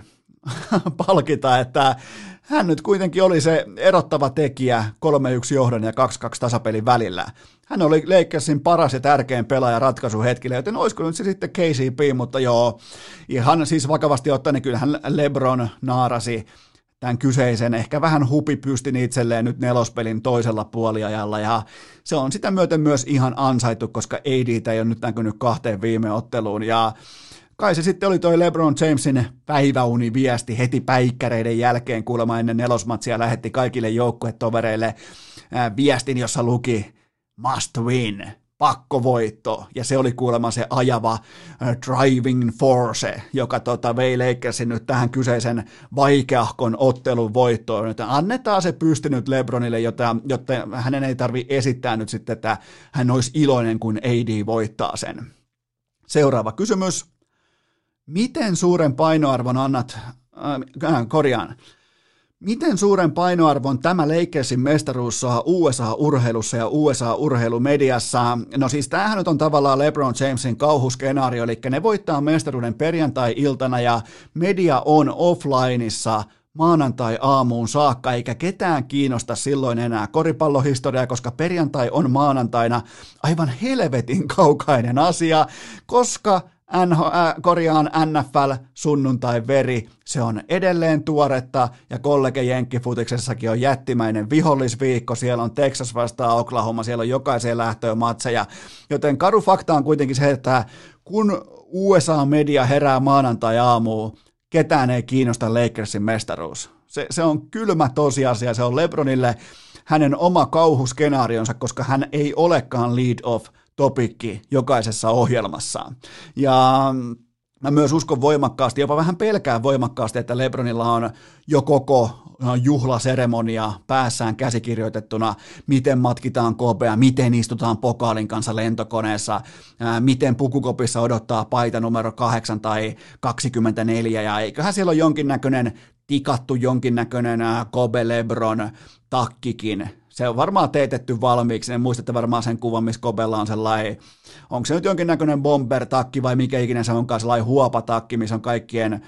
palkita, että hän nyt kuitenkin oli se erottava tekijä kolme yksi johdon ja kaksi kaksi tasapelin välillä. Hän oli Lakersin paras ja tärkein pelaaja ratkaisuhetkillä, joten olisiko nyt se sitten K C P, mutta joo, ihan siis vakavasti ottaen, niin kyllähän LeBron naarasi tämän kyseisen, ehkä vähän hupipystin itselleen nyt nelospelin toisella puoliajalla, ja se on sitä myöten myös ihan ansaittu, koska A D:tä ei ole nyt näkynyt kahteen viime otteluun, ja kai se sitten oli toi LeBron Jamesin päiväuniviesti heti päikkäreiden jälkeen, kuulemma ennen nelosmatsia lähetti kaikille joukkuetovereille viestin, jossa luki must win, pakkovoitto, ja se oli kuulemma se ajava driving force, joka tota vei Lakersin nyt tähän kyseisen vaikeahkon ottelun voittoon, joten annetaan se pystynyt LeBronille, jotta, jotta hänen ei tarvitse esittää nyt sitten, että hän olisi iloinen, kun A D voittaa sen. Seuraava kysymys. Miten suuren painoarvon annat, äh, korjaan, miten suuren painoarvon tämä Lakersin mestaruus saa U S A-urheilussa ja U S A-urheilumediassa? No siis tämähän nyt on tavallaan LeBron Jamesin kauhuskenaario, eli ne voittaa mestaruuden perjantai-iltana ja media on offlineissa maanantai-aamuun saakka, eikä ketään kiinnosta silloin enää koripallohistoriaa, koska perjantai on maanantaina aivan helvetin kaukainen asia, koska korjaan N F L-sunnuntai-veri, se on edelleen tuoretta ja kollege jenkkifutiksessakin on jättimäinen vihollisviikko, siellä on Texas vastaan Oklahoma, siellä on jokaiseen lähtöön matseja, joten karu fakta on kuitenkin se, että kun U S A-media herää maanantai-aamuun, ketään ei kiinnosta Lakersin mestaruus. Se, se on kylmä tosiasia, se on LeBronille hänen oma kauhuskenaarionsa, koska hän ei olekaan lead-off topikki jokaisessa ohjelmassaan. Ja mä myös uskon voimakkaasti, jopa vähän pelkään voimakkaasti, että LeBronilla on jo koko juhlaseremonia päässään käsikirjoitettuna, miten matkitaan kopea, miten istutaan pokaalin kanssa lentokoneessa, miten pukukopissa odottaa paita numero kahdeksan tai kaksikymmentäneljä, ja eiköhän siellä ole jonkinnäköinen tikattu, jonkinnäköinen Kobe LeBron takkikin. Se on varmaan teetetty valmiiksi, ne muistatte varmaan sen kuvan, missä Kobella on sellainen, onko se nyt jonkinnäköinen bomber-takki vai mikä ikinä se onkaan, sellainen huopatakki, missä on kaikkien,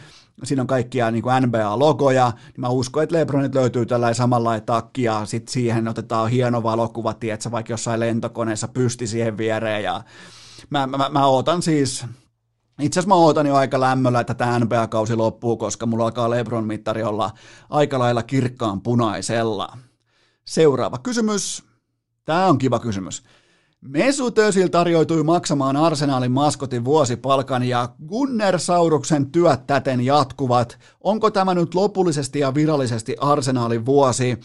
siinä on kaikkia niin kuin N B A-logoja, niin mä uskon, että LeBronit löytyy tällainen samanlainen takki, ja sitten siihen otetaan hieno valokuva, tietsä, vaikka jossain lentokoneessa pysti siihen viereen, ja mä, mä, mä ootan siis... Itse asiassa mä ootan jo aika lämmöllä, että tämä N B A-kausi loppuu, koska mulla alkaa LeBron-mittari olla aika lailla kirkkaan punaisella. Seuraava kysymys. Tämä on kiva kysymys. Mesut Özil tarjoutui maksamaan Arsenalin maskotin vuosipalkan ja Gunnar Sauruksen työt täten jatkuvat. Onko tämä nyt lopullisesti ja virallisesti Arsenalin vuosi?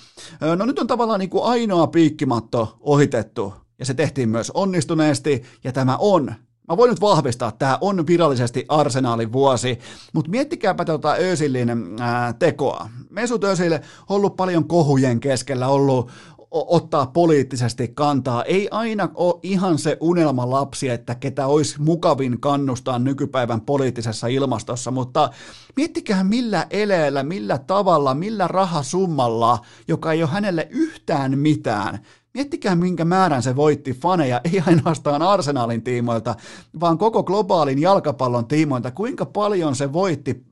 No nyt on tavallaan niin kuin ainoa piikkimatto ohitettu ja se tehtiin myös onnistuneesti ja tämä on. Mä voin nyt vahvistaa, että tämä on virallisesti Arsenalin vuosi, mutta miettikääpä tuota Özilin ää, tekoa. Mesut Özil on ollut paljon kohujen keskellä, ollut o- ottaa poliittisesti kantaa. Ei aina ole ihan se unelmalapsi, että ketä olisi mukavin kannustaa nykypäivän poliittisessa ilmastossa, mutta miettikää millä eleellä, millä tavalla, millä rahasummalla, joka ei ole hänelle yhtään mitään. Miettikää, minkä määrän se voitti faneja, ei ainoastaan Arsenalin tiimoilta, vaan koko globaalin jalkapallon tiimoilta, kuinka paljon se voitti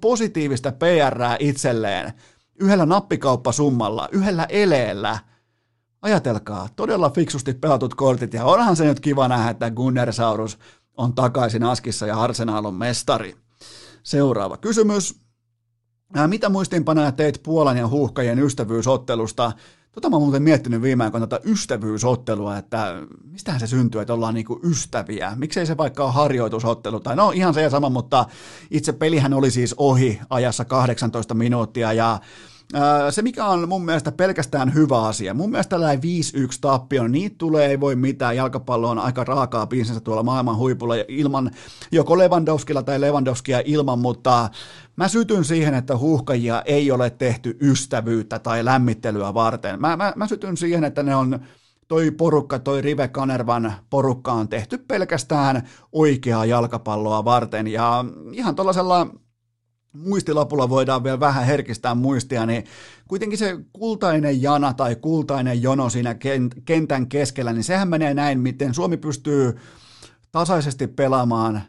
positiivista P R:ää itselleen yhdellä nappikauppasummalla, yhdellä eleellä. Ajatelkaa, todella fiksusti pelatut kortit, ja onhan se nyt kiva nähdä, että Gunnar Saurus on takaisin askissa ja Arsenal on mestari. Seuraava kysymys. Mitä muistiinpanoja teit Puolan ja Huuhkajien ystävyysottelusta? Tota mä oon muuten miettinyt viime aikoina tätä ystävyysottelua, että mistähän se syntyy, että ollaan niinku ystäviä. Miksei se vaikka ole harjoitusottelu tai no ihan se ja sama, mutta itse pelihän oli siis ohi ajassa kahdeksantoista minuuttia ja ää, se mikä on mun mielestä pelkästään hyvä asia. Mun mielestä tällainen viisi yksi tappio, niitä tulee, ei voi mitään. Jalkapallo on aika raakaa bisnestä tuolla maailman huipulla ilman, joko Lewandowskilla tai Lewandowskia ilman, mutta mä sytyn siihen, että Huuhkajia ei ole tehty ystävyyttä tai lämmittelyä varten. Mä, mä, mä sytyn siihen, että ne on, toi porukka, toi Rive Kanervan porukka on tehty pelkästään oikeaa jalkapalloa varten. Ja ihan tuollaisella muistilapulla voidaan vielä vähän herkistää muistia, niin kuitenkin se kultainen jana tai kultainen jono siinä kentän keskellä, niin sehän menee näin, miten Suomi pystyy tasaisesti pelaamaan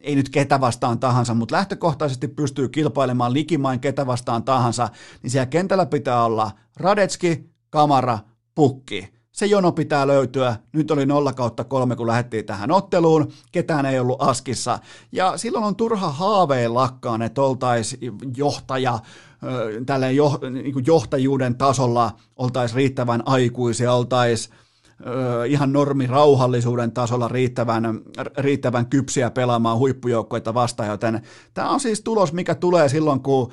ei nyt ketä vastaan tahansa, mutta lähtökohtaisesti pystyy kilpailemaan likimain ketä vastaan tahansa, niin siellä kentällä pitää olla Radetski, Kamara, Pukki. Se jono pitää löytyä. Nyt oli nolla kolme, kun lähdettiin tähän otteluun. Ketään ei ollut askissa. Ja silloin on turha haaveillakaan, että oltaisiin johtaja, tälleen jo, niin johtajuuden tasolla, oltaisiin riittävän aikuisia, oltaisiin ihan normi rauhallisuuden tasolla riittävän, riittävän kypsiä pelaamaan huippujoukkoita vastaan, joten tämä on siis tulos, mikä tulee silloin, kun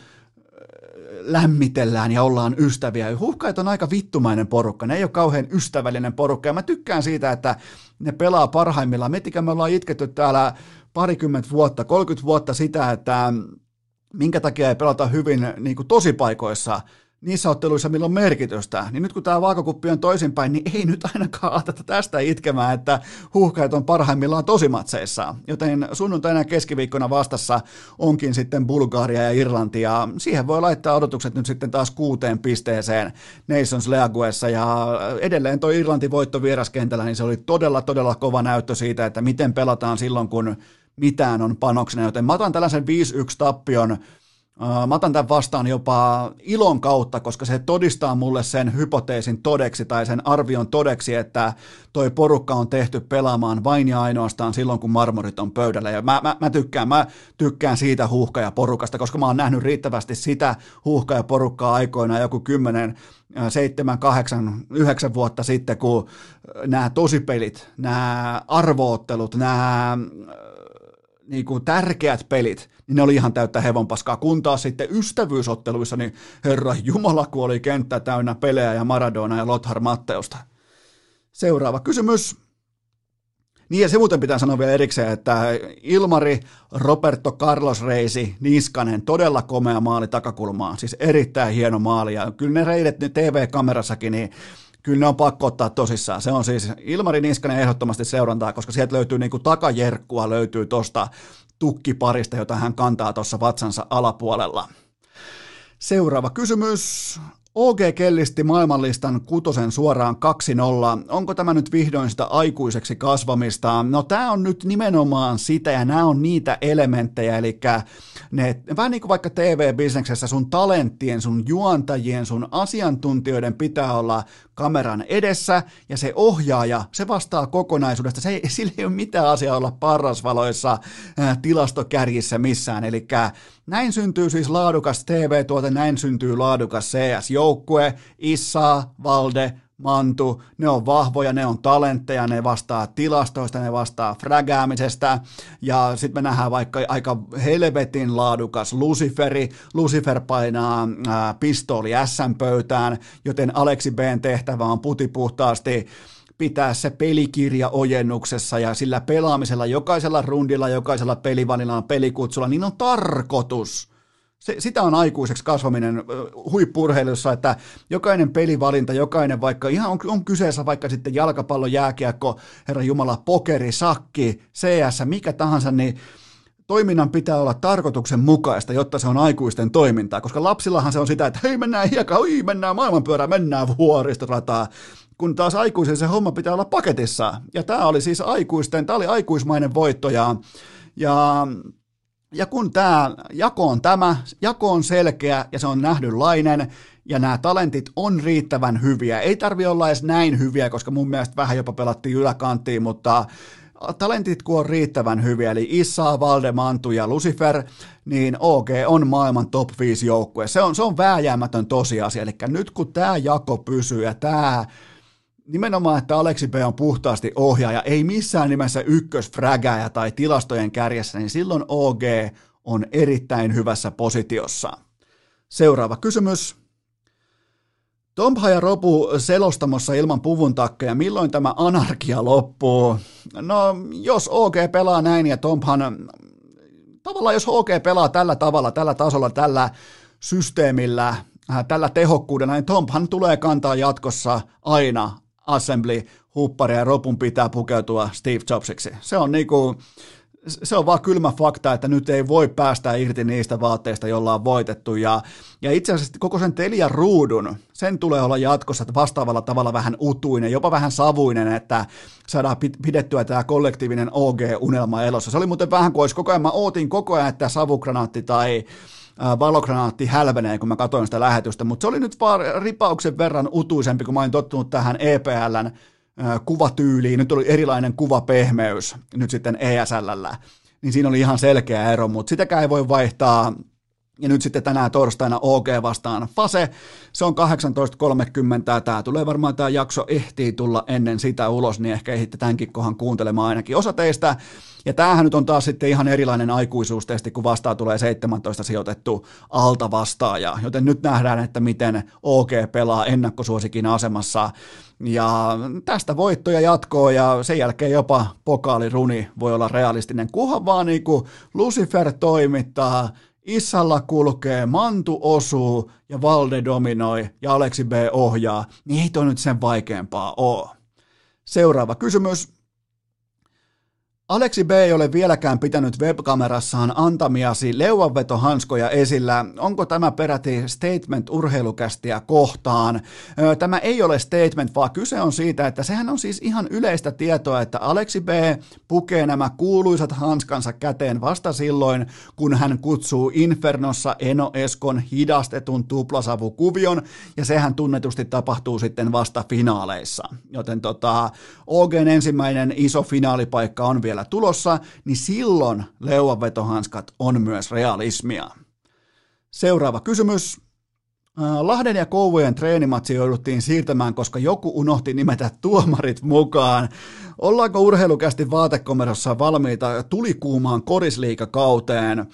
lämmitellään ja ollaan ystäviä. Huuhkajat on aika vittumainen porukka, ne ei ole kauhean ystävällinen porukka, ja mä tykkään siitä, että ne pelaa parhaimmillaan. Miettikää, me ollaan itketty täällä parikymmentä vuotta, kolmekymmentä vuotta sitä, että minkä takia ei pelata hyvin niin kuin tosipaikoissa, niissä otteluissa, millä on merkitystä, niin nyt kun tämä vaakakuppi on toisinpäin, niin ei nyt ainakaan aateta tästä itkemään, että Huuhkajat on parhaimmillaan tosimatseissa. Joten sunnuntaina keskiviikkona vastassa onkin sitten Bulgaria ja Irlanti, ja siihen voi laittaa odotukset nyt sitten taas kuuteen pisteeseen Nations Leaguessa, ja edelleen toi Irlanti voitto vieraskentällä, niin se oli todella, todella kova näyttö siitä, että miten pelataan silloin, kun mitään on panoksena, joten mä otan tällaisen viisi yksi tappion Mä otan tämän vastaan jopa ilon kautta, koska se todistaa mulle sen hypoteesin todeksi tai sen arvion todeksi, että toi porukka on tehty pelaamaan vain ja ainoastaan silloin, kun marmorit on pöydällä. Ja mä, mä, mä, tykkään, mä tykkään siitä huuhkajaporukasta, koska mä oon nähnyt riittävästi sitä huuhkajaporukkaa aikoinaan joku kymmenen, seitsemän, kahdeksan, yhdeksän vuotta sitten, kun nämä tosipelit, nämä arvoottelut, nämä niin kuin tärkeät pelit, niin ne oli ihan täyttä hevonpaskaa, kun taas sitten ystävyysotteluissa, niin herra jumala, kun oli kenttä täynnä pelejä ja Maradona ja Lothar Matteusta. Seuraava kysymys. Niin ja se muuten pitää sanoa vielä erikseen, että Ilmari, Roberto Carlos Reisi, Niskanen, todella komea maali takakulmaan, siis erittäin hieno maali ja kyllä ne reidet ne T V-kamerassakin, niin kyllä ne on pakko ottaa tosissaan. Se on siis Ilmari Niskanen ehdottomasti seurantaa, koska sieltä löytyy niin kuin takajerkkua, löytyy tuosta tukkiparista, jota hän kantaa tuossa vatsansa alapuolella. Seuraava kysymys. O G kellisti maailmanlistan kutosen suoraan kaksi nolla. Onko tämä nyt vihdoin sitä aikuiseksi kasvamista? No tämä on nyt nimenomaan sitä ja nämä on niitä elementtejä, eli ne, vähän niin kuin vaikka T V-bisneksessä sun talenttien, sun juontajien, sun asiantuntijoiden pitää olla kameran edessä ja se ohjaaja, se vastaa kokonaisuudesta. Se ei, sillä ei ole mitään asiaa olla parrasvaloissa, tilastokärjissä missään, eli näin syntyy siis laadukas T V-tuote, näin syntyy laadukas C S-joukkue, Issa, Valde, Mantu, ne on vahvoja, ne on talentteja, ne vastaa tilastoista, ne vastaa frägäämisestä ja sitten me nähdään vaikka aika helvetin laadukas Luciferi, Lucifer painaa ää, pistooli S M-pöytään, joten Aleksi B:n tehtävä on putipuhtaasti pitää se pelikirja ojennuksessa ja sillä pelaamisella, jokaisella rundilla, jokaisella pelivalinnalla, pelikutsulla, niin on tarkoitus. Se, sitä on aikuiseksi kasvaminen huippu-urheilussa, että jokainen pelivalinta, jokainen vaikka, ihan on, on kyseessä vaikka sitten jalkapallo, jääkiekko, herra jumala, pokeri, sakki, C S, mikä tahansa, niin toiminnan pitää olla tarkoituksenmukaista, jotta se on aikuisten toimintaa, koska lapsillahan se on sitä, että hei mennään hiekaa, oi mennään maailmanpyörään, mennään vuoristorataa, kun taas aikuisen se homma pitää olla paketissa. Ja tämä oli siis aikuisten, tämä oli aikuismainen voitto ja, ja, ja kun tämä jako on tämä, jako on selkeä ja se on nähdynlainen ja nämä talentit on riittävän hyviä. Ei tarvitse olla edes näin hyviä, koska mun mielestä vähän jopa pelattiin yläkanttiin, mutta talentit kun on riittävän hyviä, eli Issa, Valde, Mantu ja Lucifer, niin O G on maailman top viisi joukkue. Se on, se on vääjäämätön tosiasia, eli nyt kun tämä jako pysyy ja tämä nimenomaan, että Aleksi B on puhtaasti ohjaaja, ei missään nimessä ykkösfrägääjä tai tilastojen kärjessä, niin silloin O G on erittäin hyvässä positiossa. Seuraava kysymys. Tompa ja Ropu selostamossa ilman puvun takkeja. Milloin tämä anarkia loppuu? No, jos O G pelaa näin ja Tomphan, tavallaan jos O G pelaa tällä tavalla, tällä tasolla, tällä systeemillä, tällä tehokkuudella, niin Tomphan tulee kantaa jatkossa aina assembly huppari ja Ropun pitää pukeutua Steve Jobsiksi. Se on niinku, se on vaan kylmä fakta, että nyt ei voi päästä irti niistä vaatteista, joilla on voitettu. Ja, ja itse asiassa koko sen Telian ruudun, sen tulee olla jatkossa vastaavalla tavalla vähän utuinen, jopa vähän savuinen, että saadaan pidettyä tämä kollektiivinen O G-unelma elossa. Se oli muuten vähän kuin olisi koko ajan, mä ootin koko ajan, että savukranaatti tai valokranaatti hälvenee, kun mä katsoin sitä lähetystä, mutta se oli nyt vaan ripauksen verran utuisempi, kun mä olin tottunut tähän E P L:n kuvatyyliin, nyt oli erilainen kuvapehmeys nyt sitten E S L:llä, niin siinä oli ihan selkeä ero, mutta sitäkään ei voi vaihtaa, ja nyt sitten tänään torstaina O G vastaan Fase, se on kahdeksantoista kolmekymmentä, tämä tulee varmaan, tämä jakso ehtii tulla ennen sitä ulos, niin ehkä ehditte tämänkin kohan kuuntelemaan ainakin osa teistä, ja tämähän nyt on taas sitten ihan erilainen aikuisuustesti, kun vastaan tulee seitsemäntoista sijoitettu alta vastaaja, joten nyt nähdään, että miten O G pelaa ennakkosuosikin asemassa, ja tästä voittoja jatkoa ja sen jälkeen jopa pokaaliruni voi olla realistinen, kunhan vaan niin kuin Lucifer toimittaa, Issalla kulkee, Mantu osuu ja Valde dominoi ja Aleksi B ohjaa, niin ei toi nyt sen vaikeampaa ole. Seuraava kysymys. Aleksi B. ei ole vieläkään pitänyt webkamerassaan antamiasi leuanvetohanskoja esillä. Onko tämä peräti statement urheilukästiä kohtaan? Tämä ei ole statement, vaan kyse on siitä, että sehän on siis ihan yleistä tietoa, että Aleksi B. pukee nämä kuuluisat hanskansa käteen vasta silloin, kun hän kutsuu Infernossa Eno Eskon hidastetun tuplasavukuvion, ja sehän tunnetusti tapahtuu sitten vasta finaaleissa. Joten tota, O G:n ensimmäinen iso finaalipaikka on vielä tulossa, niin silloin leuanvetohanskat on myös realismia. Seuraava kysymys. Lahden ja Kouvojen treenimatsi jouduttiin siirtämään, koska joku unohti nimetä tuomarit mukaan. Ollaanko urheilukästi vaatekomerossa valmiita tulikuumaan korisliigakauteen?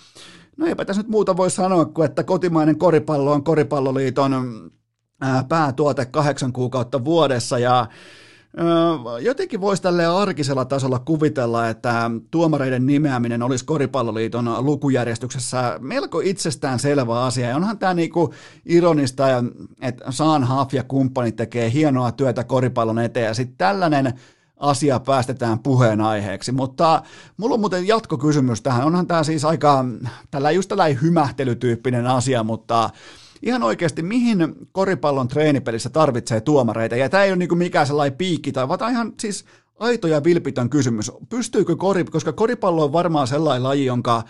No eipä tässä nyt muuta voi sanoa kuin, että kotimainen koripallo on Koripalloliiton päätuote kahdeksan kuukautta vuodessa, ja jotenkin voisi tälleen arkisella tasolla kuvitella, että tuomareiden nimeäminen olisi Koripalloliiton lukujärjestyksessä melko itsestään selvä asia. Ja onhan tämä niinku ironista, että Saan Haf ja kumppanit tekee hienoa työtä koripallon eteen ja sitten tällainen asia päästetään puheenaiheeksi. Mutta mulla on muuten jatkokysymys tähän. Onhan tämä siis aika tällä just tällainen hymähtelytyyppinen asia, mutta ihan oikeasti, mihin koripallon treenipelissä tarvitsee tuomareita? Ja tämä ei ole niin kuin mikään sellainen piikki, tai vaan ihan siis aito ja vilpitön kysymys. Pystyykö kori, koska koripallo on varmaan sellainen laji, jonka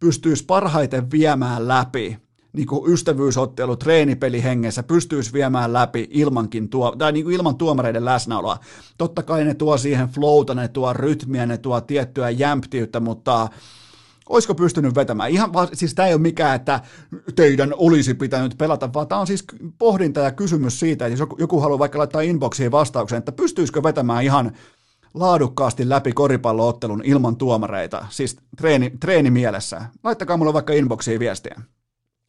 pystyisi parhaiten viemään läpi, niin kuin ystävyysottelu treenipeli hengessä pystyisi viemään läpi ilmankin tuo, tai niin kuin ilman tuomareiden läsnäoloa. Totta kai ne tuo siihen flowta, ne tuo rytmiä, ne tuo tiettyä jämptiyttä, mutta olisiko pystynyt vetämään? Ihan vaan, siis tämä ei ole mikään, että teidän olisi pitänyt pelata, vaan tämä on siis pohdinta ja kysymys siitä, että jos joku haluaa vaikka laittaa inboxiin vastauksen, että pystyisikö vetämään ihan laadukkaasti läpi koripalloottelun ilman tuomareita, siis treeni, treeni mielessä. Laittakaa mulle vaikka inboxiin viestiä.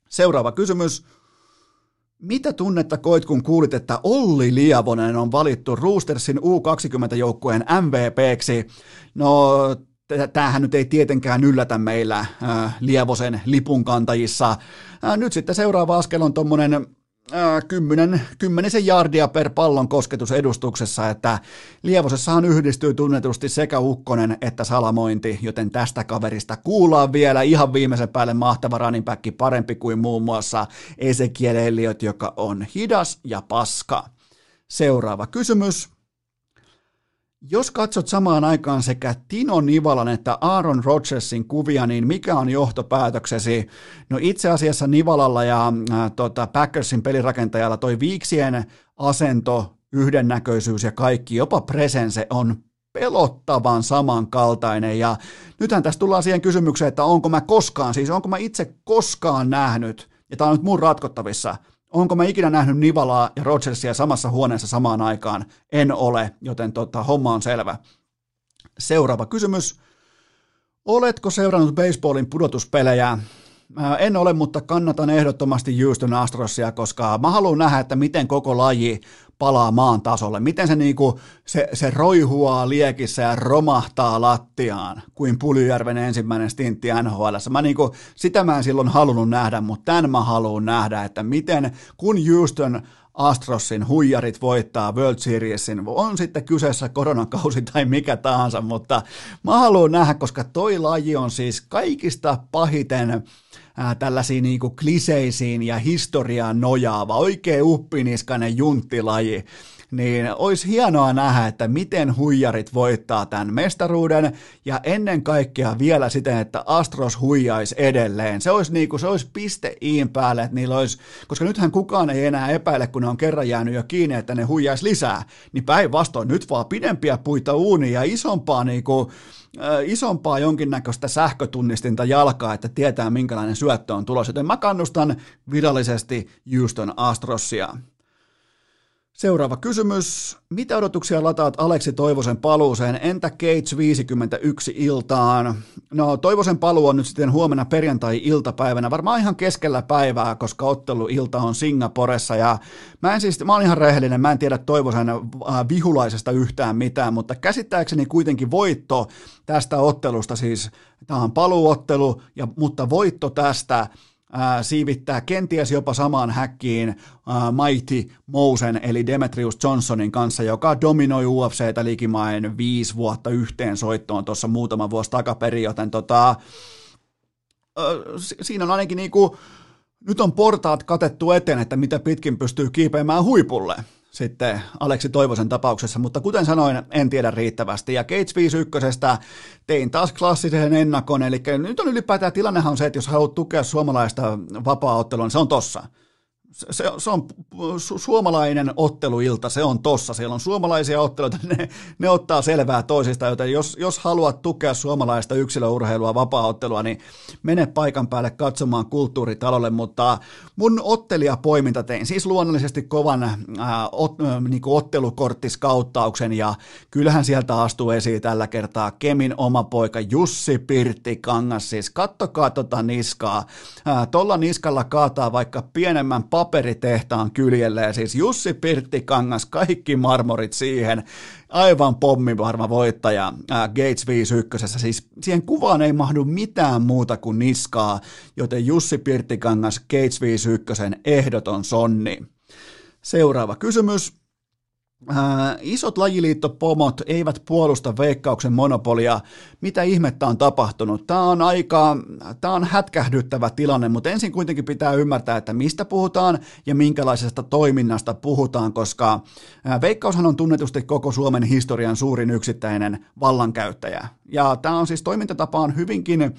Seuraava kysymys. Mitä tunnetta koit, kun kuulit, että Olli Liavonen on valittu Roostersin U kaksikymmentä-joukkueen M V P:ksi? No, tämähän nyt ei tietenkään yllätä meillä Lievosen lipunkantajissa. Nyt sitten seuraava askel on tuommoinen kymmenen, kymmenisen jardia per pallon kosketus edustuksessa, että Lievosessahan yhdistyy tunnetusti sekä ukkonen että salamointi, joten tästä kaverista kuullaan vielä ihan viimeisen päälle mahtava running back, parempi kuin muun muassa Ezekiel Elliot, joka on hidas ja paska. Seuraava kysymys. Jos katsot samaan aikaan sekä Tino Nivalan että Aaron Rodgersin kuvia, niin mikä on johtopäätöksesi? No itse asiassa Nivalalla ja äh, tota Packersin pelirakentajalla toi viiksien asento, yhdennäköisyys ja kaikki, jopa presense on pelottavan samankaltainen. Ja nythän tässä tullaan siihen kysymykseen, että onko mä koskaan, siis onko mä itse koskaan nähnyt, ja tämä on nyt mun ratkottavissa, onko mä ikinä nähnyt Nivalaa ja Rodgersia samassa huoneessa samaan aikaan? En ole, joten tota, homma on selvä. Seuraava kysymys. Oletko seurannut baseballin pudotuspelejä? En ole, mutta kannatan ehdottomasti Houston Astrosia, koska mä haluan nähdä, että miten koko laji palaa maan tasolle. Miten se, niinku, se, se roihuaa liekissä ja romahtaa lattiaan, kuin Puljujärven ensimmäinen stintti N H L:ssä. Mä niinku, sitä mä en silloin halunnut nähdä, mutta tämän mä haluan nähdä, että miten kun Houston Astrosin huijarit voittaa World Seriesin, on sitten kyseessä koronakausi tai mikä tahansa, mutta mä haluan nähdä, koska toi laji on siis kaikista pahiten tällaisiin niin kuin kliseisiin ja historiaan nojaava, oikein uppiniskainen junttilaji, niin olisi hienoa nähdä, että miten huijarit voittaa tämän mestaruuden ja ennen kaikkea vielä siten, että Astros huijaisi edelleen. Se olisi, niin kuin, se olisi piste iin päälle, että niillä olisi, koska nythän kukaan ei enää epäile, kun ne on kerran jäänyt jo kiinni, että ne huijaisi lisää, niin päinvastoin nyt vaan pidempiä puita uunia ja isompaa niin kuin isompaa jonkinnäköistä sähkötunnistinta jalkaa, että tietää minkälainen syöttö on tulossa, joten mä kannustan virallisesti Houston Astrosia. Seuraava kysymys. Mitä odotuksia lataat Aleksi Toivosen paluuseen? Entä Gates viisikymmentäyksi iltaan? No Toivosen paluu on nyt sitten huomenna perjantai-iltapäivänä, varmaan ihan keskellä päivää, koska otteluilta on Singaporessa ja mä en siis, mä oon ihan rehellinen, mä en tiedä Toivosen vihulaisesta yhtään mitään, mutta käsittääkseni kuitenkin voitto tästä ottelusta, siis tämä on paluuottelu, ja, mutta voitto tästä Äh, siivittää kenties jopa samaan häkkiin äh, Mighty Mousen eli Demetrius Johnsonin kanssa, joka dominoi U F C:tä likimain viisi vuotta yhteen soittoon tuossa muutama vuosi takaperin, joten tota, äh, siinä on ainakin niinku, nyt on portaat katettu eteen, että mitä pitkin pystyy kiipeämään huipulle sitten Aleksi Toivosen tapauksessa, mutta kuten sanoin, en tiedä riittävästi. Ja Gates viisikymmentäyksi:stä tein taas klassisen ennakon, eli nyt on ylipäätään tilannehan on se, että jos haluat tukea suomalaista vapaa-ottelua, niin se on tossa. Se, se on su- suomalainen otteluilta, se on tossa. Siellä on suomalaisia otteluita, ne, ne ottaa selvää toisista, joten jos, jos haluat tukea suomalaista yksilöurheilua, vapaa-ottelua, niin mene paikan päälle katsomaan Kulttuuritalolle, mutta mun ottelijapoiminta tein siis luonnollisesti kovan ää, ot, ä, niin kuin ottelukorttiskauttauksen, ja kyllähän sieltä astuu esiin tällä kertaa Kemin oma poika Jussi Pirttikangas, siis kattokaa tota niskaa, ää, tolla niskalla kaataa vaikka pienemmän pa- paperitehtaan kyljelleen, siis Jussi Pirttikangas, kaikki marmorit siihen, aivan pommivarma voittaja ää, Gates viisikymmentäyksi, siis siihen kuvaan ei mahdu mitään muuta kuin niskaa, joten Jussi Pirttikangas, Gates viisikymmentäyksi, ehdoton sonni. Seuraava kysymys. Ää, isot lajiliittopomot eivät puolusta Veikkauksen monopolia. Mitä ihmettä on tapahtunut? Tämä on aika, tämä on hätkähdyttävä tilanne, mutta ensin kuitenkin pitää ymmärtää, että mistä puhutaan ja minkälaisesta toiminnasta puhutaan, koska Veikkaushan on tunnetusti koko Suomen historian suurin yksittäinen vallankäyttäjä. Ja tämä on siis toimintatapa on hyvinkin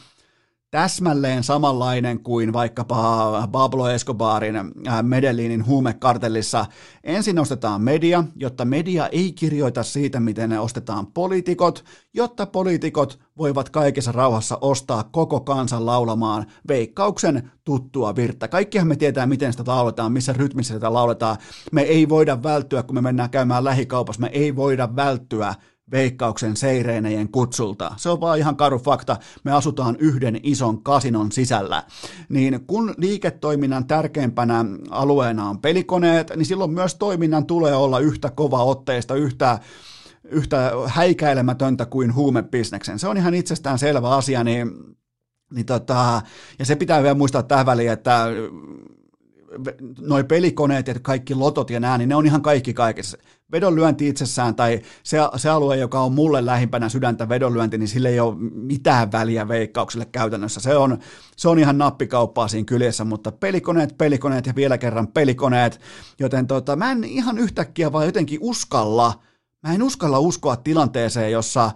täsmälleen samanlainen kuin vaikkapa Pablo Escobarin Medellinin huumekartellissa. Ensin ostetaan media, jotta media ei kirjoita siitä, miten ne ostetaan poliitikot, jotta poliitikot voivat kaikessa rauhassa ostaa koko kansan laulamaan Veikkauksen tuttua virttä. Kaikkihan me tietää, miten sitä lauletaan, missä rytmissä sitä lauletaan. Me ei voida välttyä, kun me mennään käymään lähikaupassa, me ei voida välttyä Veikkauksen seireenejien kutsulta. Se on vaan ihan karu fakta. Me asutaan yhden ison kasinon sisällä. Niin kun liiketoiminnan tärkeimpänä alueena on pelikoneet, niin silloin myös toiminnan tulee olla yhtä kova otteista, yhtä, yhtä häikäilemätöntä kuin huumebisneksen. Se on ihan itsestään selvä asia. Niin, niin tota, ja se pitää vielä muistaa tähän väliin, että noi pelikoneet ja kaikki lotot ja nää, niin ne on ihan kaikki kaikessa. Vedonlyönti itsessään tai se, se alue, joka on mulle lähimpänä sydäntä vedonlyönti, niin sillä ei ole mitään väliä Veikkaukselle käytännössä. Se on, se on ihan nappikauppaa siinä kyljessä, mutta pelikoneet, pelikoneet ja vielä kerran pelikoneet. Joten tota, mä en ihan yhtäkkiä vaan jotenkin uskalla, mä en uskalla uskoa tilanteeseen, jossa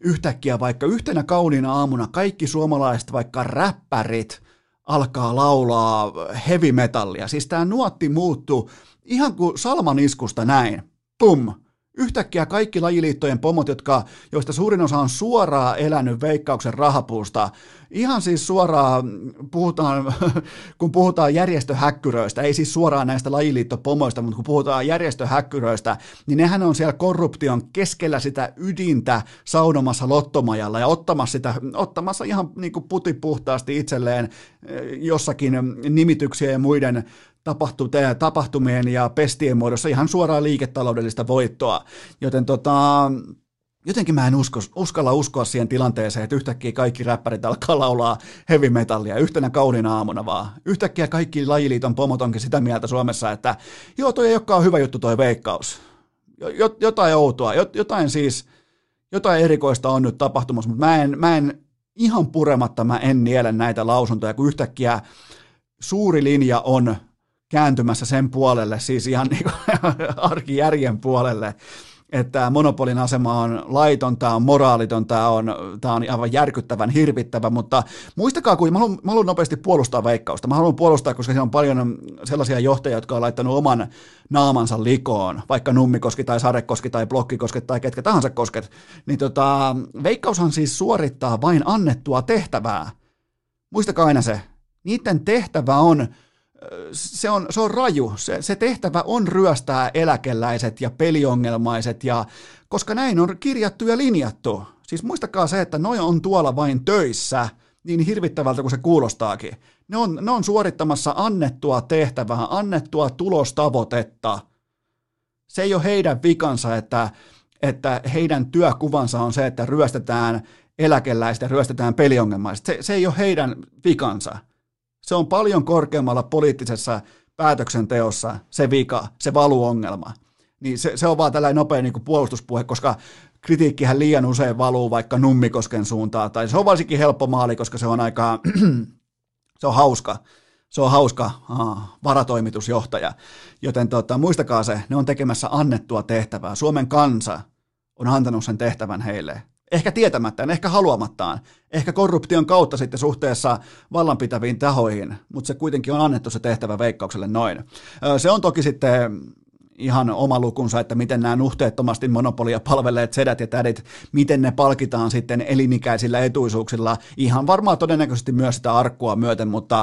yhtäkkiä vaikka yhtenä kauniina aamuna kaikki suomalaiset, vaikka räppärit, alkaa laulaa heavy metallia. Siis tämä nuotti muuttuu ihan kuin salman iskusta näin. Pum! Yhtäkkiä kaikki lajiliittojen pomot, jotka, joista suurin osa on suoraan elänyt Veikkauksen rahapuusta, ihan siis suoraan puhutaan, kun puhutaan järjestöhäkkyröistä, ei siis suoraan näistä lajiliittopomoista, mutta kun puhutaan järjestöhäkkyröistä, niin nehän on siellä korruption keskellä sitä ydintä saunomassa lottomajalla ja ottamassa, sitä, ottamassa ihan niin kuin puti puhtaasti itselleen jossakin nimityksiä ja muiden tapahtumien ja pestien muodossa ihan suoraan liiketaloudellista voittoa, joten tota, jotenkin mä en usko, uskalla uskoa siihen tilanteeseen, että yhtäkkiä kaikki räppärit alkaa laulaa heavy metallia yhtenä kauniina aamuna vaan. Yhtäkkiä kaikki lajiliiton pomot onkin sitä mieltä Suomessa, että joo, toi ei olekaan hyvä juttu toi Veikkaus. Jotain outoa, jotain siis, jotain erikoista on nyt tapahtumassa, mutta mä en, mä en ihan purematta, mä en niele näitä lausuntoja, kun yhtäkkiä suuri linja on kääntymässä sen puolelle, siis ihan niin kuin arkijärjen puolelle, että monopolin asema on laiton, tämä on moraaliton, tämä on, tämä on aivan järkyttävän hirvittävä, mutta muistakaa, kun mä haluan, mä haluan nopeasti puolustaa Veikkausta, mä haluan puolustaa, koska siellä on paljon sellaisia johtajia, jotka on laittanut oman naamansa likoon, vaikka Nummikoski tai Sadekoski tai Blokkikoski tai ketkä tahansa kosket, niin tota, Veikkaushan siis suorittaa vain annettua tehtävää. Muistakaa aina se, niiden tehtävä on Se on, se on raju. Se, se tehtävä on ryöstää eläkeläiset ja peliongelmaiset, ja, koska näin on kirjattu ja linjattu. Siis muistakaa se, että noi on tuolla vain töissä, niin hirvittävältä kuin se kuulostaakin. Ne on, ne on suorittamassa annettua tehtävää, annettua tulostavoitetta. Se ei ole heidän vikansa, että, että heidän työkuvansa on se, että ryöstetään eläkeläiset ja ryöstetään peliongelmaiset. Se, se ei ole heidän vikansa. Se on paljon korkeammalla poliittisessa päätöksenteossa se vika, se valuongelma. Niin se, se on vaan tällainen nopea niin kuin puolustuspuhe, koska kritiikkihän liian usein valuu vaikka Nummikosken suuntaan. Tai se on varsinkin helppo maali, koska se on aika, se on hauska, se on hauska aa, varatoimitusjohtaja. Joten tota, muistakaa se, ne on tekemässä annettua tehtävää. Suomen kansa on antanut sen tehtävän heille. Ehkä tietämättään, ehkä haluamattaan, ehkä korruption kautta sitten suhteessa vallanpitäviin tahoihin, mutta se kuitenkin on annettu se tehtävä Veikkaukselle noin. Se on toki sitten ihan oma lukunsa, että miten nämä nuhteettomasti monopolia palvelleet sedät ja tädit, miten ne palkitaan sitten elinikäisillä etuisuuksilla, ihan varmaan todennäköisesti myös sitä arkkua myöten, mutta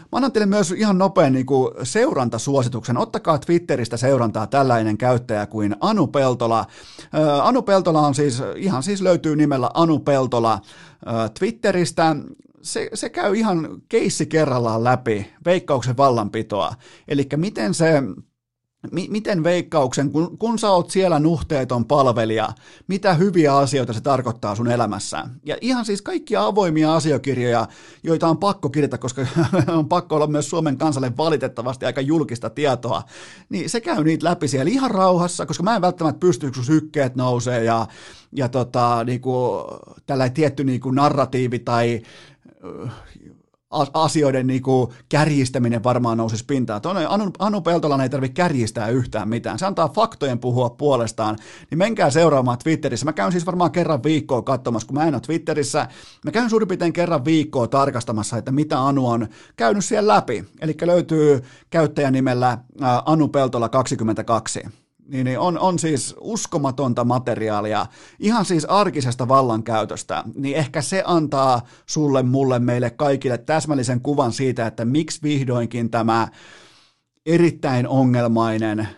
mä annan teille myös ihan nopean niin kuin seurantasuosituksen. Ottakaa Twitteristä seurantaa tällainen käyttäjä kuin Anu Peltola. Ää, Anu Peltola on siis, ihan siis löytyy nimellä Anu Peltola ää, Twitteristä. Se, se käy ihan keissi kerrallaan läpi Veikkauksen vallanpitoa. Eli miten se... Miten Veikkauksen, kun, kun sä oot siellä nuhteeton palvelija, mitä hyviä asioita se tarkoittaa sun elämässään? Ja ihan siis kaikkia avoimia asiakirjoja, joita on pakko kirjata, koska on pakko olla myös Suomen kansalle valitettavasti aika julkista tietoa, niin se käy niitä läpi siellä ihan rauhassa, koska mä en välttämättä pysty, kun sykkeet nousee ja, ja tota, niinku, tällainen tietty niinku narratiivi tai... asioiden niin kuin kärjistäminen varmaan nousisi pintaan. Anu, Anu Peltolan ei tarvitse kärjistää yhtään mitään. Se antaa faktojen puhua puolestaan. Niin menkää seuraamaan Twitterissä. Mä käyn siis varmaan kerran viikkoa katsomassa, kun mä en ole Twitterissä. Mä käyn suurin piirtein kerran viikkoa tarkastamassa, että mitä Anu on käynyt siellä läpi. Eli löytyy käyttäjän nimellä Anu Peltola kaksikymmentäkaksi. Niin on, on siis uskomatonta materiaalia, ihan siis arkisesta vallankäytöstä, niin ehkä se antaa sulle, mulle, meille kaikille täsmällisen kuvan siitä, että miksi vihdoinkin tämä erittäin ongelmainen,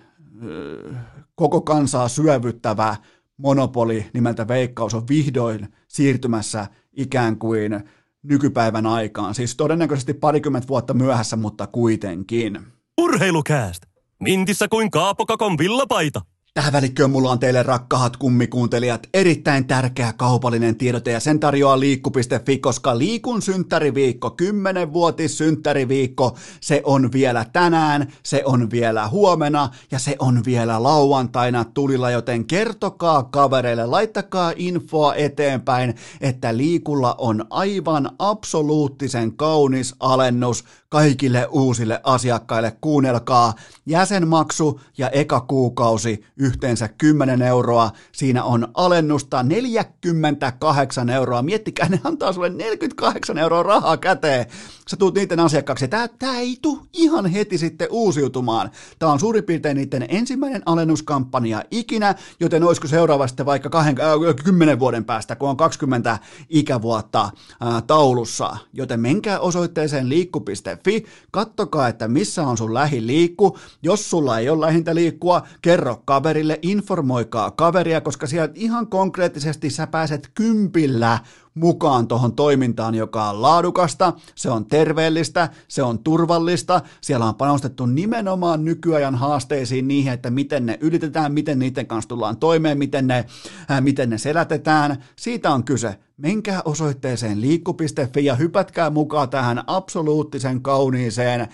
koko kansaa syövyttävä monopoli nimeltä Veikkaus on vihdoin siirtymässä ikään kuin nykypäivän aikaan. Siis todennäköisesti parikymmentä vuotta myöhässä, mutta kuitenkin. Urheilukäästä! Mintissä kuin Kaapo Kakon villapaita. Tähän välikköön mulla on teille rakkahat kummikuuntelijat erittäin tärkeä kaupallinen tiedote ja sen tarjoaa liikku piste fi, koska Liikun synttäriviikko, kymmenvuotis synttäriviikko, se on vielä tänään, se on vielä huomenna ja se on vielä lauantaina tulilla, joten kertokaa kavereille, laittakaa infoa eteenpäin, että Liikulla on aivan absoluuttisen kaunis alennus kaikille uusille asiakkaille. Kuunnelkaa, jäsenmaksu ja eka kuukausi yhteensä kymmenen euroa. Siinä on alennusta neljäkymmentäkahdeksan euroa. Miettikää, ne antaa sulle neljäkymmentäkahdeksan euroa rahaa käteen. Sä tuut niiden asiakkaaksi. Tää, tää ei tule ihan heti sitten uusiutumaan. Tää on suurin piirtein niiden ensimmäinen alennuskampanja ikinä, joten olisiko seuraava sitten vaikka kahden, äh, kymmenen vuoden päästä, kun on kaksikymmentä ikävuotta äh, taulussa. Joten menkää osoitteeseen liikku piste fi. Kattokaa, että missä on sun lähiliikku. Jos sulla ei ole lähintä liikkua, kerro kaverille, informoikaa kaveria, koska siellä ihan konkreettisesti sä pääset kympillä mukaan tuohon toimintaan, joka on laadukasta, se on terveellistä, se on turvallista, siellä on panostettu nimenomaan nykyajan haasteisiin niihin, että miten ne ylitetään, miten niiden kanssa tullaan toimeen, miten ne, äh, miten ne selätetään, siitä on kyse. Menkää osoitteeseen liikku piste fi ja hypätkää mukaan tähän absoluuttisen kauniiseen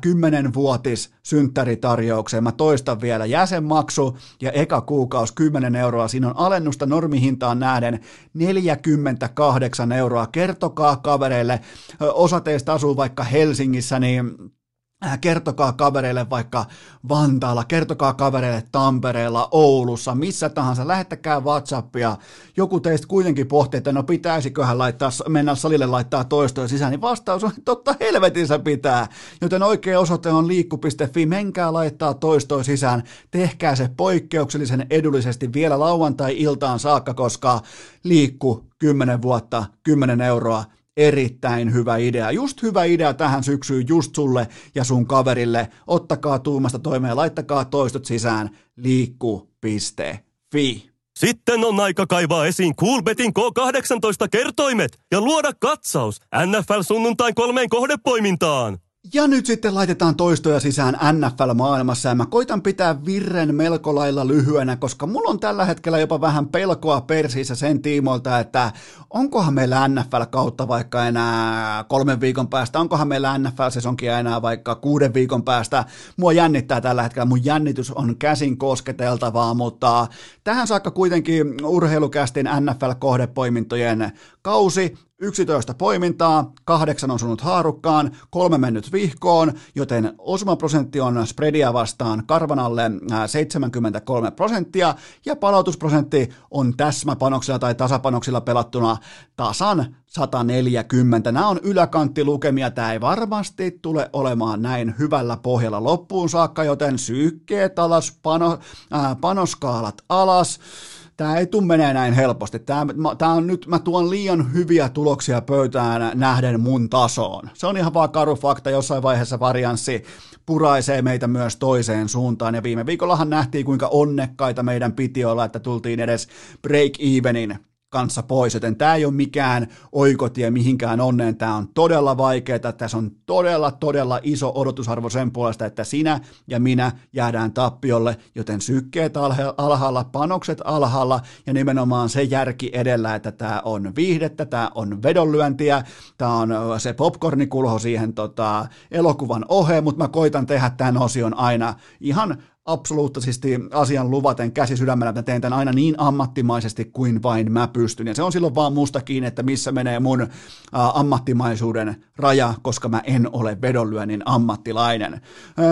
kymmenvuotis synttäritarjoukseen. Mä toistan vielä, jäsenmaksu ja eka kuukausi kymmenen euroa. Siinä on alennusta normihintaan nähden neljäkymmentäkahdeksan euroa. Kertokaa kavereille, osa teistä asuu vaikka Helsingissä, niin... Kertokaa kavereille vaikka Vantaalla, kertokaa kavereille Tampereella, Oulussa, missä tahansa, lähettäkää WhatsAppia. Joku teistä kuitenkin pohti, että no pitäisiköhän laittaa, mennä salille laittaa toistoja sisään, niin vastaus on, että totta helvetinsä pitää. Joten oikea osoite on liikku piste fi, menkää laittaa toistoja sisään, tehkää se poikkeuksellisen edullisesti vielä lauantai-iltaan saakka, koska liikku kymmenen vuotta, kymmenen euroa. Erittäin hyvä idea. Just hyvä idea tähän syksyyn just sulle ja sun kaverille. Ottakaa tuumasta toimeen, laittakaa toistot sisään. Liikku piste fi. Sitten on aika kaivaa esiin Coolbetin K kahdeksantoista kertoimet ja luoda katsaus N F L sunnuntain kolmeen kohdepoimintaan. Ja nyt sitten laitetaan toistoja sisään N F L-maailmassa ja mä koitan pitää virren melko lailla lyhyenä, koska mulla on tällä hetkellä jopa vähän pelkoa persiissä sen tiimoilta, että onkohan meillä N F L-kautta vaikka enää kolmen viikon päästä, onkohan meillä N F L-sesonkia enää vaikka kuuden viikon päästä. Mua jännittää tällä hetkellä, mun jännitys on käsin kosketeltavaa, mutta tähän saakka kuitenkin urheilukästin N F L-kohdepoimintojen kausi. yksitoista poimintaa, kahdeksan on sunut haarukkaan, kolme mennyt vihkoon, joten osumaprosentti on spreadia vastaan karvan alle seitsemänkymmentäkolme prosenttia ja palautusprosentti on täsmäpanoksilla tai tasapanoksilla pelattuna tasan sata neljäkymmentä. Nämä on yläkanttilukemia, tämä ei varmasti tule olemaan näin hyvällä pohjalla loppuun saakka, joten sykkeet alas, pano, äh, panoskaalat alas. Tämä ei tule menee näin helposti. Tämä, tämä on nyt, mä tuon liian hyviä tuloksia pöytään nähden mun tasoon. Se on ihan vaan karu fakta. Jossain vaiheessa varianssi puraisee meitä myös toiseen suuntaan. Ja viime viikollahan nähtiin, kuinka onnekkaita meidän piti olla, että tultiin edes break-evenin kanssa pois. Joten tämä ei ole mikään oikotie mihinkään onneen. Tämä on todella vaikeaa. Tässä on todella, todella iso odotusarvo sen puolesta, että sinä ja minä jäädään tappiolle. Joten sykkeet alhaalla, panokset alhaalla ja nimenomaan se järki edellä, että tämä on viihdettä, tämä on vedonlyöntiä, tämä on se popcornikulho siihen tota, elokuvan oheen, mutta mä koitan tehdä tämän osion aina ihan absoluuttisesti asian luvaten käsi sydämellä, että teen tämän aina niin ammattimaisesti kuin vain mä pystyn. Ja se on silloin vaan musta kiinni, että missä menee mun ammattimaisuuden raja, koska mä en ole vedonlyönnin ammattilainen.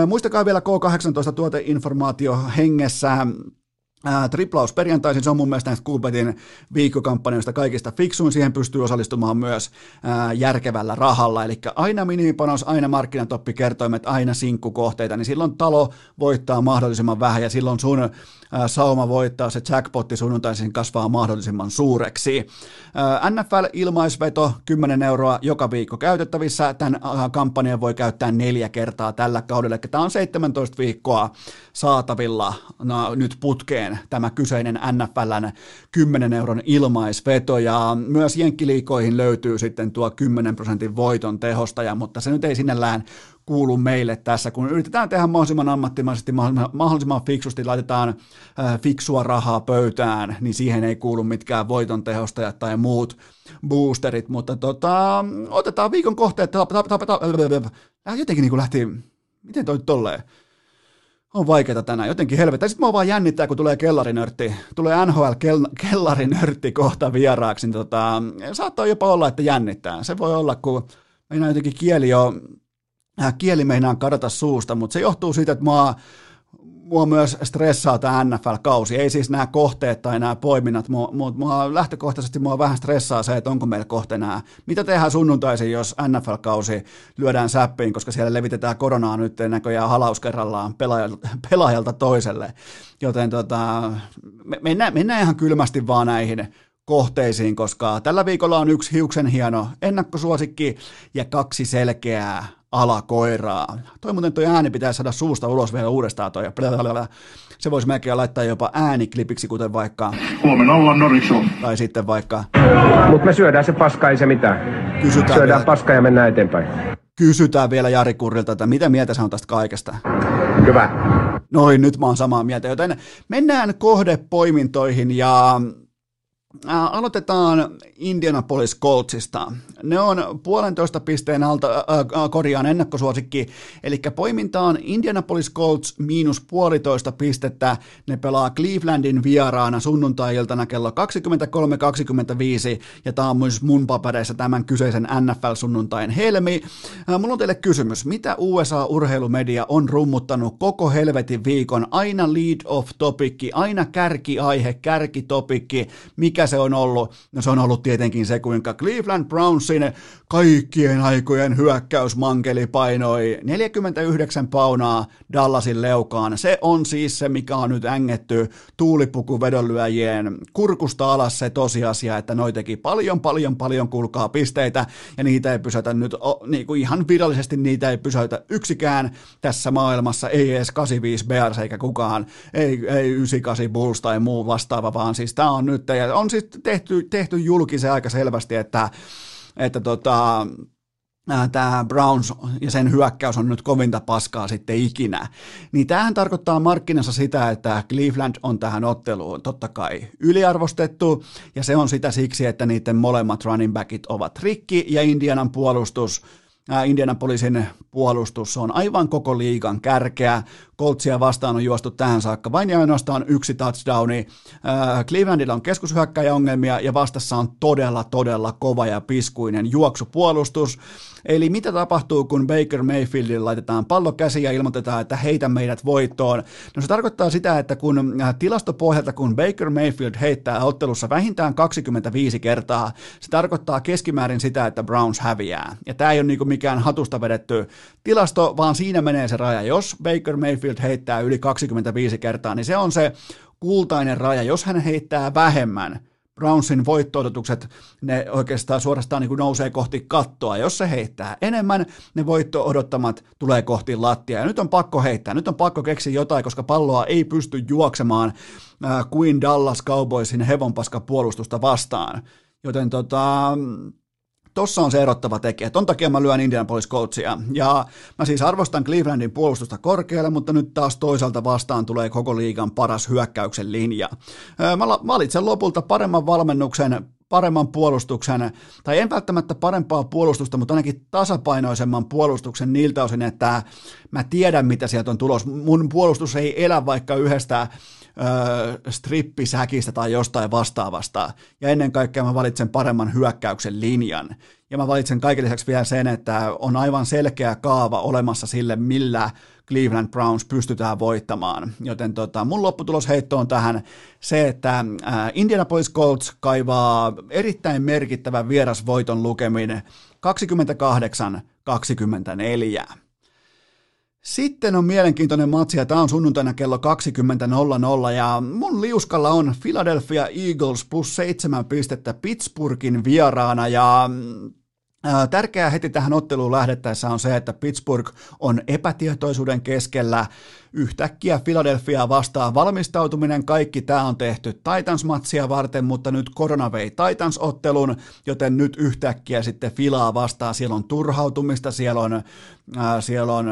Muistakaa vielä K kahdeksantoista-tuoteinformaatio hengessä. Ää, triplaus perjantaisin, se on mun mielestä näistä Kuupetin viikkokampanjoista kaikista fiksuin, siihen pystyy osallistumaan myös ää, järkevällä rahalla, eli aina minimipanos, aina markkinatoppikertoimet, aina sinkkukohteita, niin silloin talo voittaa mahdollisimman vähän ja silloin sun ää, sauma voittaa, se jackpotti sunnuntaisin kasvaa mahdollisimman suureksi. Ää, N F L-ilmaisveto, kymmenen euroa joka viikko käytettävissä, tämän ää, kampanjan voi käyttää neljä kertaa tällä kaudella, eli tämä on seitsemäntoista viikkoa saatavilla no, nyt putkeen. Tämä kyseinen N F L:n kymmenen euron ilmaisveto ja myös jenkkiliikoihin löytyy sitten tuo kymmenen prosentin voiton tehostaja, mutta se nyt ei sinällään kuulu meille tässä, kun yritetään tehdä mahdollisimman ammattimaisesti, mahdollisimman fiksusti, laitetaan fiksua rahaa pöytään, niin siihen ei kuulu mitkään voiton tehostajat tai muut boosterit, mutta tota, otetaan viikon kohteet, jotenkin niin kuin lähti, miten toi tolleen? On vaikeaa tänään, jotenkin helvettä. Sitten mua vaan jännittää, kun tulee kellarinörtti, tulee N H L-kellarinörtti kohta vieraaksi. Niin tota, saattaa jopa olla, että jännittää. Se voi olla, kun meinaa jotenkin kieli jo, kieli meinaa kadota suusta, mutta se johtuu siitä, että mua, mua myös stressaa tämä N F L-kausi. Ei siis nämä kohteet tai nämä poiminnat, mua, mua, lähtökohtaisesti mua vähän stressaa se, että onko meillä kohta nämä. Mitä tehdään sunnuntaisin, jos N F L-kausi lyödään säppiin, koska siellä levitetään koronaa nyt näköjään halaus kerrallaan pelaajalta, pelaajalta toiselle. Joten tota, mennään, mennään ihan kylmästi vaan näihin kohteisiin, koska tällä viikolla on yksi hiuksen hieno ennakkosuosikki ja kaksi selkeää alakoiraa. Toi muuten toi ääni pitäisi saada suusta ulos vielä uudestaan toi. Se voisi melkein laittaa jopa ääniklipiksi, kuten vaikka huomenna ollaan Noriksu. Tai sitten vaikka mut me syödään se paska, ei se mitään. Kysytään syödään vielä paska ja mennään eteenpäin. Kysytään vielä Jari Kurrilta, että mitä mieltä sä on tästä kaikesta. Hyvä. Noin, nyt mä oon samaa mieltä, joten mennään kohdepoimintoihin ja aloitetaan Indianapolis Coltsista. Ne on puolentoista pisteen alta, äh, korjaan ennakkosuosikki, eli poimintaan Indianapolis Colts miinus puolitoista pistettä. Ne pelaa Clevelandin vieraana sunnuntai-iltana kello kaksikymmentäkolme kaksikymmentäviisi, ja tämä on myös mun papereissa tämän kyseisen N F L-sunnuntain helmi. Äh, mulla on teille kysymys, mitä U S A-urheilumedia on rummuttanut koko helvetin viikon? Aina lead-off-topikki, aina kärkiaihe, kärkitopikki, mikä se on ollut? No se on ollut tietenkin se, kuinka Cleveland Brownsin kaikkien aikojen hyökkäysmankeli painoi neljäkymmentäyhdeksän paunaa Dallasin leukaan. Se on siis se, mikä on nyt ängetty tuulipukuvedonlyöjien kurkusta alas, se tosiasia, että noi teki paljon, paljon, paljon kulkaa pisteitä, ja niitä ei pysäytä nyt, niin kuin ihan virallisesti niitä ei pysäytä yksikään tässä maailmassa, ei edes kahdeksankymmentäviisi Bears eikä kukaan, ei, ei yhdeksänkymmentäkahdeksan Bulls tai muu vastaava, vaan siis tää on nyt, ja on siis tehty, tehty julkisen aika selvästi, että, että tota, tämä Browns ja sen hyökkäys on nyt kovinta paskaa sitten ikinä. Niin tämähän tarkoittaa markkinassa sitä, että Cleveland on tähän otteluun totta kai yliarvostettu, ja se on sitä siksi, että niiden molemmat running backit ovat rikki, ja Indianan puolustus, äh, Indianapolisin puolustus on aivan koko liigan kärkeä. Coltsia vastaan on juostu tähän saakka vain ja ainoastaan yksi touchdowni. Äh, Clevelandilla on keskushyökkäjäongelmia ja vastassa on todella, todella kova ja piskuinen juoksupuolustus. Eli mitä tapahtuu, kun Baker Mayfieldille laitetaan pallo käsiin ja ilmoitetaan, että heitä meidät voittoon? No se tarkoittaa sitä, että kun äh, tilastopohjalta, kun Baker Mayfield heittää ottelussa vähintään kaksikymmentäviisi kertaa, se tarkoittaa keskimäärin sitä, että Browns häviää. Ja tämä ei ole niinku mikään hatusta vedetty tilasto, vaan siinä menee se raja. Jos Baker Mayfield heittää yli kaksikymmentäviisi kertaa, niin se on se kultainen raja. Jos hän heittää vähemmän, Brownsin voitto-odotukset, ne oikeastaan suorastaan niin kuin nousee kohti kattoa. Jos se heittää enemmän, ne voitto-odottamat tulee kohti lattia. Ja nyt on pakko heittää, nyt on pakko keksiä jotain, koska palloa ei pysty juoksemaan äh, kuin Dallas Cowboysin hevonpaska puolustusta vastaan. Joten tota... Tuossa on se erottava tekijä. Ton takia mä lyön Indianapolis Coltsia. Ja mä siis arvostan Clevelandin puolustusta korkealle, mutta nyt taas toisaalta vastaan tulee koko liigan paras hyökkäyksen linja. Mä valitsen lopulta paremman valmennuksen, paremman puolustuksen, tai en välttämättä parempaa puolustusta, mutta ainakin tasapainoisemman puolustuksen niiltä osin, että mä tiedän, mitä sieltä on tulos. Mun puolustus ei elä vaikka yhdestä Öö, strippisäkistä tai jostain vastaavasta, ja ennen kaikkea mä valitsen paremman hyökkäyksen linjan, ja mä valitsen kaiken lisäksi vielä sen, että on aivan selkeä kaava olemassa sille, millä Cleveland Browns pystytään voittamaan, joten tota, mun lopputulosheitto on tähän se, että ää, Indianapolis Colts kaivaa erittäin merkittävän vierasvoiton lukemin kaksikymmentäkahdeksan kaksikymmentäneljä. Sitten on mielenkiintoinen matsi, ja tämä on sunnuntaina kello kaksikymmentä nolla nolla, ja mun liuskalla on Philadelphia Eagles plus seitsemän pistettä Pittsburghin vieraana, ja tärkeää heti tähän otteluun lähdettäessä on se, että Pittsburgh on epätietoisuuden keskellä. Yhtäkkiä Philadelphia vastaa valmistautuminen, kaikki tämä on tehty Titans-matsia varten, mutta nyt korona vei Titans-ottelun, joten nyt yhtäkkiä sitten Philaa vastaa, siellä on turhautumista, siellä on... Äh, siellä on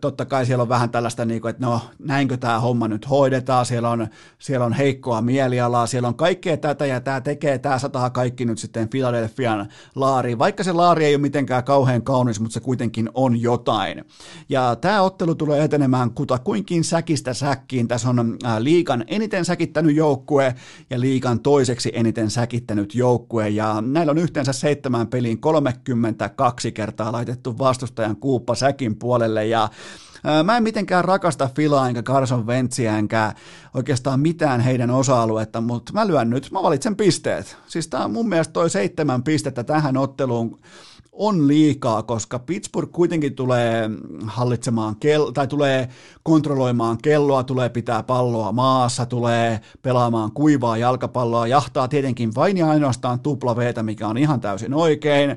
totta kai siellä on vähän tällaista, että no näinkö tämä homma nyt hoidetaan, siellä on, siellä on heikkoa mielialaa, siellä on kaikkea tätä ja tämä tekee, tämä sataa kaikki nyt sitten Philadelphian laariin, vaikka se laari ei ole mitenkään kauhean kaunis, mutta se kuitenkin on jotain. Ja tämä ottelu tulee etenemään kutakuinkin säkistä säkkiin, tässä on liigan eniten säkittänyt joukkue ja liigan toiseksi eniten säkittänyt joukkue, ja näillä on yhteensä seitsemän peliin kolmekymmentäkaksi kertaa laitettu vastustajan kuuppa säkin puolelle, ja mä en mitenkään rakasta Philaa enkä Carson Wentziä enkä oikeastaan mitään heidän osa-aluetta, mutta mä lyön nyt, mä valitsen pisteet. Siis tää mun mielestä toi seitsemän pistettä tähän otteluun on liikaa, koska Pittsburgh kuitenkin tulee hallitsemaan kello, tai tulee kontrolloimaan kelloa, tulee pitää palloa maassa, tulee pelaamaan kuivaa jalkapalloa, jahtaa tietenkin vain ja ainoastaan tupla veetä, mikä on ihan täysin oikein.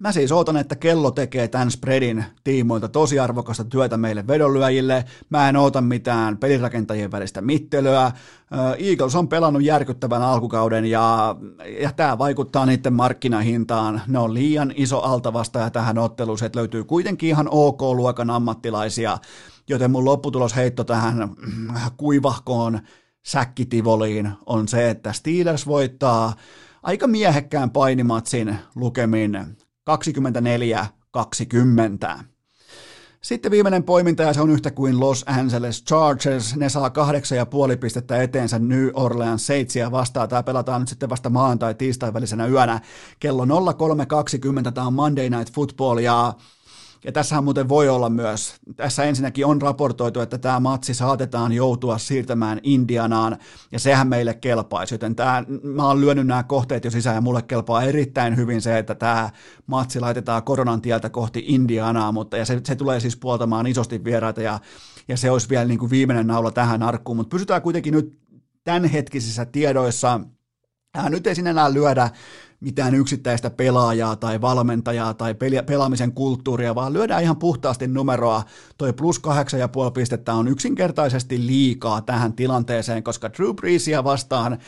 Mä siis ootan, että kello tekee tämän spreadin tiimoilta tosi arvokasta työtä meille vedonlyöjille. Mä en oota mitään pelirakentajien välistä mittelöä. Eagles on pelannut järkyttävän alkukauden ja, ja tämä vaikuttaa niiden markkinahintaan. Ne on liian iso altavastaja tähän otteluun. Se löytyy kuitenkin ihan OK-luokan ammattilaisia, joten mun lopputulosheitto tähän kuivahkoon säkkitivoliin on se, että Steelers voittaa aika miehekkään painimatsin lukemin kaksikymmentäneljä kaksikymmentä. Sitten viimeinen poiminta, ja se on yhtä kuin Los Angeles Chargers. Ne saa kahdeksan ja puoli pistettä eteensä New Orleans Saintsia vastaan. Tämä pelataan nyt sitten vasta maanantai-tiistain välisenä yönä kello nolla kolme kaksikymmentä. Tämä on Monday Night Football, ja Ja tässähän muuten voi olla myös, tässä ensinnäkin on raportoitu, että tämä matsi saatetaan joutua siirtämään Indianaan, ja sehän meille kelpaisi, joten tämä, mä oon lyönyt nämä kohteet jo sisään, ja mulle kelpaa erittäin hyvin se, että tämä matsi laitetaan koronan tieltä kohti Indianaa, mutta ja se, se tulee siis puoltamaan isosti vieraita, ja, ja se olisi vielä niin kuin viimeinen naula tähän arkkuun, mutta pysytään kuitenkin nyt tämänhetkisissä tiedoissa. Nyt ei sinne enää lyödä mitään yksittäistä pelaajaa tai valmentajaa tai peli- pelaamisen kulttuuria, vaan lyödään ihan puhtaasti numeroa. Toi plus kahdeksan ja puoli pistettä on yksinkertaisesti liikaa tähän tilanteeseen, koska Drew Breesia vastaan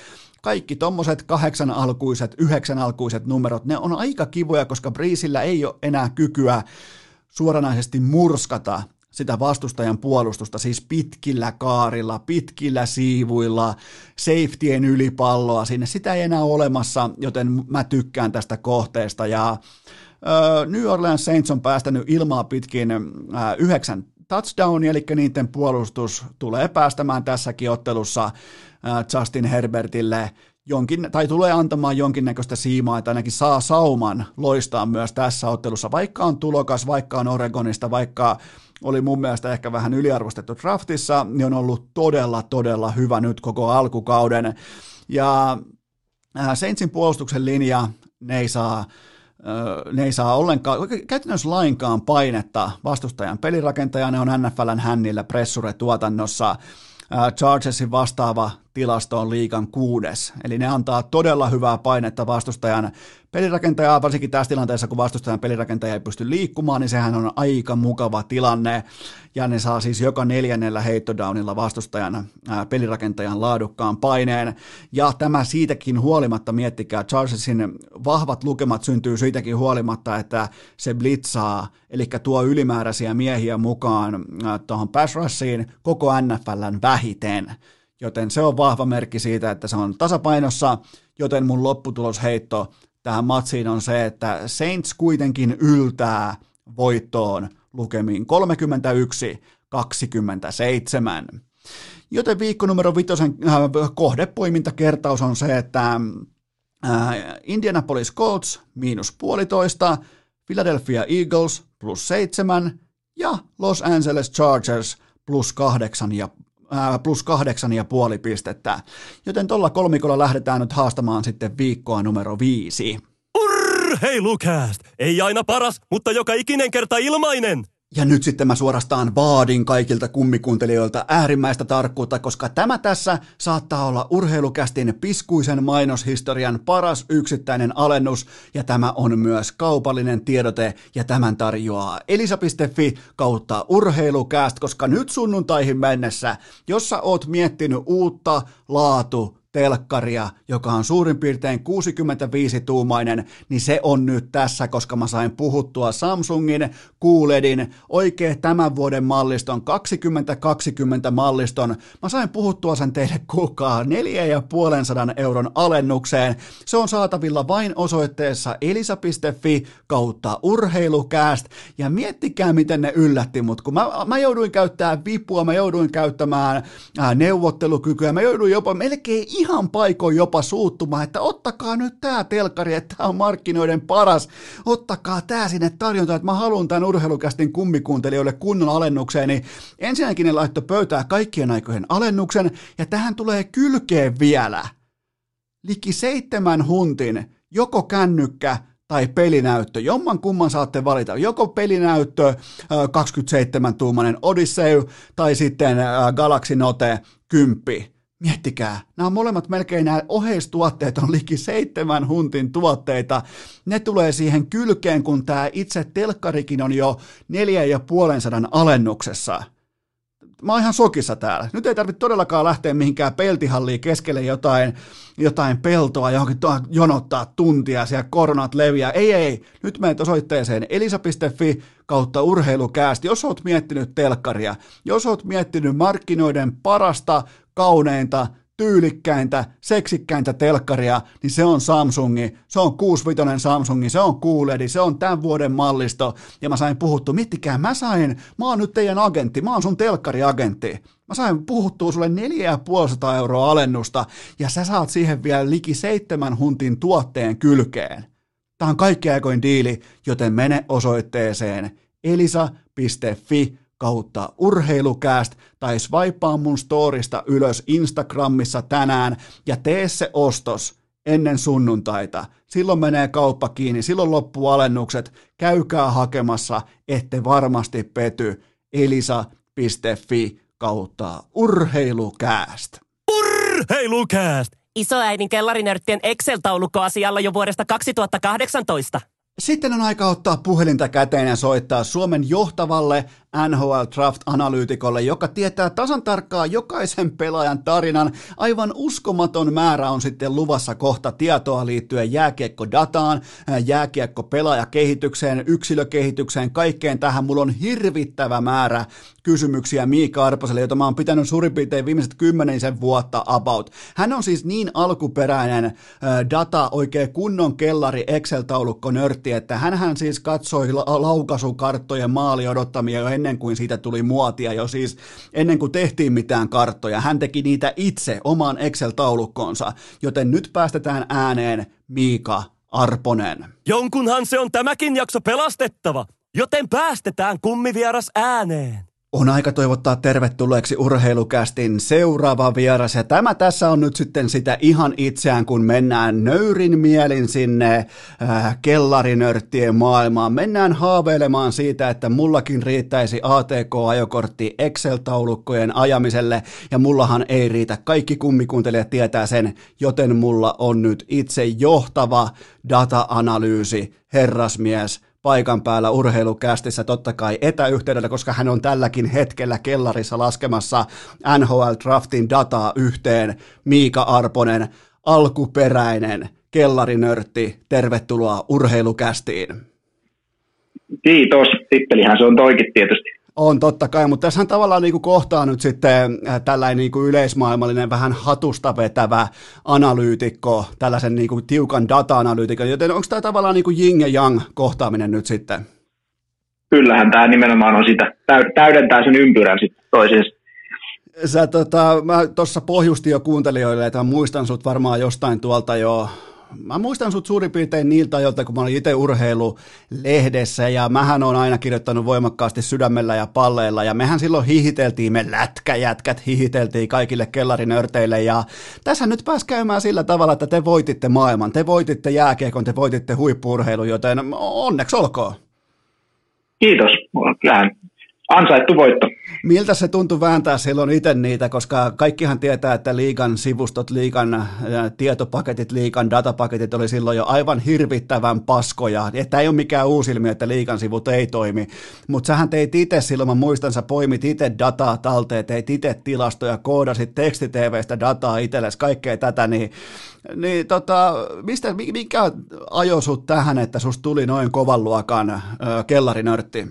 kaikki tommoset kahdeksan alkuiset, yhdeksän alkuiset numerot, ne on aika kivoja, koska Breesillä ei ole enää kykyä suoranaisesti murskata sitä vastustajan puolustusta, siis pitkillä kaarilla, pitkillä siivuilla, safetyen ylipalloa sinne, sitä ei enää ole olemassa, joten mä tykkään tästä kohteesta, ja äh, New Orleans Saints on päästänyt ilmaa pitkin äh, yhdeksän touchdownia, eli niiden puolustus tulee päästämään tässäkin ottelussa äh, Justin Herbertille jonkin, tai tulee antamaan jonkinnäköistä siimaa, että ainakin saa sauman loistaa myös tässä ottelussa, vaikka on tulokas, vaikka on Oregonista, vaikka oli mun mielestä ehkä vähän yliarvostettu draftissa, niin on ollut todella, todella hyvä nyt koko alkukauden. Ja Saintsin puolustuksen linja, ne ei saa, ne ei saa ollenkaan, käytännössä lainkaan painetta vastustajan pelirakentajaa, ne on N F L:n hännillä pressuretuotannossa. Chargersin vastaava tilasto on liigan kuudes, eli ne antaa todella hyvää painetta vastustajan pelirakentajaa, varsinkin tässä tilanteessa, kun vastustajan pelirakentaja ei pysty liikkumaan, niin sehän on aika mukava tilanne, ja ne saa siis joka neljännellä heittodownilla vastustajan pelirakentajan laadukkaan paineen, ja tämä siitäkin huolimatta, miettikää, Chargersin vahvat lukemat syntyy siitäkin huolimatta, että se blitzaa, eli tuo ylimääräisiä miehiä mukaan tuohon pass rushiin koko N F L:n vähiten. Joten se on vahva merkki siitä, että se on tasapainossa, joten mun lopputulosheitto tähän matsiin on se, että Saints kuitenkin yltää voittoon lukemiin kolmekymmentäyksi kaksikymmentäseitsemän. Joten viikko numero vitosen kohdepoimintakertaus on se, että Indianapolis Colts miinus puolitoista, Philadelphia Eagles plus seitsemän ja Los Angeles Chargers plus kahdeksan ja plus kahdeksan ja puoli pistettä. Joten tuolla kolmikolla lähdetään nyt haastamaan sitten viikkoa numero viisi. Urheilukääst! Ei aina paras, mutta joka ikinen kerta ilmainen! Ja nyt sitten mä suorastaan vaadin kaikilta kummikuuntelijoilta äärimmäistä tarkkuutta, koska tämä tässä saattaa olla Urheilukästin piskuisen mainoshistorian paras yksittäinen alennus, ja tämä on myös kaupallinen tiedote, ja tämän tarjoaa elisa piste fi kautta Urheilukäst, koska nyt sunnuntaihin mennessä, jos sä oot miettinyt uutta laatu telkkaria, joka on suurin piirtein kuusikymmentäviisi tuumainen, niin se on nyt tässä, koska mä sain puhuttua Samsungin Q L E D:n oikein tämän vuoden malliston, kaksituhattakaksikymmentä malliston. Mä sain puhuttua sen teille, kuulkaa, neljäsataaviisikymmentä euron alennukseen. Se on saatavilla vain osoitteessa elisa piste fi kautta urheilukääst. Ja miettikää, miten ne yllätti mut, kun mä, mä jouduin käyttämään vipua, mä jouduin käyttämään ää, neuvottelukykyä, mä jouduin jopa melkein ihan paikoin jopa suuttumaan, että ottakaa nyt tää telkkari, että tää on markkinoiden paras, ottakaa tää sinne tarjontaan, että mä haluan tämän Urheilukästin kummikuuntelijoille kunnon alennukseen, niin ensinnäkin ne laittoi pöytää kaikkien aikojen alennuksen, ja tähän tulee kylkeen vielä liki seitsemän huntin, joko kännykkä tai pelinäyttö, jomman kumman saatte valita, joko pelinäyttö kaksikymmentäseitsemän tuumainen Odyssey, tai sitten Galaxy Note kymmenen. Miettikää, nämä molemmat melkein nämä oheistuotteet on liki seitsemän huntin tuotteita. Ne tulee siihen kylkeen, kun tämä itse telkkarikin on jo neljä ja puolen sadan alennuksessa. Mä oon ihan sokissa täällä. Nyt ei tarvitse todellakaan lähteä mihinkään peltihalliin keskelle jotain, jotain peltoa, johonkin jonottaa tuntia, siellä koronat leviää. Ei, ei. Nyt menet osoitteeseen elisa piste fi kautta urheilukäästi. Jos oot miettinyt telkkaria, jos oot miettinyt markkinoiden parasta, kauneinta, tyylikkäintä, seksikkäintä telkkaria, niin se on Samsungi, se on kuusivitonen Samsungi, se on Q L E D, se on tämän vuoden mallisto, ja mä sain puhuttu, mittikään, mä sain, mä oon nyt teidän agentti, mä oon sun telkkariagentti, mä sain puhuttua sulle neljäsataaviisikymmentä euroa alennusta, ja sä saat siihen vielä liki seitsemän huntin tuotteen kylkeen. Tää on kaikki aikoin diili, joten mene osoitteeseen elisa piste fi kautta urheilukääst, tai swipea mun storista ylös Instagramissa tänään, ja tee se ostos ennen sunnuntaita. Silloin menee kauppa kiinni, silloin loppuu alennukset, käykää hakemassa, ette varmasti pety, elisa piste fi kautta urheilukääst. Urheilukääst! isoäidin kellarinörttien Excel-taulukkoasialla jo vuodesta kaksituhattakahdeksantoista. Sitten on aika ottaa puhelinta käteen ja soittaa Suomen johtavalle N H L Draft-analyytikolle, joka tietää tasan tarkkaan jokaisen pelaajan tarinan. Aivan uskomaton määrä on sitten luvassa kohta tietoa liittyen jääkiekkodataan, jääkiekkopelaajakehitykseen, yksilökehitykseen, kaikkeen tähän. Mulla on hirvittävä määrä kysymyksiä Miika Arposelle, jota mä oon pitänyt suurin piirtein viimeiset kymmenisen vuotta about. Hän on siis niin alkuperäinen data, oikein kunnon kellari Excel-taulukko nörtti, että hänhän siis katsoi la- laukaisukarttojen maali odottamia jo ennen kuin siitä tuli muotia, jo siis ennen kuin tehtiin mitään karttoja. Hän teki niitä itse omaan Excel-taulukkoonsa, joten nyt päästetään ääneen Miika Arponen. Jonkunhan se on tämäkin jakso pelastettava, joten päästetään kummivieras ääneen. On aika toivottaa tervetulleeksi Urheilukästin seuraava vieras, ja tämä tässä on nyt sitten sitä ihan itseään, kun mennään nöyrin mielin sinne äh, kellarinörttien maailmaan. Mennään haaveilemaan siitä, että mullakin riittäisi A T K-ajokortti Excel-taulukkojen ajamiselle, ja mullahan ei riitä. Kaikki kummikuuntelijat tietää sen, joten mulla on nyt itse johtava data-analyysi, herrasmies, paikan päällä Urheilukästissä, totta kai etäyhteydellä, koska hän on tälläkin hetkellä kellarissa laskemassa N H L Draftin dataa yhteen. Miika Arponen, alkuperäinen kellarinörtti, tervetuloa Urheilukästiin. Kiitos, tittelihän se on toikin tietysti. On totta kai, mutta tässä tavallaan niin kuin kohtaa nyt sitten tällainen niin kuin yleismaailmallinen vähän hatusta vetävä analyytikko, tällaisen niin kuin tiukan data-analyytikon, joten onko tämä tavallaan niin kuin yin ja yang kohtaaminen nyt sitten? Kyllähän tämä nimenomaan on sitä, täydentää sen ympyrän sitten toisessa. Sä tota, mä tuossa pohjustin jo kuuntelijoille, että muistan sut varmaan jostain tuolta jo. Mä muistan sut suurin piirtein niiltä ajoilta, kun mä olin itse Urheilulehdessä, ja mähän on aina kirjoittanut voimakkaasti sydämellä ja palleilla, ja mehän silloin hihiteltiin, me lätkäjätkät hihiteltiin kaikille kellarinörteille, ja tässä nyt pääs käymään sillä tavalla, että te voititte maailman, te voititte jääkiekon, te voititte huippu-urheilun, joten onneksi olkoon. Kiitos, kyllähän ansaittu voitto. Miltä se tuntui vääntää silloin itse niitä, koska kaikkihan tietää, että liigan sivustot, liigan tietopaketit, liigan datapaketit oli silloin jo aivan hirvittävän paskoja. Että ei ole mikään uusi ilmiö, että liigan sivut ei toimi. Mutta sähän teit itse silloin, mä muistan, sä poimit itse dataa talteen, teit itse tilastoja, koodasit tekstiteeveistä dataa itsellesi, kaikkea tätä. Niin, niin tota, mistä, mikä ajoi sut tähän, että susta tuli noin kovan luokan äh, kellarinörtti?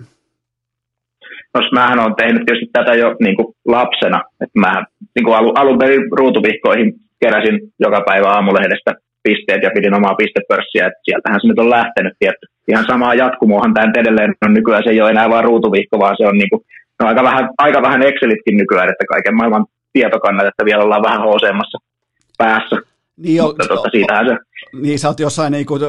No, mähän olen tehnyt tietysti tätä jo niin kuin lapsena. Että mähän niin kuin alu, alun perin ruutuvihkoihin keräsin joka päivä aamulehdestä pisteet ja pidin omaa pistepörssiä. Että sieltähän se nyt on lähtenyt. Tietty. Ihan samaa jatkumoahan tämä edelleen on. Nykyään se ei ole enää vain ruutuvihko, vaan se on niin kuin, no, aika, vähän, aika vähän Excelitkin nykyään, että kaiken maailman tietokannat, että vielä ollaan vähän hooseemmassa päässä. Niin, mutta totta, siitähän se. Niin, sä oot jossain niinku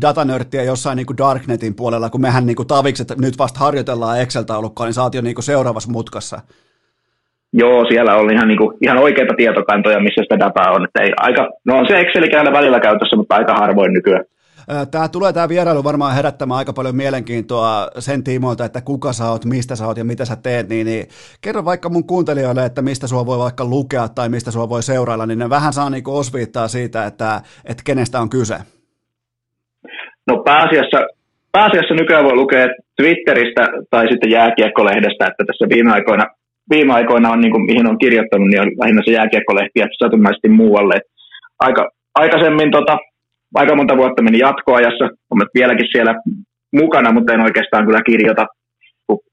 datanörttiä jossain niinku Darknetin puolella, kun mehän niinku tavikset nyt vasta harjoitellaan Excel-taulukkoa, niin sä oot jo niinku seuraavassa mutkassa. Joo, siellä on ihan, niinku, ihan oikeita tietokantoja, missä sitä dataa on. Että ei, aika, no on se Excelikin aina välillä käytössä, mutta aika harvoin nykyään. Tämä tulee tämä vierailu varmaan herättämään aika paljon mielenkiintoa sen tiimoilta, että kuka sä oot, mistä sä oot ja mitä sä teet, niin, niin kerro vaikka mun kuuntelijoille, että mistä sua voi vaikka lukea tai mistä sua voi seurailla, niin ne vähän saa niin kuin osviittaa siitä, että, että kenestä on kyse. No pääasiassa, pääasiassa nykyään voi lukea Twitteristä tai sitten Jääkiekkolehdestä, että tässä viime aikoina, viime aikoina on, niin kuin, mihin on kirjoittanut, niin on lähinnä se Jääkiekkolehtiä satunnaisesti muualle. Aika, aikaisemmin tota... Aika monta vuotta meni jatkoajassa, olen vieläkin siellä mukana, mutta en oikeastaan kyllä kirjoita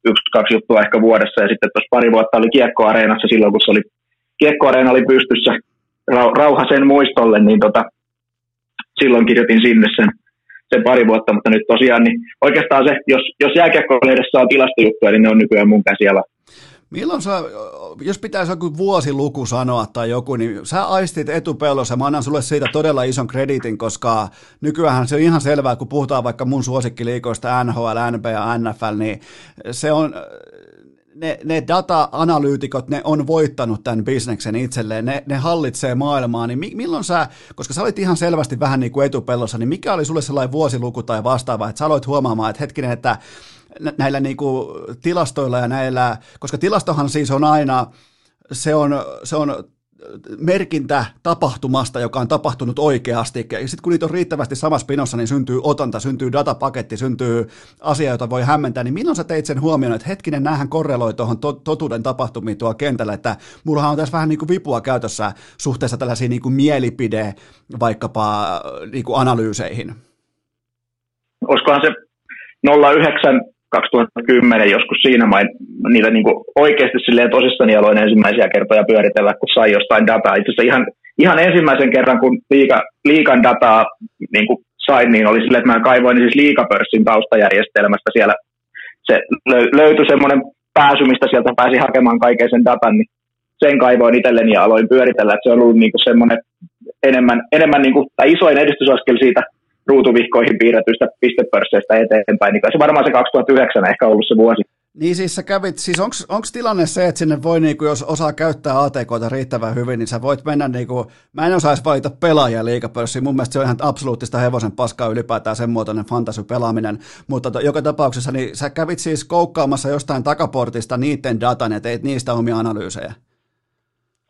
yksi, kaksi juttua ehkä vuodessa. Ja sitten tuossa pari vuotta oli Kiekkoareenassa silloin, kun se oli, Kiekkoareena oli pystyssä Rauhasen muistolle, niin tota, silloin kirjoitin sinne sen, sen pari vuotta. Mutta nyt tosiaan, niin oikeastaan se, jos, jos Jääkiekko-lehdessä on tilastojuttuja, niin ne on nykyään mun käsiala. Milloin sä, jos pitäisi joku vuosiluku sanoa tai joku, niin sä aistit etupellossa, mä annan sulle siitä todella ison krediitin, koska nykyäänhän se on ihan selvää, kun puhutaan vaikka mun suosikkiliikoista N H L, N B A, N F L, niin se on, ne, ne data-analyytikot, ne on voittanut tämän bisneksen itselleen, ne, ne hallitsee maailmaa, niin mi, milloin sä, koska sä olit ihan selvästi vähän niin kuin etupellossa, niin mikä oli sulle sellainen vuosiluku tai vastaava, että sä aloit huomaamaan, että hetkinen, että näillä niinku tilastoilla ja näillä, koska tilastohan siis on aina, se on, se on merkintä tapahtumasta, joka on tapahtunut oikeasti. Ja sitten kun niitä on riittävästi samassa pinossa, niin syntyy otanta, syntyy datapaketti, syntyy asia, jota voi hämmentää. Niin milloin sä teit sen huomioon, että hetkinen, näähän korreloi tuohon totuuden tapahtumiin tuolla kentällä, että mullahan on tässä vähän niin kuin vipua käytössä suhteessa tällaisiin niin kuin mielipide, vaikkapa niin kuin analyyseihin. Olisikohan se nolla yhdeksän kaksituhattakymmenen joskus siinä main, niitä niin kuin oikeasti silleen tosissani aloin ensimmäisiä kertoja pyöritellä, kun sai jostain dataa. Itse asiassa ihan, ihan ensimmäisen kerran, kun liiga, liigan dataa niin kuin sain, niin oli silleen, että mä kaivoin siis liigapörssin taustajärjestelmästä. Siellä se löytyi semmoinen pääsy, mistä sieltä pääsi hakemaan kaiken sen datan, niin sen kaivoin itselleni ja aloin pyöritellä. Että se on ollut niin kuin semmoinen enemmän, enemmän niin kuin, tai isoin edistysaskel siitä ruutuvihkoihin piirretyistä pistepörsseistä eteenpäin, niin se varmaan se kaksituhattayhdeksän ehkä ollut se vuosi. Niin siis sä kävit, siis onks, onks tilanne se, että sinne voi, niinku, jos osaa käyttää A T K:ta riittävän hyvin, niin sä voit mennä, niinku, mä en osaisi valita pelaajia liigapörssiin, mun mielestä se on ihan absoluuttista hevosen paskaa ylipäätään sen muotoinen fantasy-pelaaminen, mutta to, joka tapauksessa niin sä kävit siis koukkaamassa jostain takaportista niiden datan ja teit niistä omia analyysejä.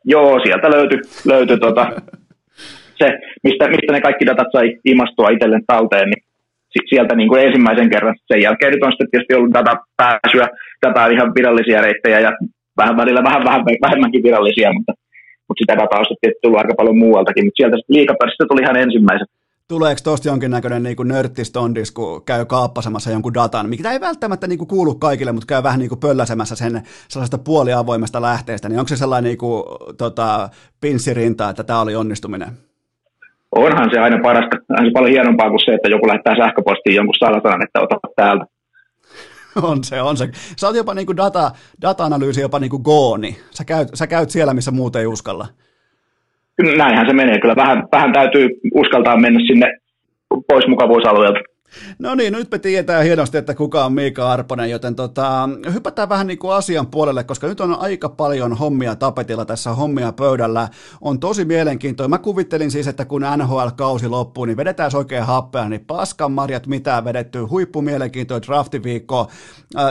Joo, sieltä löytyi, löytyi tota... Se, mistä, mistä ne kaikki datat sai imastua itselleen talteen, niin sieltä niin kuin ensimmäisen kerran. Sen jälkeen nyt on sitten tietysti ollut datapääsyä, dataa ihan virallisia reittejä ja vähän välillä vähän, vähän vähemmänkin virallisia, mutta, mutta sitä dataa on sitten tullut aika paljon muualtakin. Mutta sieltä liigapörssistä tuli ihan ensimmäiset. Tuleeko tuosta jonkinnäköinen niin kuin nörttistondis, kun käy kaappasemassa jonkun datan, mikä ei välttämättä niin kuin kuulu kaikille, mutta käy vähän niin kuin pölläsemässä sen sellaista puoliavoimesta lähteestä, niin onko se sellainen niin kuin, tota, pinssirinta, että tämä oli onnistuminen? Onhan se aina parasta, aina paljon hienompaa kuin se, että joku lähettää sähköpostiin jonkun salasanan, että ota täältä. On se, on se. Sä oot jopa niinku data, data-analyysi jopa niinku gooni. Sä käyt, sä käyt siellä, missä muut ei uskalla. Näinhän se menee. Kyllä vähän, vähän täytyy uskaltaa mennä sinne pois mukavuusalueelta. No niin, nyt me tiedetään hienosti, että kuka on Miika Arponen, joten tota, hypätään vähän niin kuin asian puolelle, koska nyt on aika paljon hommia tapetilla tässä hommia pöydällä. On tosi mielenkiintoa. Mä kuvittelin siis, että kun N H L-kausi loppuu, niin vedetään oikein happea, niin paskan marjat mitään vedettyä. Huippumielenkiintoa draftiviikko.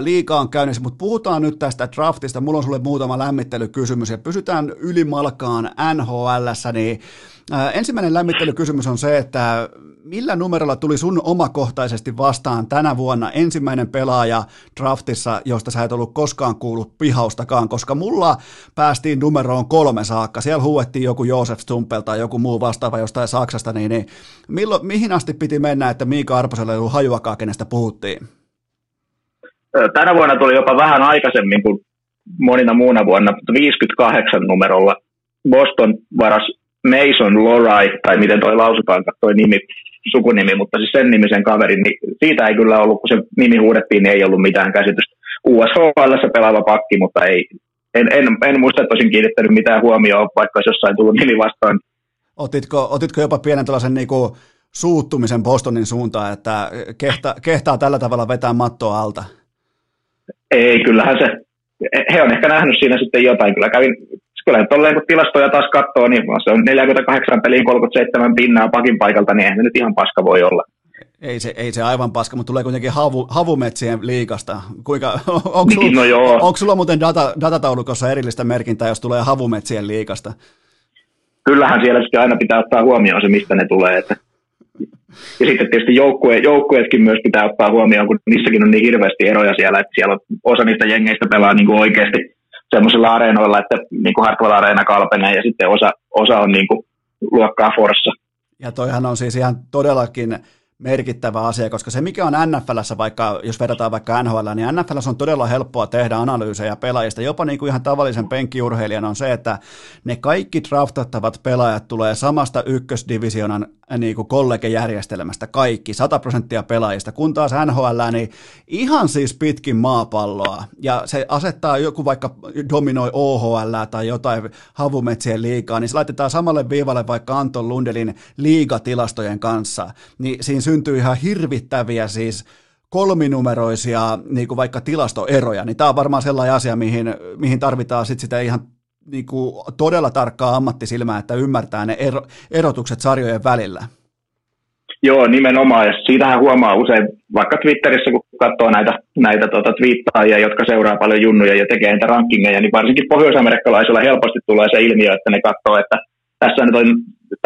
Liiga on käynnissä, mutta puhutaan nyt tästä draftista. Mulla on sulle muutama lämmittelykysymys ja pysytään ylimalkaan N H L:ssä, niin ensimmäinen lämmittelykysymys on se, että millä numerolla tuli sun omakohtaisesti vastaan tänä vuonna ensimmäinen pelaaja draftissa, josta sä et ollut koskaan kuullut pihaustakaan, koska mulla päästiin numeroon kolme saakka. Siellä huuettiin joku Joosef Stumpel tai joku muu vastaava jostain Saksasta, niin, niin milloin, mihin asti piti mennä, että Miika Arposella ei ollut hajuakaan, kenestä puhuttiin? Tänä vuonna tuli jopa vähän aikaisemmin kuin monina muuna vuonna, mutta viisikymmentäkahdeksan numerolla Boston varas Mason Lorai, tai miten toi lausutaan, toi nimi, sukunimi, mutta siis sen nimisen kaverin, niin siitä ei kyllä ollut, kun se nimi huudettiin, niin ei ollut mitään käsitystä. U S H L:ssä pelaava pakki, mutta ei, en, en, en muista, että olisin kiinnittänyt mitään huomioon, vaikka olisi jossain tullut nimi vastaan. Otitko, otitko jopa pienen tällaisen niin kuin suuttumisen Bostonin suuntaan, että kehtaa, kehtaa tällä tavalla vetää mattoa alta? Ei, kyllähän se, he on ehkä nähnyt siinä sitten jotain, kyllä kävin. Kyllä tolleen, kun tilastoja taas katsoo, niin se on neljäkymmentäkahdeksan peliin kolmekymmentäseitsemän pinnaa pakin paikalta, niin eihän se nyt ihan paska voi olla. Ei se, ei se aivan paska, mutta tulee kuitenkin havu, havumetsien liigasta. Kuinka, onko, sulla, no joo. onko sulla muuten data, datataulukossa erillistä merkintää, jos tulee havumetsien liigasta? Kyllähän siellä sitten aina pitää ottaa huomioon se, mistä ne tulee. Että. Ja sitten tietysti joukkue, joukkueetkin myös pitää ottaa huomioon, kun niissäkin on niin hirveästi eroja siellä, että siellä osa niistä jengeistä pelaa niin kuin oikeasti semmoisilla areenoilla, että niin kuin Hartwell Areena kalpenee ja sitten osa, osa on niin kuin luokkaa Forssa. Ja toihan on siis ihan todellakin merkittävä asia, koska se mikä on N F L:ssä, vaikka jos verrataan vaikka N H L, niin N F L:ssä on todella helppoa tehdä analyysejä pelaajista. Jopa niin kuin ihan tavallisen penkkiurheilijan on se, että ne kaikki draftattavat pelaajat tulee samasta ykkösdivisionan niin kuin kollegejärjestelmästä, kaikki, sata prosenttia pelaajista, kun taas N H L, niin ihan siis pitkin maapalloa, ja se asettaa joku vaikka dominoi O H L tai jotain havumetsien liigaa, niin se laitetaan samalle viivalle vaikka Anton Lundelin liigatilastojen kanssa, niin siinä syntyy ihan hirvittäviä siis kolminumeroisia niin kuin vaikka tilastoeroja, niin tämä on varmaan sellainen asia, mihin, mihin tarvitaan sitten sitä ihan niin kuin todella tarkkaa ammattisilmää, että ymmärtää ne ero, erotukset sarjojen välillä. Joo, nimenomaan. Ja siitähän huomaa usein, vaikka Twitterissä, kun katsoo näitä, näitä tuota, twiittaajia, jotka seuraa paljon junnuja ja tekee niitä rankingeja, niin varsinkin pohjoisamerikkalaisilla helposti tulee se ilmiö, että ne katsoo, että tässä nyt on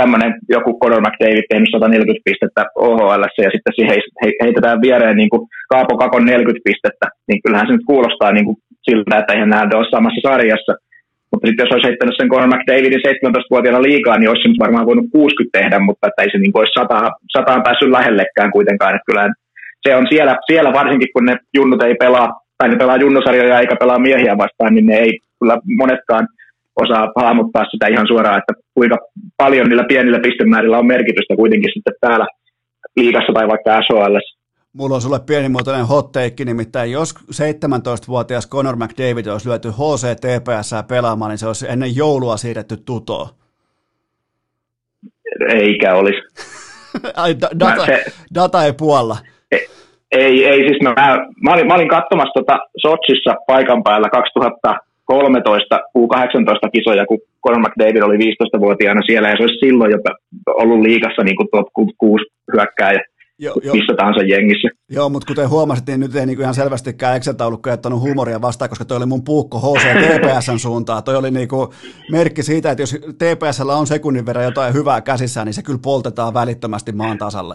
tämmöinen joku Connor McDavid tehnyt sata neljäkymmentä pistettä O H L:ssä ja sitten siihen heitetään viereen niin kuin Kaapo Kakon neljäkymmentä pistettä, niin kyllähän se nyt kuulostaa niin kuin siltä, että eihän nämä ole samassa sarjassa. Mutta sitten jos olisi heittänyt sen Connor McDavidin seitsemäntoistavuotiaana liikaa, niin olisi varmaan voinut kuusikymmentä tehdä, mutta ei se niin olisi sataan, sataan päässyt lähellekään kuitenkaan. Että kyllä se on siellä, siellä varsinkin, kun ne junnut ei pelaa, tai ne pelaa junnusarjoja eikä pelaa miehiä vastaan, niin ne ei kyllä monetkaan osaa hahmottaa sitä ihan suoraan, että kuinka paljon niillä pienillä pistemäärillä on merkitystä kuitenkin sitten täällä liigassa tai vaikka S H L:ssä. Mulla on sulle pienimuotoinen hot take, nimittäin jos seitsemäntoistavuotias Connor McDavid olisi lyöty H C T P S:ää pelaamaan, niin se olisi ennen joulua siirretty tutoon. Eikä olisi. Ai, da- data, se, data ei puolla. Ei, ei, ei siis mä, mä, olin, mä olin katsomassa tota Sotsissa paikan päällä kaksituhattakolmetoista U kahdeksantoista kisoja, kun Connor McDavid oli viisitoistavuotiaana siellä, ja se olisi silloin jopa ollut liigassa niin kuin top kuusi hyökkääjä. Jo, jo. Missä tahansa jengissä. Joo, mutta kuten huomasit, niin nyt ei niinku ihan selvästikään Excel-taulukko ottanut huumoria vastaan, koska toi oli mun puukko H C T P S:n suuntaan. Toi oli niinku merkki siitä, että jos T P S:llä on sekunnin verran jotain hyvää käsissään, niin se kyllä poltetaan välittömästi maan tasalle.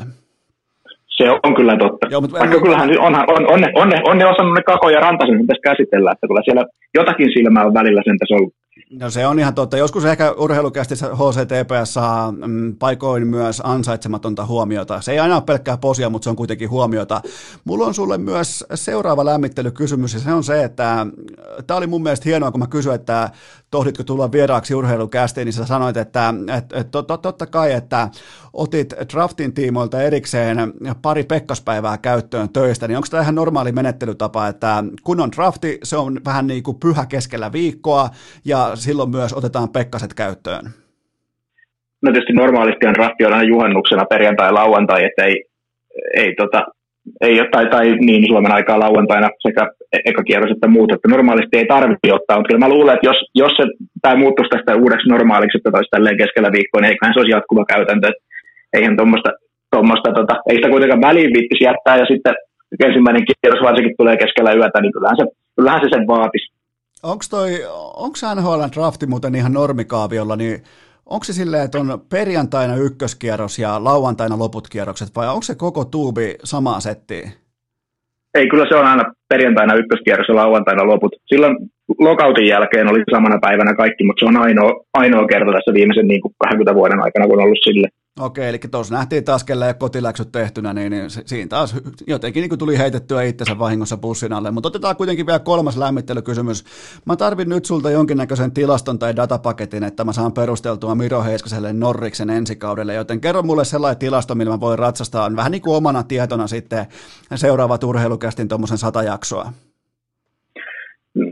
Se on kyllä totta. Joo, mutta vaikka en... kyllähän onhan, on, on, on, on, on ne osannut ne Kako ja Rantasen sen tässä käsitellä, että kyllä siellä jotakin silmää on välillä sen tässä ollut. No se on ihan totta. Joskus ehkä urheilukästissä H C T P S saa mm, paikoin myös ansaitsematonta huomiota. Se ei aina ole pelkkää posia, mutta se on kuitenkin huomiota. Mulla on sulle myös seuraava lämmittelykysymys, ja se on se, että tämä oli mun mielestä hienoa, kun mä kysyin, että tohditko tulla vieraaksi urheilukästiin, niin sä sanoit, että et, et, tot, totta kai, että otit draftin tiimoilta erikseen pari pekkaspäivää käyttöön töistä, niin onko tämä ihan normaali menettelytapa, että kun on drafti, se on vähän niin kuin pyhä keskellä viikkoa, ja silloin myös otetaan pekkaset käyttöön? No tietysti normaalisti on drafti on aina juhannuksena perjantai-lauantai, että ei, ei, tota, ei ole tai, tai niin Suomen aikaa lauantaina sekä eka kierros että muuta, että normaalisti ei tarvitse ottaa, mutta kyllä mä luulen, että jos, jos se tämä muuttuisi tästä uudeksi normaaliksi, että olisi tälleen keskellä viikkoa, niin eiköhän se olisi jatkuva käytäntö, että eihän tuommoista Tuommoista, tota, ei sitä kuitenkaan väliin viittisi jättää, ja sitten ensimmäinen kierros varsinkin tulee keskellä yötä, niin kyllähän se, kyllähän se sen vaatisi. Onko toi, onko N H L:n drafti muuten ihan normikaaviolla, niin onko se silleen, että on perjantaina ykköskierros ja lauantaina loput kierrokset, vai onko se koko tuubi samaa settiä? Ei, kyllä se on aina perjantaina ykköskierros ja lauantaina loput. Silloin lokautin jälkeen oli samana päivänä kaikki, mutta se on ainoa, ainoa kerta tässä viimeisen niin kuin kahdenkymmenen vuoden aikana, kun on ollut sille. Okei, eli tuossa nähtiin taas, kelle ei kotiläksyt tehtynä, niin, niin siinä taas jotenkin niin tuli heitettyä itsensä vahingossa bussin alle. Mutta otetaan kuitenkin vielä kolmas lämmittelykysymys. Mä tarvin nyt sulta jonkinnäköisen tilaston tai datapaketin, että mä saan perusteltua Miro Heiskaselle Norriksen ensikaudelle, joten kerro mulle sellainen tilasto, millä mä voin ratsastaa vähän niin kuin omana tietona sitten seuraavat urheilukästin tuommoisen sata jaksoa.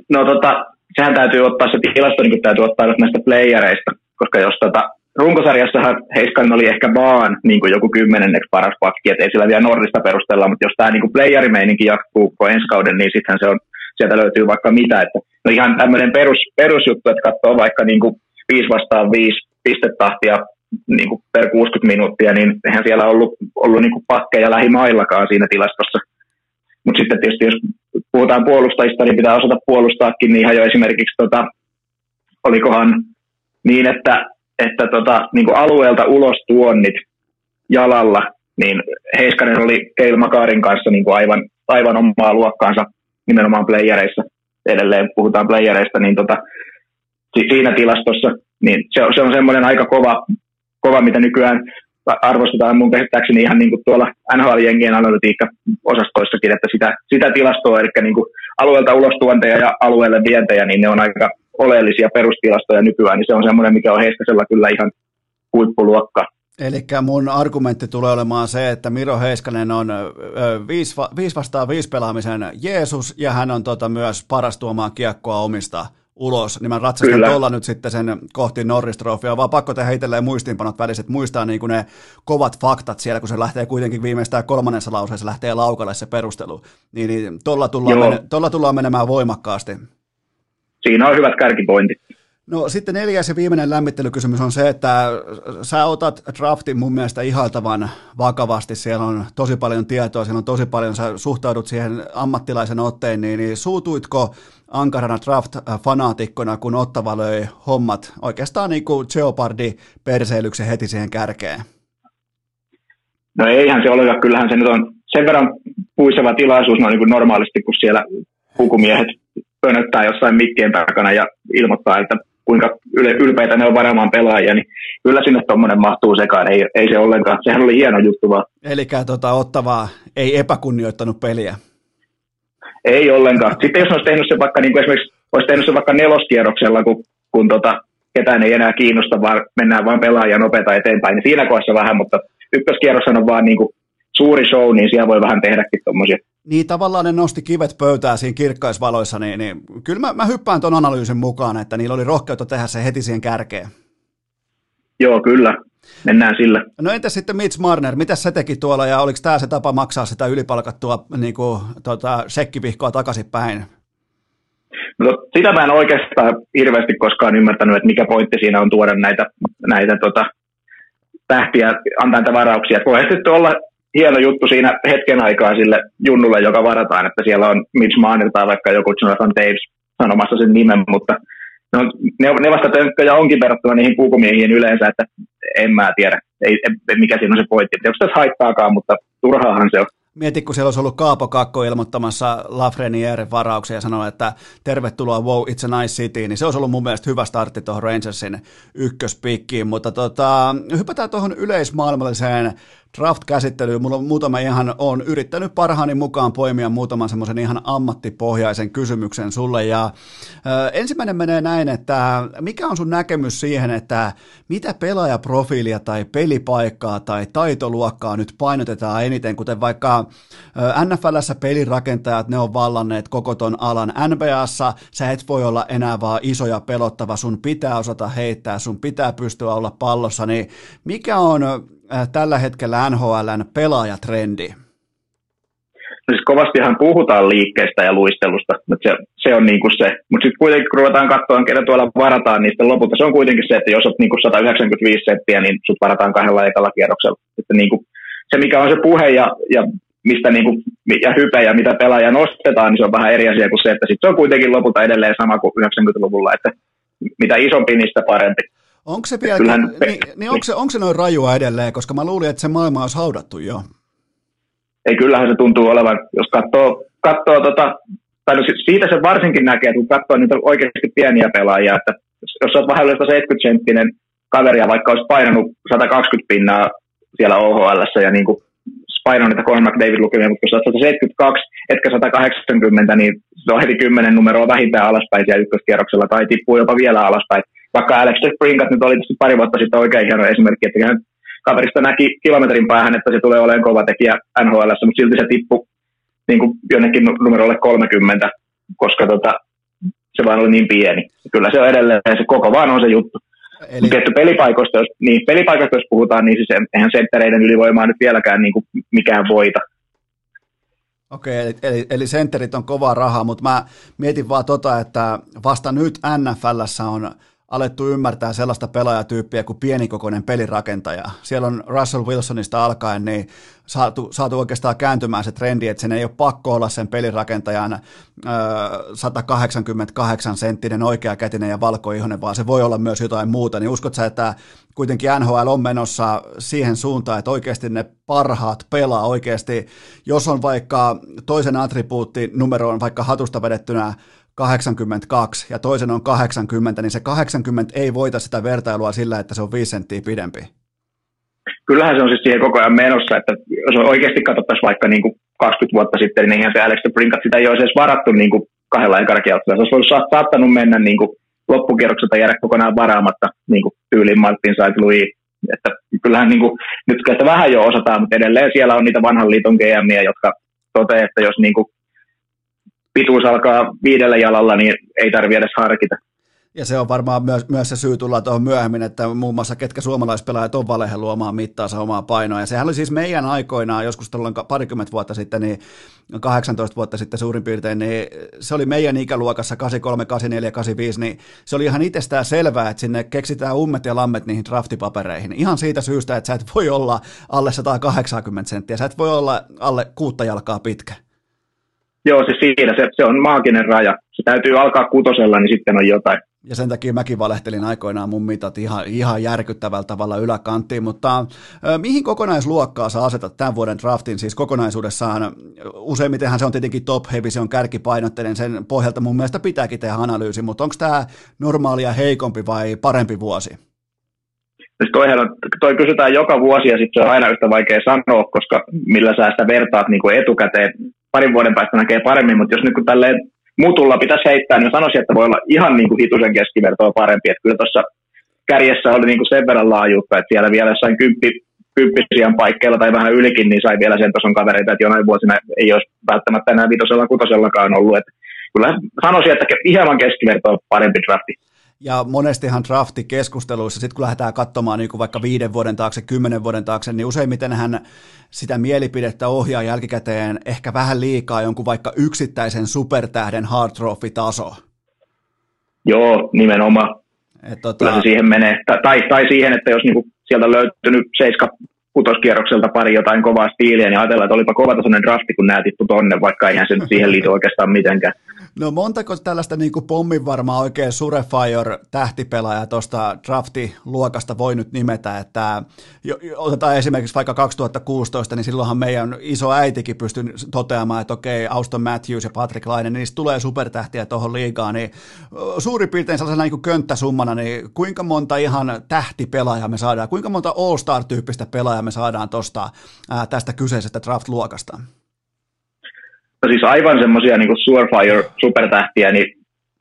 No tota, sehän täytyy ottaa se tilasto, niin kuin täytyy ottaa näistä playereista, koska jos tota runkosarjassahan Heiskanen oli ehkä vaan niin kuin joku kymmenenneksi paras pakki, että ei sillä vielä Norrista perustella, mutta jos tämä niin playerimeininki jatkuu ensi kauden, niin sittenhän se on, sieltä löytyy vaikka mitä. Että, no ihan tämmöinen perus, perusjuttu, että katsoo vaikka niin kuin viisi vastaan viisi pistetahtia niin kuin per kuusikymmentä minuuttia, niin eihän siellä ollut, ollut niin kuin pakkeja lähimaillakaan siinä tilastossa. Mutta sitten tietysti jos puhutaan puolustajista, niin pitää osata puolustaakin, niin ihan jo esimerkiksi tota, olikohan niin, että että tota, niin kuin alueelta ulos tuonnit jalalla, niin Heiskanen oli Cale Makarin kanssa niin kuin aivan, aivan omaa luokkaansa nimenomaan playereissa. Edelleen puhutaan playereista, niin tota, siinä tilastossa niin se, se on semmoinen aika kova, kova, mitä nykyään arvostetaan mun käsittääkseni ihan niin kuin tuolla N H L-jengien analytiikka-osastoissakin, että sitä, sitä tilastoa, eli niin kuin alueelta ulos tuonteja ja alueelle vientejä, niin ne on aika oleellisia perustilastoja nykyään, niin se on semmoinen, mikä on Heiskasella kyllä ihan huippuluokka. Eli mun argumentti tulee olemaan se, että Miro Heiskanen on viisi, viisi vastaan viisi pelaamisen Jeesus, ja hän on tota myös paras tuomaan kiekkoa omista ulos, niin mä ratsastan tuolla nyt sitten sen kohti Norris-trofia, vaan pakko tehdä itselleen muistiinpanot väliset, muistaa niin kuin ne kovat faktat siellä, kun se lähtee kuitenkin viimeistään kolmannessa lauseessa, lähtee laukalle se perustelu, niin, niin tuolla tullaan, mene, tullaan menemään voimakkaasti. Siinä on hyvät kärkipointit. No sitten neljäs ja viimeinen lämmittelykysymys on se, että sä otat draftin mun mielestä ihailtavan vakavasti. Siellä on tosi paljon tietoa, siellä on tosi paljon, sä suhtaudut siihen ammattilaisen otteen, niin, niin suutuitko ankarana draft-fanaatikkona, kun Ottava löi hommat oikeastaan niin kuin Jeopardi-perseilyksen heti siihen kärkeen? No eihän se ole, kyllähän se nyt on sen verran puiseva tilaisuus noin niin kuin normaalisti, kun siellä hukumiehet pönöttää jossain mikkien takana ja ilmoittaa, että kuinka ylpeitä ne on varmaan pelaajia, niin kyllä sinne tuommoinen mahtuu sekaan, ei, ei se ollenkaan, sehän oli hieno juttu vaan. Elikkä tota, Ottavaa ei epäkunnioittanut peliä? Ei ollenkaan. Sitten jos olisi tehnyt se vaikka, niin kuin esimerkiksi, olisi tehnyt se vaikka neloskierroksella, kun, kun tota, ketään ei enää kiinnosta, vaan mennään vain pelaajia nopeita eteenpäin, niin siinä kohdassa vähän, mutta ykköskierroshan on vaan niin kuin suuri show, niin siellä voi vähän tehdäkin tuommoisia. Niin tavallaan ne nosti kivet pöytään siinä kirkkaisvaloissa, niin, niin kyllä mä, mä hyppään ton analyysin mukaan, että niillä oli rohkeutta tehdä se heti siihen kärkeen. Joo, kyllä. Mennään sillä. No entäs sitten Mitch Marner, mitä se teki tuolla ja oliko tämä se tapa maksaa sitä ylipalkattua niin kuin, tota, sekkivihkoa takaisinpäin? No, sitä mä en oikeastaan hirveästi koskaan ymmärtänyt, että mikä pointti siinä on tuoda näitä, näitä tota, tähtiä, antaa näitä varauksia. Voi sitten olla hieno juttu siinä hetken aikaa sille junnulle, joka varataan, että siellä on Mitch Marner tai vaikka joku Jonathan Taves sanomassa sen nimen, mutta no, ne, ne vasta tönkköjä onkin verrattuna niihin puukumiehiin yleensä, että en mä tiedä, ei, mikä siinä on se pointti. Onko tässä haittaakaan, mutta turhaahan se on. Mieti, kun siellä olisi ollut Kaapo Kakko ilmoittamassa Lafreniere varauksia ja sanoi, että tervetuloa, wow, it's a nice city, niin se olisi ollut mun mielestä hyvä startti tuohon Rangersin ykköspikkiin, mutta tota, hypätään tuohon yleismaailmalliseen draft-käsittelyyn. Mulla on muutama ihan, olen yrittänyt parhaani mukaan poimia muutaman semmoisen ihan ammattipohjaisen kysymyksen sulle ja ö, ensimmäinen menee näin, että mikä on sun näkemys siihen, että mitä pelaajaprofiilia tai pelipaikkaa tai taitoluokkaa nyt painotetaan eniten, kuten vaikka N F L:ssä pelirakentajat, ne on vallanneet koko ton alan. N B A:ssa sä et voi olla enää vaan iso ja pelottava, sun pitää osata heittää, sun pitää pystyä olla pallossa, niin mikä on tällä hetkellä N H L:n pelaajatrendi? No siis kovastihan puhutaan liikkeestä ja luistelusta, mutta se, se on niin kuin se. Mutta sitten kuitenkin kun ruvetaan katsomaan, ketä tuolla varataan, niin sitten lopulta se on kuitenkin se, että jos olet niin kuin sata yhdeksänkymmentäviisi senttiä, niin sut varataan kahdella ekalla kierroksella. Että niin kuin se, mikä on se puhe ja, ja, mistä niin kuin, ja hype ja mitä pelaaja nostetaan, niin se on vähän eri asia kuin se, että sit se on kuitenkin lopulta edelleen sama kuin yhdeksänkymmentäluvulla, että mitä isompi, niistä parempi. Onko se, vielä, Kyllähän... niin, niin onko, se, onko se noin rajua edelleen, koska mä luulin, että se maailma olisi haudattu jo. Ei, kyllähän se tuntuu olevan, jos katsoo, katsoo tota, tai no siitä se varsinkin näkee, että kun katsoo niitä oikeasti pieniä pelaajia, että jos olet vähän seitsemänkymmentä-senttinen kaveria, vaikka olisi painanut sata kaksikymmentä pinnaa siellä O H L:ssä ja niin kuin painanut niitä Connor McDavid lukemia, mutta jos olet sata seitsemänkymmentäkaksi, etkä sata kahdeksankymmentä, niin se on heti kymmenen numeroa vähintään alaspäin siellä ykköskierroksella tai tippuu jopa vielä alaspäin. Vaikka Alexis Prinkat nyt oli tietysti pari vuotta sitten oikein hieno esimerkki, että hän kaverista näki kilometrin päähän, että se tulee olemaan kova tekijä N H L:ssä, mutta silti se tippui niin kuin jonnekin numerolle kolmekymmentä, koska tota, se vaan oli niin pieni. Kyllä se on edelleen, se koko vaan on se juttu. Eli... Tietty pelipaikoista, jos, niin, pelipaikoista, jos puhutaan, niin siis eihän senttereiden ylivoimaa nyt vieläkään niin kuin mikään voita. Okei, eli, eli, eli sentterit on kovaa rahaa, mutta mä mietin vaan tota, että vasta nyt N F L:ssä on alettu ymmärtää sellaista pelaajatyyppiä kuin pienikokoinen pelirakentaja. Siellä on Russell Wilsonista alkaen niin saatu, saatu oikeastaan kääntymään se trendi, että sen ei ole pakko olla sen pelirakentajan sata kahdeksankymmentäkahdeksan-senttinen oikeakätinen ja valkoihoinen, vaan se voi olla myös jotain muuta. Niin uskot sä, että kuitenkin N H L on menossa siihen suuntaan, että oikeasti ne parhaat pelaa oikeasti, jos on vaikka toisen attribuutti numeroon vaikka hatusta vedettynä kahdeksankymmentäkaksi ja toisen on kahdeksankymmentä, niin se kahdeksankymmentä ei voita sitä vertailua sillä, että se on viisi senttiä pidempi. Kyllähän se on siis siihen koko ajan menossa, että jos oikeasti katsottaisiin vaikka niin kuin kaksikymmentä vuotta sitten, niin eihän se Alex Prinkat sitä ei olisi edes varattu niin kuin kahdella ekalla kierroksella. Se olisi voinut saattanut mennä niin kuin loppukierrokselta ja jäädä kokonaan varaamatta niin kuin tyyliin Martin Saint-Louis. Että kyllähän niin kuin, nyt kyllä sitä vähän jo osataan, mutta edelleen siellä on niitä vanhan liiton G M:iä, jotka toteavat, että jos niin kuin pituus alkaa viidellä jalalla, niin ei tarvitse edes harkita. Ja se on varmaan myös, myös se syy tulla tuohon myöhemmin, että muun muassa ketkä suomalaispelaajat on valehdellut omaan mittaansa, omaa painoa. Ja sehän oli siis meidän aikoinaan, joskus tuolloin parikymmentä vuotta sitten, niin kahdeksantoista vuotta sitten suurin piirtein, niin se oli meidän ikäluokassa kahdeksankymmentäkolme, kahdeksankymmentäneljä, kahdeksankymmentäviisi, niin se oli ihan itsestään selvää, että sinne keksitään ummet ja lammet niihin draftipapereihin. Ihan siitä syystä, että sä et voi olla alle sata kahdeksankymmentä senttiä, sä et voi olla alle kuutta jalkaa pitkä. Joo, siis siinä se, se on maaginen raja. Se täytyy alkaa kutosella, niin sitten on jotain. Ja sen takia mäkin valehtelin aikoinaan mun mitat ihan, ihan järkyttävällä tavalla yläkanttiin, mutta ö, mihin kokonaisluokkaa sä asetat tämän vuoden draftin? Siis kokonaisuudessaan useimmitenhan se on tietenkin top-heavy, se on kärkipainotteinen, sen pohjalta mun mielestä pitääkin tehdä analyysi, mutta onko tämä normaalia heikompi vai parempi vuosi? Toihan, toi kysytään joka vuosi ja sitten se on aina yhtä vaikea sanoa, koska millä sä sitä vertaat niin kuin etukäteen. Parin vuoden päästä näkee paremmin, mutta jos nyt kun tälleen mutulla pitäisi heittää, niin sanoisin, että voi olla ihan niin kuin hitusen keskivertoa parempi. Että kyllä tuossa kärjessä oli niin kuin sen verran laajuutta, että siellä vielä jossain kymppi, kymppisijan paikkeilla tai vähän ylikin, niin sai vielä sen tason kavereita, että jonain vuosina ei olisi välttämättä enää vitosella kutosellakaan ollut. Että kyllä sanoisin, että ihan keskivertoa parempi drafti. Ja monestihan draftikeskusteluissa, sitten kun lähdetään katsomaan niin kuin vaikka viiden vuoden taakse, kymmenen vuoden taakse, niin useimmiten hän sitä mielipidettä ohjaa jälkikäteen ehkä vähän liikaa jonkun vaikka yksittäisen supertähden hard trophy-taso. Joo, nimenomaan. Et tota... Kyllä se siihen menee. Tai, tai siihen, että jos niinku sieltä on löytynyt seitsemän kuutoskierrokselta pari jotain kovaa stiiliä, niin ajatellaan, että olipa kova tasoinen drafti, kun nää tippu tonne, vaikka eihän se nyt siihen liity oikeastaan mitenkään. No montako tällaista niin kuin pommin varmaan oikein Surefire-tähtipelaaja tuosta draftiluokasta voi nyt nimetä, että otetaan esimerkiksi vaikka kaksituhattakuusitoista, niin silloinhan meidän iso äitikin pystyi toteamaan, että okei, Auston Matthews ja Patrick Laine, niin niistä tulee supertähtiä tuohon liigaan, niin suurin piirtein sellaisena niin kuin könttäsummana, niin kuinka monta ihan tähtipelaajaa me saadaan, kuinka monta All-Star-tyyppistä pelaajaa me saadaan tuosta tästä kyseisestä draft-luokasta? No siis aivan semmoisia niin kuin Surefire-supertähtiä, niin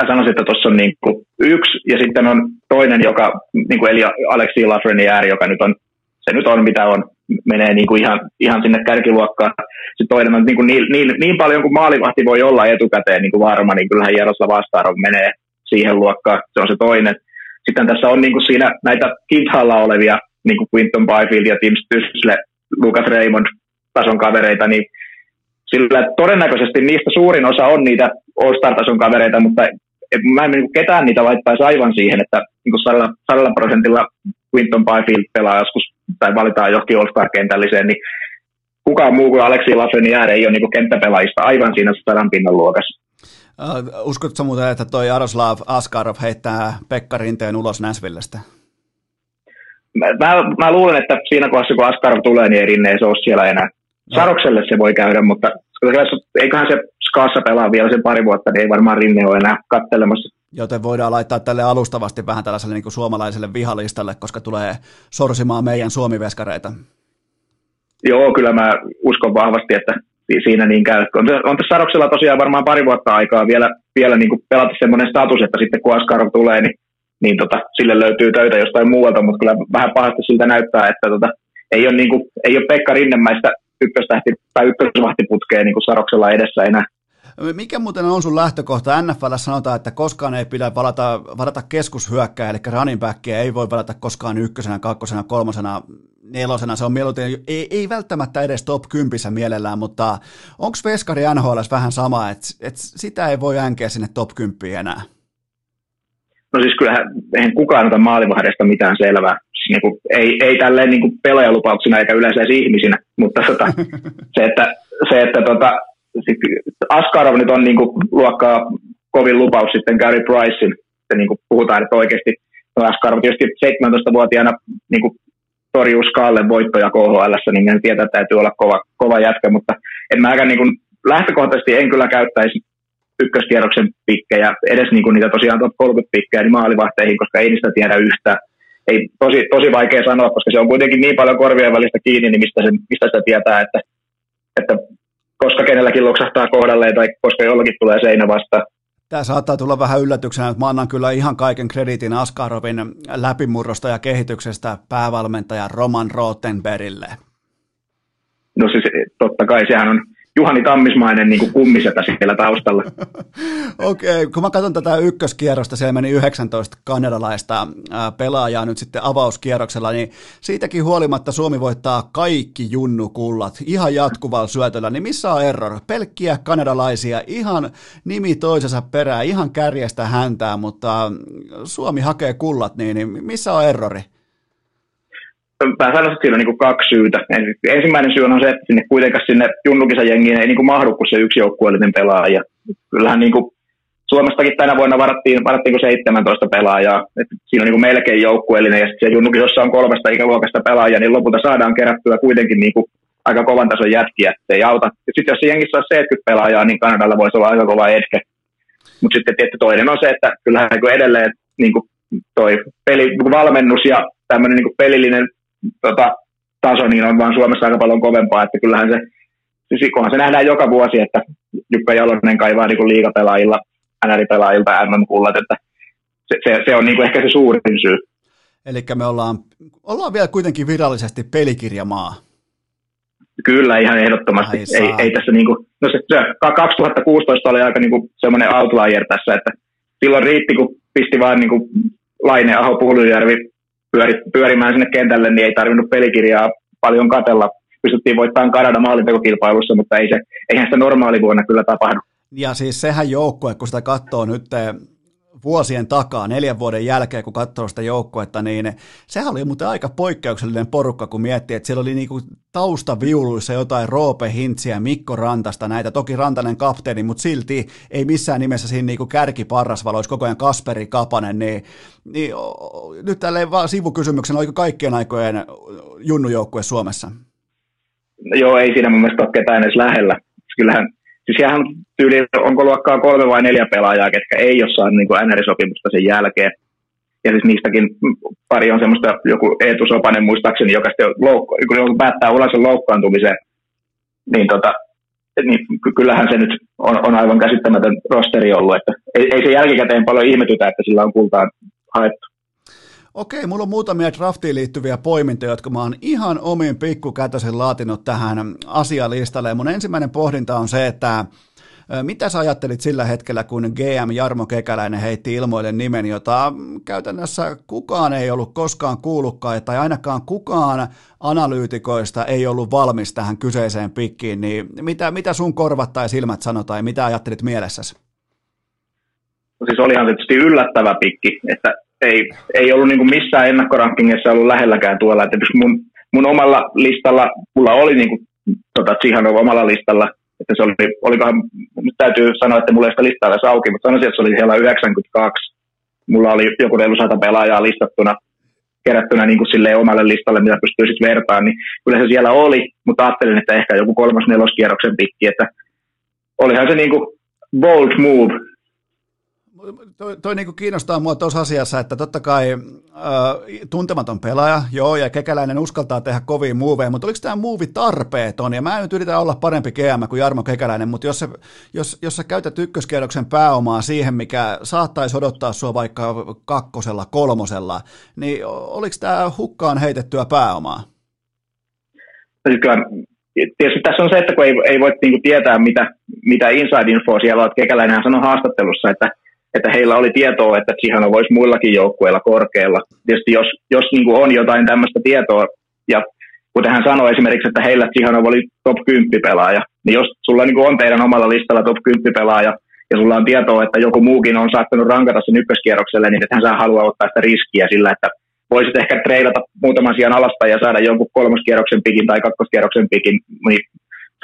mä sanoisin, että tuossa on niin kuin yksi, ja sitten on toinen, joka, niin kuin eli Alexis Lafreniere, joka nyt on, se nyt on mitä on, menee niin kuin ihan, ihan sinne kärkiluokkaan. Sitten toinen on niin, kuin niin, niin, niin paljon kuin maalivahti voi olla etukäteen niin kuin varma, niin kyllähän Jaroslav Astarov menee siihen luokkaan, se on se toinen. Sitten tässä on niin kuin siinä näitä kintaalla olevia, niin kuin Quinton Byfield ja Tim Stützle, Lucas Raymond tason kavereita, niin sillä todennäköisesti niistä suurin osa on niitä All-Star-tason kavereita, mutta mä en niin ketään niitä laittaisi aivan siihen, että niin sadalla, sadalla prosentilla Quinton Byfield pelaa joskus tai valitaan johonkin All-Star-kentälliseen, niin kukaan muu kuin Alexis Lafreniere ei ole niin kenttäpelaajista aivan siinä sadan pinnan luokassa. Uh, uskotko muuten, että toi Jaroslav Askarov heittää Pekka Rinteen ulos Nashvillestä? Mä, mä, mä luulen, että siinä kohdassa kun Askarov tulee, niin ei Rinne se ole siellä enää. Sarokselle se voi käydä, mutta eiköhän se Skaassa pelaa vielä sen pari vuotta, niin ei varmaan Rinne ole enää katselemassa. Joten voidaan laittaa tälle alustavasti vähän tällaiselle niin kuin suomalaiselle vihalistalle, koska tulee sorsimaan meidän suomiveskareita. Joo, kyllä mä uskon vahvasti, että siinä niin käy. On tässä Saroksella tosiaan varmaan pari vuotta aikaa vielä, vielä niin kuin pelata semmoinen status, että sitten kun Askarov tulee, niin, niin tota, sille löytyy töitä jostain muualta, mutta kyllä vähän pahasti siltä näyttää, että tota, ei, ole niin kuin, ei ole Pekka Rinnemäistä ykköstähti tai ykkösvahtiputkeen niin kuin Saroksella edessä enää. Mikä muuten on sun lähtökohta? N F L sanotaan, että koskaan ei pidä valata, valata keskushyökkää, eli running backia ei voi valata koskaan ykkösenä, kakkosena, kolmosena, nelosena. Se on mieluiten, ei, ei välttämättä edes top kympissä mielellään, mutta onko veskari N H L:ssä vähän sama, että et sitä ei voi jänkeä sinne top kymppiin enää? No siis kyllähän eihän kukaan ota maalivahdesta mitään selvää. Niin kuin, ei, ei tälleen niin kuin pelaajalupauksina eikä yleensä edes ihmisinä, mutta tota, se, että, se, että tota, Askarov nyt on niin kuin, luokkaa kovin lupaus sitten Gary Pricein, että niin kuin puhutaan, että oikeasti Askarov tietysti seitsemäntoistavuotiaana niin kuin torjuu Skaalle voittoja K H L:ssä, niin en tietää, että täytyy olla kova, kova jätkä, mutta en mäkään niin kuin, lähtökohtaisesti en kyllä käyttäisi ykköskierroksen pikkejä, edes niin kuin niitä tosiaan top kolmekymmentä pikkejä niin maalivahteihin, koska ei niistä tiedä yhtään. Ei, tosi, tosi vaikea sanoa, koska se on kuitenkin niin paljon korvien välistä kiinni, niin mistä, se, mistä sitä tietää, että, että koska kenelläkin loksahtaa kohdalleen tai koska jollakin tulee seinä vastaan. Tämä saattaa tulla vähän yllätyksenä, että mä annan kyllä ihan kaiken krediitin Askarovin läpimurrosta ja kehityksestä päävalmentaja Roman Rothenbergille. No siis totta kai sehän on Juhani Tammismainen niin kuin kummisetä siellä taustalla. Okei, okay. Kun mä katson tätä ykköskierrosta, siellä meni yhdeksäntoista kanadalaista pelaajaa nyt sitten avauskierroksella, niin siitäkin huolimatta Suomi voittaa kaikki junnukullat ihan jatkuvalla syötöllä, niin missä on error? Pelkkiä kanadalaisia, ihan nimi toisensa perään, ihan kärjestä häntää, mutta Suomi hakee kullat, niin missä on errori? Mä sanoisin, että siinä on niin kaksi syytä. Ensimmäinen syy on se, että sinne kuitenkaan sinne junnukisajengiin ei niin mahdu kuin se yksi joukkueellinen pelaaja. Kyllähän niin Suomestakin tänä vuonna varattiin, varattiin seitsemäntoista pelaajaa. Et siinä on niin melkein joukkueellinen ja sitten junnukisossa on kolmesta ikäluokasta pelaajaa, niin lopulta saadaan kerättyä kuitenkin niin aika kovan tason jätkiä, ettei auta. Sitten jos jengissä on seitsemänkymmentä pelaajaa, niin Kanadalla voisi olla aika kova etkä. Mutta sitten tietty toinen on se, että kyllähän edelleen niin toi pelivalmennus ja tämmöinen niin pelillinen Tota, taso niin on vaan Suomessa aika paljon kovempaa, että kyllähän se, kunhan se nähdään joka vuosi, että Jukka Jalonen kaivaa niin liigapelaajilla, N H L-pelaajilta M M-kullat, että se, se, se on niin ehkä se suurin syy. Eli me ollaan, ollaan vielä kuitenkin virallisesti pelikirjamaa. Kyllä, ihan ehdottomasti. Ai, ei, ei tässä niin kuin, no se, se kaksituhattakuusitoista oli aika niin semmoinen outlier tässä, että silloin riitti, kun pisti vaan niin Laine, Aho, Puljujärvi pyörimään sinne kentälle, niin ei tarvinnut pelikirjaa paljon katella. Pystyttiin voittamaan Kanada maalintekokilpailussa, mutta ei se, eihän sitä normaali vuonna kyllä tapahdu. Ja siis sehän joukkue, kun sitä katsoo nyt vuosien takaa, neljän vuoden jälkeen, kun katsoo sitä joukkuetta, niin sehän oli muuten aika poikkeuksellinen porukka, kun miettii, että siellä oli niinku taustaviuluissa jotain Roope Hintsiä, Mikko Rantasta, näitä, toki Rantanen kapteeni, mutta silti ei missään nimessä siinä niinku kärkiparrasvaloissa koko ajan Kasperi Kapanen, niin, niin nyt tälleen vaan sivukysymyksenä, oliko kaikkien aikojen junnujoukkue Suomessa? No joo, ei siinä mun mielestä ole ketään edes lähellä. Kyllähän Siis jäähän tyyli, onko luokkaa kolme vai neljä pelaajaa, ketkä ei ole saanut niin N R-sopimusta sen jälkeen. Ja siis niistäkin pari on semmoista, joku Eetu Sopanen muistaakseni, joka sitten loukko, päättää ulansa loukkaantumiseen. Niin, tota, niin kyllähän se nyt on, on aivan käsittämätön rosteri ollut. Että ei, ei se jälkikäteen paljon ihmetytä, että sillä on kultaan haettu. Okei, mulla on muutamia draftiin liittyviä poimintoja, jotka mä oon ihan omin pikkukätösen laatinut tähän asialistalle. Mun ensimmäinen pohdinta on se, että mitä sä ajattelit sillä hetkellä, kun G M Jarmo Kekäläinen heitti ilmoille nimen, jota käytännössä kukaan ei ollut koskaan kuullutkaan, tai ainakaan kukaan analyytikoista ei ollut valmis tähän kyseiseen pikkiin, niin mitä, mitä sun korvat tai silmät sanoi, tai mitä ajattelit mielessäsi? Siis olihan tietysti yllättävä pikki, että Ei, ei ollut niin kuin missään ennakkorankingissa ollut lähelläkään tuolla. Että mun, mun omalla listalla, mulla oli niin kuin, tota, Tsihanov omalla listalla, että se oli, olikohan, nyt täytyy sanoa, että mulla ei sitä listaa edes auki, mutta sanoisin, että se oli siellä yhdeksänkymmentäkaksi. Mulla oli joku reilu sata pelaajaa listattuna, kerättynä niin kuin silleen omalle listalle, mitä pystyy sitten vertaan, niin kyllä se siellä oli, mutta ajattelin, että ehkä joku kolmas neloskierroksen pikki, että olihan se niin kuin bold move. Toi, toi niin kuin kiinnostaa mua tuossa asiassa, että totta kai äh, tuntematon pelaaja, joo, ja Kekäläinen uskaltaa tehdä kovia muuveja, mutta oliko tämä muuvi tarpeeton? Ja mä en nyt yritä olla parempi G M kuin Jarmo Kekäläinen, mutta jos, se, jos, jos sä käytät ykköskierroksen pääomaa siihen, mikä saattaisi odottaa sua vaikka kakkosella, kolmosella, niin oliko tämä hukkaan heitettyä pääomaa? Tietysti tässä on se, että kun ei, ei voi niin kuin tietää, mitä, mitä inside infoa siellä on. Kekäläinen sanoi haastattelussa, että että heillä oli tietoa, että Tsihanov voisi muillakin joukkueilla korkealla. Tietysti jos, jos niin kuin on jotain tämmöistä tietoa, ja kuten hän sanoi esimerkiksi, että heillä Tsihanov oli top kymmenen-pelaaja, niin jos sulla niin kuin on teidän omalla listalla top kymmenen-pelaaja, ja sulla on tietoa, että joku muukin on saattanut rankata sen ykköskierrokselle, niin ethän sä halua ottaa sitä riskiä sillä, että voisit ehkä treilata muutaman sijan alasta ja saada jonkun kolmoskierroksen pikin tai kakkoskierroksen pikin, niin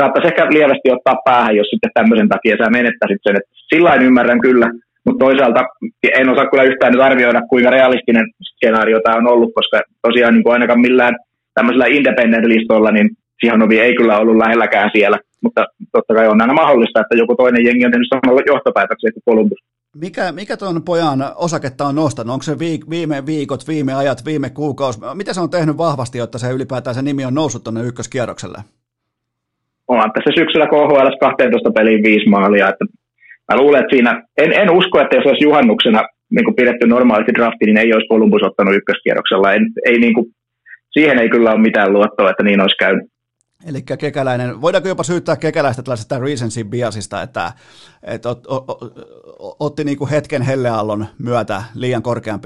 saattaisi ehkä lievästi ottaa päähän, jos sitten tämmöisen takia sä menettäisit sen. Et sillain ymmärrän kyllä. Mutta toisaalta en osaa kyllä yhtään nyt arvioida, kuinka realistinen skenaario tämä on ollut, koska tosiaan niin kuin ainakaan millään tämmöisellä independent-listolla, niin Sihanovi ei kyllä ollut lähelläkään siellä. Mutta totta kai on aina mahdollista, että joku toinen jengi on tehnyt samalla johtopäätöksiä kuin Columbus. Mikä, mikä tuon pojan osaketta on nostanut? Onko se viik- viime viikot, viime ajat, viime kuukausi? Mitä se on tehnyt vahvasti, jotta se ylipäätään se nimi on noussut tuonne ykköskierrokselle? On tässä syksyllä K H L kaksitoista peliin viisi maalia, että mä luulen, että siinä, en, en usko, että jos olisi juhannuksena niin kuin pidetty normaalisti drafti, niin ei olisi Columbus ottanut ykköskierroksella. En, ei, niin kuin, siihen ei kyllä ole mitään luottoa, että niin olisi käynyt. Eli Kekäläinen, voidaanko jopa syyttää Kekäläistä tällaisesta recency biasista, että, että ot, o, o, otti niinku hetken helleaallon myötä liian korkean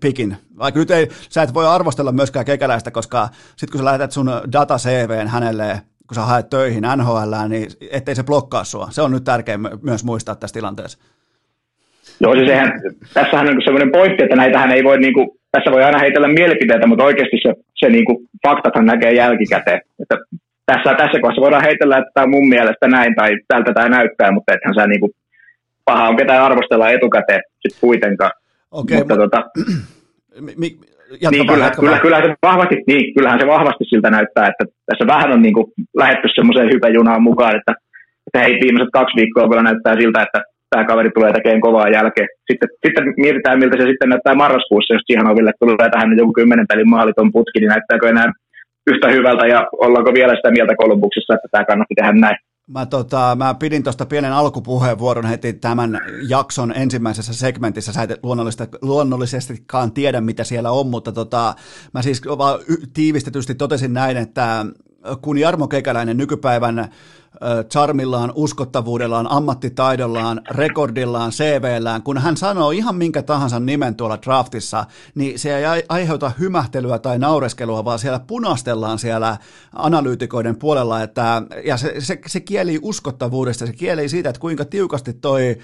pikin. Vaikka nyt ei, sä et voi arvostella myöskään Kekäläistä, koska sitten kun sä lähetät sun data-C V:n hänelle, kun sä haet töihin N H L:ään, niin ettei se blokkaa sua. Se on nyt tärkeä myös muistaa tässä tilanteessa. Joo, siis eihän, tässähän on semmoinen pointti, että näitähän ei voi, niin kuin, tässä voi aina heitellä mielipiteitä, mutta oikeasti se, se niin kuin, faktathan näkee jälkikäteen. Että tässä, tässä kohdassa voidaan heitellä, että tämä on mun mielestä näin tai tältä tämä näyttää, mutta ethän sä niin kuin, paha on ketään arvostella etukäteen sitten kuitenkaan. Okei, mutta, mutta tota, mi, jatka niin, kyllähän, jatka kyllähän, se vahvasti, niin, kyllähän se vahvasti siltä näyttää, että tässä vähän on niin kuin, lähdetty semmoiseen hypäjunaan mukaan, että, että hei, viimeiset kaksi viikkoa vielä näyttää siltä, että tämä kaveri tulee tekemään kovaa jälkeen. Sitten, sitten mietitään, miltä se sitten näyttää marraskuussa, jos siihen on Ville tulee tähän joku kymmenen pelin maaliton putki, niin näyttääkö enää yhtä hyvältä ja ollaanko vielä sitä mieltä Kolumbuksessa, että tämä kannatti tehdä näin. Mä, tota, mä pidin tuosta pienen alkupuheenvuoron heti tämän jakson ensimmäisessä segmentissä. Sä et luonnollisestikaan tiedä, mitä siellä on, mutta tota, mä siis vaan tiivistetysti totesin näin, että kun Jarmo Kekäläinen nykypäivän charmillaan, uskottavuudellaan, ammattitaidollaan, rekordillaan, C V:llään, kun hän sanoo ihan minkä tahansa nimen tuolla draftissa, niin se ei aiheuta hymähtelyä tai naureskelua, vaan siellä punastellaan siellä analyytikoiden puolella, että, ja se, se, se kielii uskottavuudesta, se kielii siitä, että kuinka tiukasti toi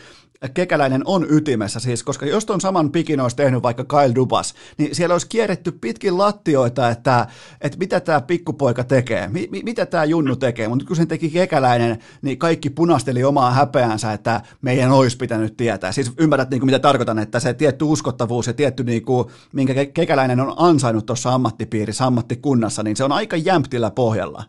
Kekäläinen on ytimessä siis, koska jos ton saman pikin olisi tehnyt vaikka Kyle Dubas, niin siellä olisi kierretty pitkin lattioita, että, että mitä tämä pikkupoika tekee, mi, mitä tämä junnu tekee, mutta kun sen teki Kekäläinen, niin kaikki punasteli omaa häpeänsä, että meidän olisi pitänyt tietää. Siis ymmärrät niin kuin, mitä tarkoitan, että se tietty uskottavuus ja tietty, niin kuin, minkä Kekäläinen on ansainnut tuossa ammattipiirissä, ammattikunnassa, niin se on aika jämptillä pohjalla.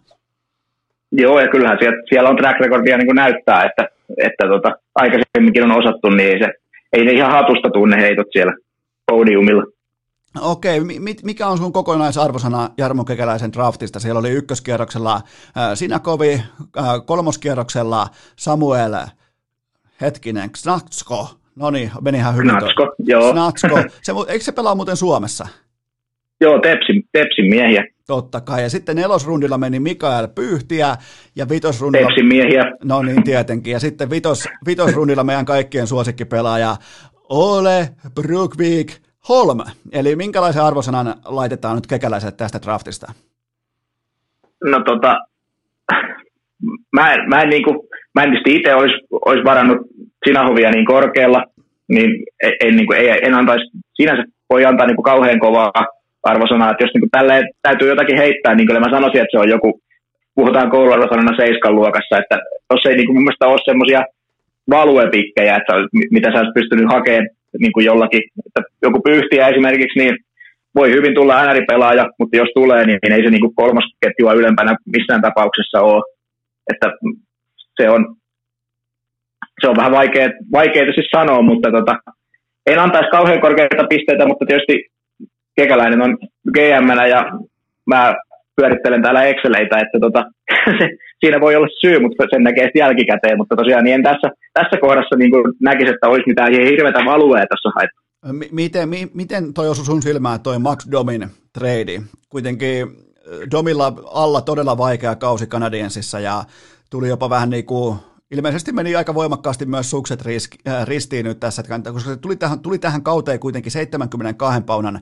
Joo, ja kyllähän siellä on track recordia niin kuin näyttää, että, että tota, aikaisemminkin on osattu, niin se, ei ne ihan hatusta tule ne heitot siellä podiumilla. Okei, mikä on sun kokonaisarvosana Jarmo Kekäläisen draftista? Siellä oli ykköskierroksella Sinakovi, kolmoskierroksella Samuel, hetkinen, Snatsko, no niin, meni ihan hyvin. Snatsko, joo. Snatsko, se, eikö se pelaa muuten Suomessa? Joo, Tepsin, Tepsin miehiä. Totta kai. Ja sitten nelosrundilla meni Mikael Pyyhtiä ja vitosrundilla... Tepsin miehiä. No niin, tietenkin. Ja sitten vitos, vitosrundilla meidän kaikkien suosikkipelaaja Ole Brookvik Holm. Eli minkälaisen arvosanan laitetaan nyt Kekäläiset tästä draftista? No tota, mä en, mä en, niinku, mä en tietysti itse olisi olis varannut Sinahovia niin korkealla, niin en, niinku, ei, en antaisi, sinänsä voi antaa niinku kauhean kovaa arvosanaa, että jos niinku tälleen täytyy jotakin heittää, niin kyllä mä sanoisin, että se on joku, puhutaan kouluarvosanana seiskan luokassa, että tuossa ei niinku mun mielestä ole semmoisia valuepikkejä, että mitä sä olis pystynyt hakemaan niinku jollakin, että joku Pyyhtiä esimerkiksi, niin voi hyvin tulla äänäripelaaja, mutta jos tulee, niin ei se niinku kolmas ketjua ylempänä missään tapauksessa ole, että se on, se on vähän vaikea, vaikeaa siis sanoa, mutta tota, en antaisi kauhean korkeita pisteitä, mutta tietysti Kekäläinen on G M:nä ja mä pyörittelen täällä Exceleitä, että tota, siinä voi olla syy, mutta sen näkee sitten jälkikäteen, mutta tosiaan niin en tässä, tässä kohdassa niin kuin näkisi, että olisi mitään hirveätä valuea tuossa haittaa. Miten, miten toi osui sun silmään toi Max Domin trade? Kuitenkin Domilla alla todella vaikea kausi Canadiensissa ja tuli jopa vähän niin kuin, ilmeisesti meni aika voimakkaasti myös sukset ristiin nyt tässä, koska se tuli tähän, tuli tähän kauteen kuitenkin seitsemänkymmentäkaksi paunan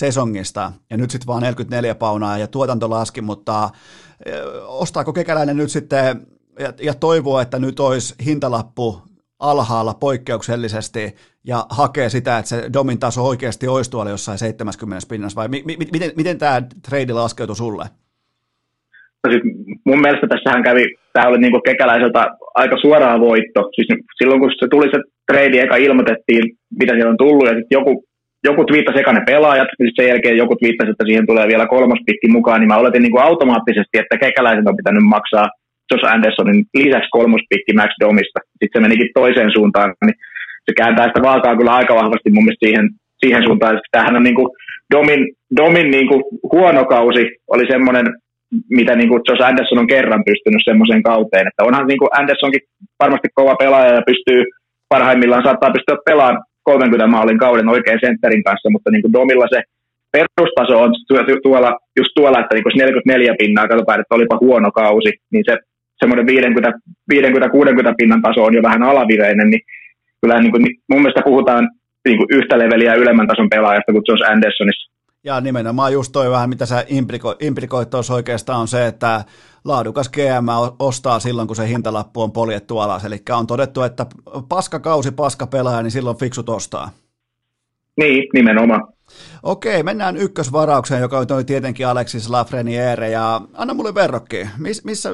sesongista, ja nyt sitten vaan neljäkymmentäneljä paunaa, ja tuotanto laski, mutta ostaako Kekäläinen nyt sitten, ja, ja toivoo, että nyt olisi hintalappu alhaalla poikkeuksellisesti, ja hakee sitä, että se Domin taso oikeasti olisi tuolla jossain seitsemänkymmentä pinnassa, vai mi, mi, miten, miten tämä trade laskeutui sulle? No siis mun mielestä tässähän kävi, tämä oli niinku Kekäläiseltä aika suoraan voitto, siis silloin kun se tuli se trade, eka ilmoitettiin, mitä siellä on tullut, ja sitten joku Joku twiittasi eka ne pelaajat, ja sen jälkeen joku twiittasi, että siihen tulee vielä kolmas pikki mukaan, niin mä oletin niin kuin automaattisesti, että Kekäläisen on pitänyt maksaa Josh Andersonin lisäksi kolmas pikki Max Domista. Sitten se menikin toiseen suuntaan, niin se kääntää sitä vaakaa kyllä aika vahvasti mun mielestä siihen, siihen suuntaan. Tämähän on niin kuin Domin, Domin niin kuin huono kausi oli semmoinen, mitä niin kuin Josh Anderson on kerran pystynyt semmoiseen kauteen. Että onhan niin kuin Andersonkin varmasti kova pelaaja ja pystyy parhaimmillaan saattaa pystyä pelaamaan kolmenkymmenen maalin kauden oikein sentterin kanssa, mutta niin kuin Domilla se perustaso on tuolla, just tuolla, että niin neljäkymmentäneljä pinnaa, katsotaan, että olipa huono kausi, niin se semmoinen viisikymmentä kuusikymmentä pinnan taso on jo vähän alavireinen, niin kyllähän niin kuin, mun mielestä puhutaan niin kuin yhtä leveliä ylemmän tason pelaajasta kuin Josh Andersonissa. Ja nimenomaan just toi vähän, mitä sä implikoit tuossa oikeastaan on se, että laadukas G M ostaa silloin, kun se hintalappu on poljettu alas. Eli on todettu, että paska kausi, paska pelaaja, niin silloin fiksut ostaa. Niin, nimenomaan. Okei, mennään ykkösvaraukseen, joka on tietenkin Alexis Lafreniere, ja anna mulle verrokki. Mis, missä,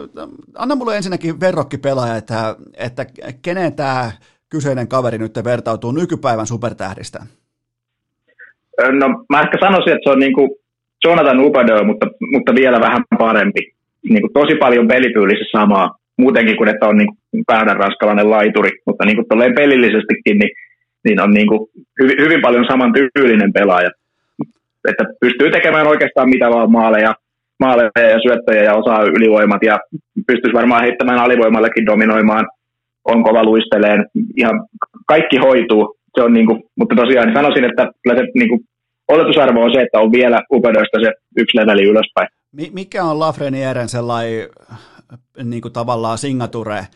anna mulle ensinnäkin verrokkipelaaja, että, että kenen tämä kyseinen kaveri nyt vertautuu nykypäivän supertähdistä? No mä ehkä sanoisin, että se on niin kuin Jonathan Upadeau, mutta, mutta vielä vähän parempi. Niin kuin tosi paljon pelityylissä samaa, muutenkin kuin että on niin kuin pähdänranskalainen laituri, mutta niin kuin tolleen pelillisestikin, niin niin on niin kuin hyvin, hyvin paljon samantyylinen pelaaja, että pystyy tekemään oikeastaan mitä vaan maaleja, maaleja ja syöttöjä ja osaa ylivoimat ja pystyisi varmaan heittämään alivoimallakin dominoimaan, on kova luisteleen, ihan kaikki hoituu, se on niin kuin, mutta tosiaan niin sanoisin, että kyllä se niin kuin oletusarvo on se, että on vielä Upedoista se yksi leveli ylöspäin. Mikä on Lafrenieren sellainen niin kuin tavallaan signature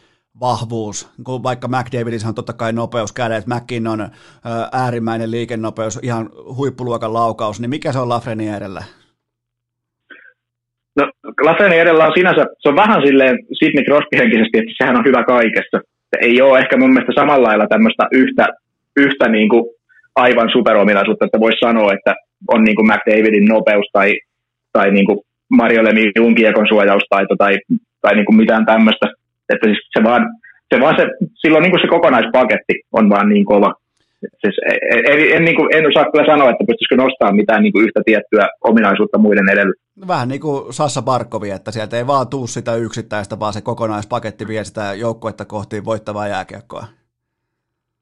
vahvuus, kun vaikka McDavidissa on totta kai nopeuskädet, Mäkin on äärimmäinen liikennopeus, ihan huippuluokan laukaus, niin mikä se on Lafrenierellä? No Lafrenierellä on sinänsä, se on vähän silleen Sidney Crosby-henkisesti, että sehän on hyvä kaikessa. Ei ole ehkä mun mielestä samalla lailla tämmöistä yhtä, yhtä niin kuin aivan superominaisuutta, että voisi sanoa, että on niin kuin McDavidin nopeus tai, tai niin kuin Mario Lemieux'n kiekon suojaustaito tai, tai niin kuin mitään tämmöistä. Että siis se vaan, se vaan se, silloin niin kuin se kokonaispaketti on vaan niin kova. Siis en, en, niin kuin, en osaa kyllä sanoa, että pystyisikö nostamaan mitään niin kuin yhtä tiettyä ominaisuutta muiden edelle. Vähän niin kuin Sassa Barkovi, että sieltä ei vaan tuu sitä yksittäistä, vaan se kokonaispaketti vie sitä joukkuetta kohti voittavaa jääkiekkoa.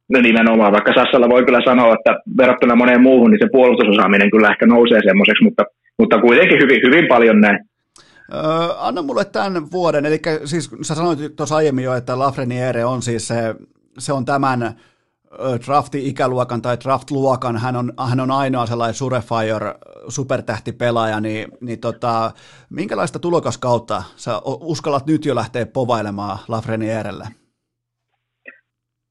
No nimenomaan, vaikka Sassalla voi kyllä sanoa, että verrattuna moneen muuhun, niin se puolustusosaaminen kyllä ehkä nousee semmoiseksi, mutta, mutta kuitenkin hyvin, hyvin paljon näin. Öö, anna mulle tämän vuoden, eli siis sä sanoit tuossa aiemmin jo, että Lafreniere on siis se, se on tämän drafti-ikäluokan tai draft-luokan, hän on, hän on ainoa sellainen Surefire-supertähtipelaaja, niin, niin tota, minkälaista tulokaskautta sä uskallat nyt jo lähteä povailemaan Lafrenierelle?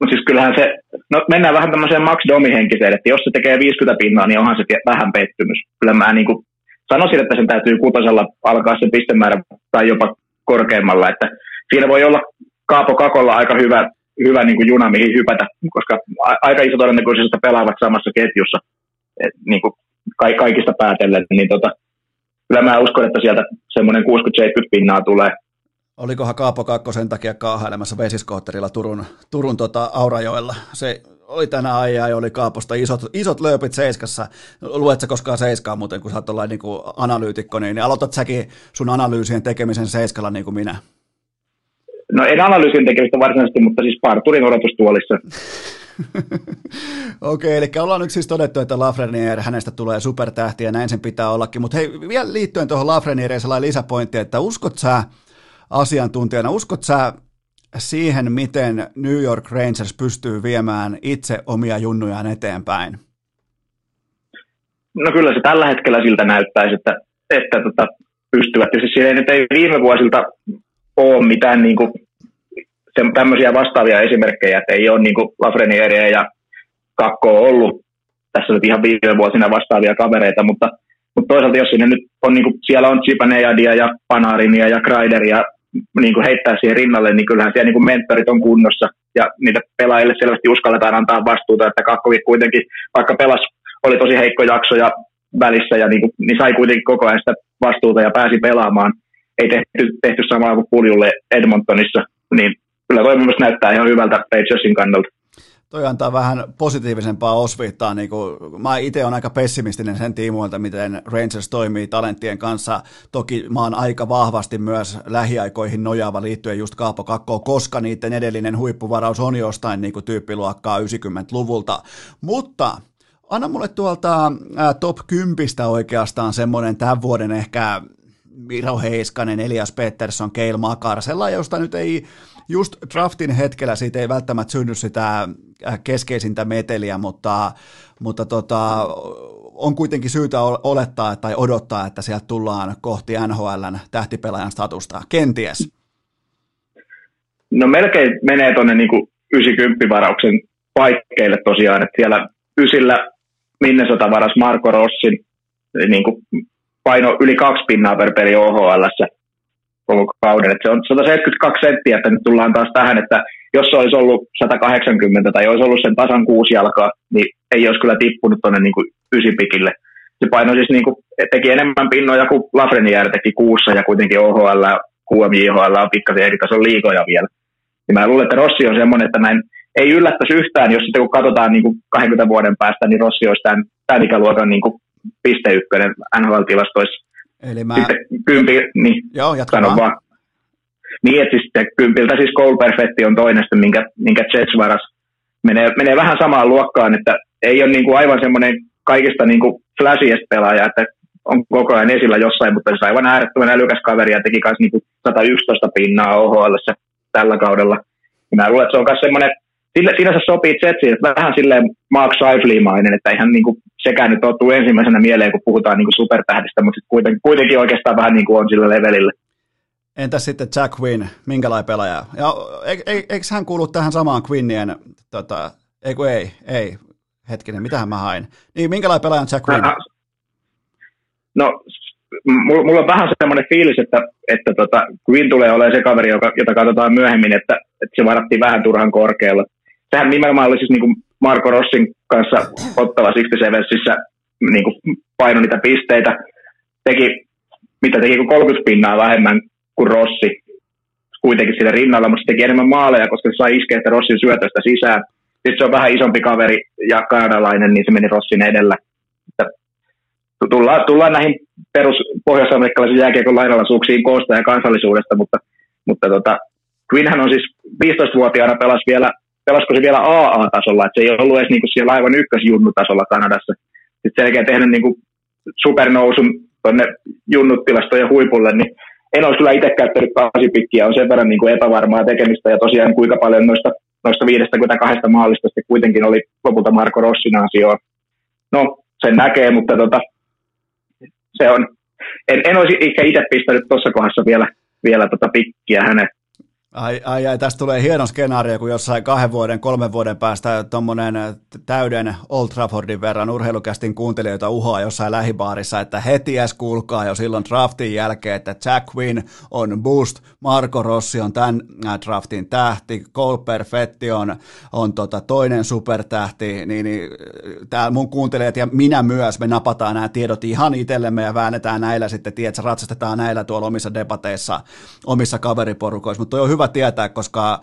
No siis kyllähän se, no mennään vähän tämmöiseen Max Domi-henkiseen, että jos se tekee viisikymmentä pinnaa, niin onhan se vähän pettymys, kyllä mä niin kuin sanoisin, että sen täytyy kutosella alkaa sen pistemäärä tai jopa korkeammalla, että siinä voi olla Kaapo Kakolla aika hyvä, hyvä niin kuin juna, mihin hypätä, koska aika iso todennäköisesti pelaavat samassa ketjussa et, niin kuin kaikista päätellen, niin tota, kyllä mä uskon, että sieltä semmoinen kuusikymmentä seitsemänkymmentä pinnaa tulee. Olikohan Kaapo Kakko sen takia kaahailemassa vesiskootterilla Turun, Turun tota, Aurajoella? Se oli tänä ajan ja oli Kaaposta isot, isot lööpit Seiskassa. Luet sä koskaan Seiskaa muuten, kun sä oot tollain niin kuin analyytikko, niin aloitat säkin sun analyysien tekemisen Seiskalla niin kuin minä? No en analyysien tekemistä varsinaisesti, mutta siis parturin odotustuolissa. Okei, eli ollaan nyt siis todettu, että Lafreniere, hänestä tulee supertähti ja näin sen pitää ollakin. Mutta hei, vielä liittyen tuohon Lafreniereen sellainen lisäpointti, että uskot sä asiantuntijana, uskot sä siihen, miten New York Rangers pystyy viemään itse omia junnujaan eteenpäin? No kyllä se tällä hetkellä siltä näyttäisi, että, että tota, pystyvät. Ja siis siellä nyt ei viime vuosilta ole mitään niin kuin, se, tämmöisiä vastaavia esimerkkejä, että ei ole niin kuin Lafreniereä ja Kakkoa ollut tässä nyt ihan viime vuosina vastaavia kavereita, mutta, mutta toisaalta jos sinne nyt on, niin kuin, siellä on Zibanejadia ja Panarinia ja Kreideria niin kuin heittää siihen rinnalle, niin kyllähän siellä niin kuin mentorit on kunnossa ja niitä pelaajille selvästi uskalletaan antaa vastuuta, että Kakkokin kuitenkin, vaikka pelas oli tosi heikko jaksoja välissä, ja niin, kuin, niin sai kuitenkin koko ajan sitä vastuuta ja pääsi pelaamaan. Ei tehty, tehty samaa kuin Puljulle Edmontonissa, niin kyllä toi mielestäni näyttää ihan hyvältä Rangersin kannalta. Toi antaa vähän positiivisempaa osviittaa. Niin mä itse olen aika pessimistinen sen tiimoilta, miten Rangers toimii talenttien kanssa. Toki mä oon aika vahvasti myös lähiaikoihin nojaava liittyen just Kaapo Kakkoon, koska niiden edellinen huippuvaraus on jostain niin tyyppiluokkaa yhdeksänkymmentäluvulta. Mutta anna mulle tuolta top kymmenestä oikeastaan semmoinen tämän vuoden ehkä Miro Heiskanen, Elias Pettersson, Cale Makar, sellainen, josta nyt ei just draftin hetkellä siitä ei välttämättä synny sitä keskeisintä meteliä, mutta, mutta tota, on kuitenkin syytä olettaa tai odottaa, että sieltä tullaan kohti N H L:n tähtipelaajan statusta. Kenties. No melkein menee tuonne niinku yhdeksänkymmentä-varauksen paikkeille tosiaan, että siellä ysillä Minnesota varas Marco Rossin niinku paino yli kaksi pinnaa per peli O H L:ssä koko kauden, että se on sata seitsemänkymmentäkaksi senttiä, että nyt tullaan taas tähän, että jos olisi ollut sata kahdeksankymmentä tai olisi ollut sen tasan kuusi jalkaa, niin ei olisi kyllä tippunut tuonne niinku ysipikille. Se paino siis niinku, teki enemmän pinnoja kuin Lafreniere teki kuussa ja kuitenkin O H L ja Q M J H L on pikkasen eri tason liigoja vielä. Ja mä luulen, että Rossi on semmoinen, että mä en, ei yllättäisi yhtään, jos sitten kun katsotaan niin kuin kaksikymmentä vuoden päästä, niin Rossi olisi tämän, tämän ikäluokan niin kuin piste ykkönen N H L-tilastoissa. Eli mä... Sitten kympi, niin joo, sanon vaan. vaan. Niin, että sitten kympiltä siis Cole Perfetti on toinen, minkä, minkä Jets varas. Menee, menee vähän samaan luokkaan, että ei ole niin kuin aivan semmoinen kaikista niin kuin flashiest pelaaja, että on koko ajan esillä jossain, mutta se on aivan äärettömän älykäs kaveri ja teki myös niinku sata yksitoista pinnaa O H L:ssä tällä kaudella. Ja mä luulen, että se on myös semmoinen, sinänsä sopii Jetsiin, että vähän silleen Mark Scheifele-mainen, että eihän niinku sekään nyt ottuu ensimmäisenä mieleen, kun puhutaan niinku supertähdistä, mutta sit kuitenkin, kuitenkin oikeastaan vähän niinku on sillä levelillä. Entäs sitten Jack Quinn, minkälainen pelaaja? Ja eikö hän kuulu tähän samaan Quinnien, tota, ei kun ei, ei, hetkinen, mitähän mä hain? Niin, minkälainen pelaaja on Jack Quinn? Aha. No, mulla on vähän semmoinen fiilis, että, että tota, Quinn tulee olemaan se kaveri, joka, jota katsotaan myöhemmin, että, että se varattiin vähän turhan korkealla. Tähän nimenomaan oli siis niin kuin Marco Rossin kanssa ottava seitsemänkymmentäseitsemän niin kuin paino niitä pisteitä. Teki, mitä teki, kun kolmekymmentä pinnaa vähemmän kuin Rossi kuitenkin sillä rinnalla, mutta se teki enemmän maaleja, koska se sai iskeä Rossin syötöstä sisään. Sitten se on vähän isompi kaveri ja kanadalainen, niin se meni Rossin edellä. Tullaan, tullaan näihin perus pohjois-amerikkalaisen jääkiekon lainalaisuuksiin koosta ja kansallisuudesta, mutta, mutta tota, Quinnhän on siis viisitoistavuotiaana pelasi vielä, pelasiko se vielä A A-tasolla, että se ei ollut edes niinku siellä aivan ykkösjunnutasolla Kanadassa. Sitten selkeä tehnyt niinku supernousun tuonne junnutilastojen huipulle, niin en olisi kyllä itse käyttänyt kasipikkiä, on sen verran niinku epävarmaa tekemistä ja tosiaan kuinka paljon noista, noista viisikymmentäkaksi maalista sitten kuitenkin oli lopulta Marko Rossin ansioon. No, sen näkee, mutta tota... Se on, en, en olisi itse pistänyt tuossa kohdassa vielä, vielä tota pikkiä hänen. Ai, ai, ai, tästä tulee hieno skenaario, kun jossain kahden vuoden, kolmen vuoden päästä tuommoinen täyden Old Traffordin verran urheilukästin kuuntelijoita uhoaa jossain lähibaarissa, että heti äs kuulkaa jo silloin draftin jälkeen, että Jack Quinn on boost, Marco Rossi on tämän draftin tähti, Cole Perfetti on, on tota toinen supertähti, niin, niin tää mun kuuntelijat ja minä myös, me napataan nämä tiedot ihan itsellemme ja väännetään näillä sitten, tiedätkö, ratsastetaan näillä tuolla omissa debateissa, omissa kaveriporukoissa, mutta toi on hyvä tietää, koska,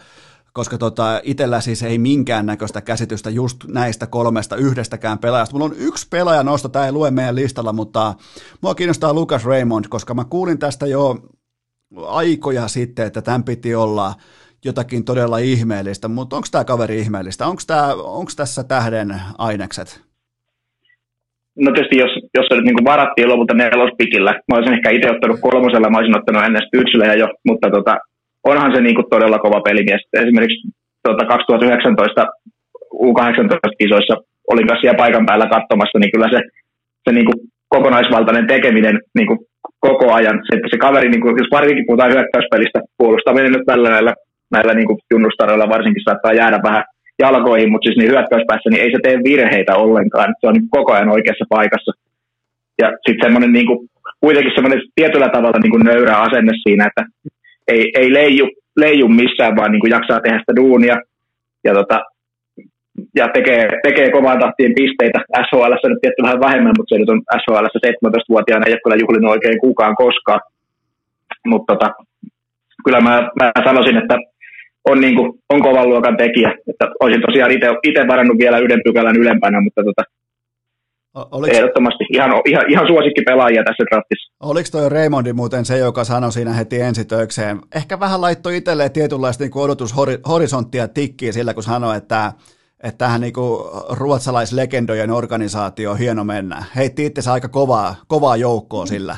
koska tota, itsellä siis ei minkäännäköistä käsitystä just näistä kolmesta yhdestäkään pelaajasta. Mulla on yksi pelaaja nosto, tämä ei lue meidän listalla, mutta mua kiinnostaa Lucas Raymond, koska mä kuulin tästä jo aikoja sitten, että tämän piti olla jotakin todella ihmeellistä, mutta onko tämä kaveri ihmeellistä? Onko tässä tähden ainekset? No tietysti jos, jos se nyt niin kuin varattiin lopulta nelospikillä, mä olisin ehkä itse ottanut kolmosella, mä olisin ottanut ennästä yksillä ja jo, mutta tota onhan se niinku todella kova pelimies. Esimerkiksi tuota kaksituhattayhdeksäntoista U kahdeksantoista-kisoissa olin kanssa siellä paikan päällä katsomassa, niin kyllä se, se niinku kokonaisvaltainen tekeminen niinku koko ajan. Se, että se kaveri, niinku, jos varsinkin puhutaan hyökkäyspelistä, puolustaminen nyt tällä näillä, näillä niinku junnustaroilla varsinkin saattaa jäädä vähän jalkoihin, mutta siis niin hyökkäyspäässä niin ei se tee virheitä ollenkaan. Se on niinku koko ajan oikeassa paikassa. Ja sitten semmoinen niinku, kuitenkin semmoinen tietyllä tavalla niinku nöyrä asenne siinä, että Ei, ei leiju, leiju missään, vaan niin kuin jaksaa tehdä sitä duunia ja, tota, ja tekee, tekee kovaan tahtiin pisteitä. S H L:ssä nyt tietty vähän vähemmän, mutta se nyt on S H L:ssä seitsemäntoistavuotiaana, ei ole kyllä juhlinut oikein kukaan koskaan. Mutta tota, kyllä mä, mä sanoisin, että on, niin kuin, on kovan luokan tekijä. Että olisin tosiaan itse varannut vielä yhden pykälän ylempänä, mutta tota, Oliko... ehdottomasti ihan, ihan, ihan suosikki pelaajia tässä draftissa. Oliko toi Raymondi muuten se, joka sanoi siinä heti ensitöikseen? Ehkä vähän laittoi itselleen tietynlaista niin odotushorisonttia tikkiä sillä, kun sanoi, että, että tähän niin ruotsalaislegendojen organisaatio on hieno mennä. Heitti itse aika kovaa, kovaa joukkoa sillä.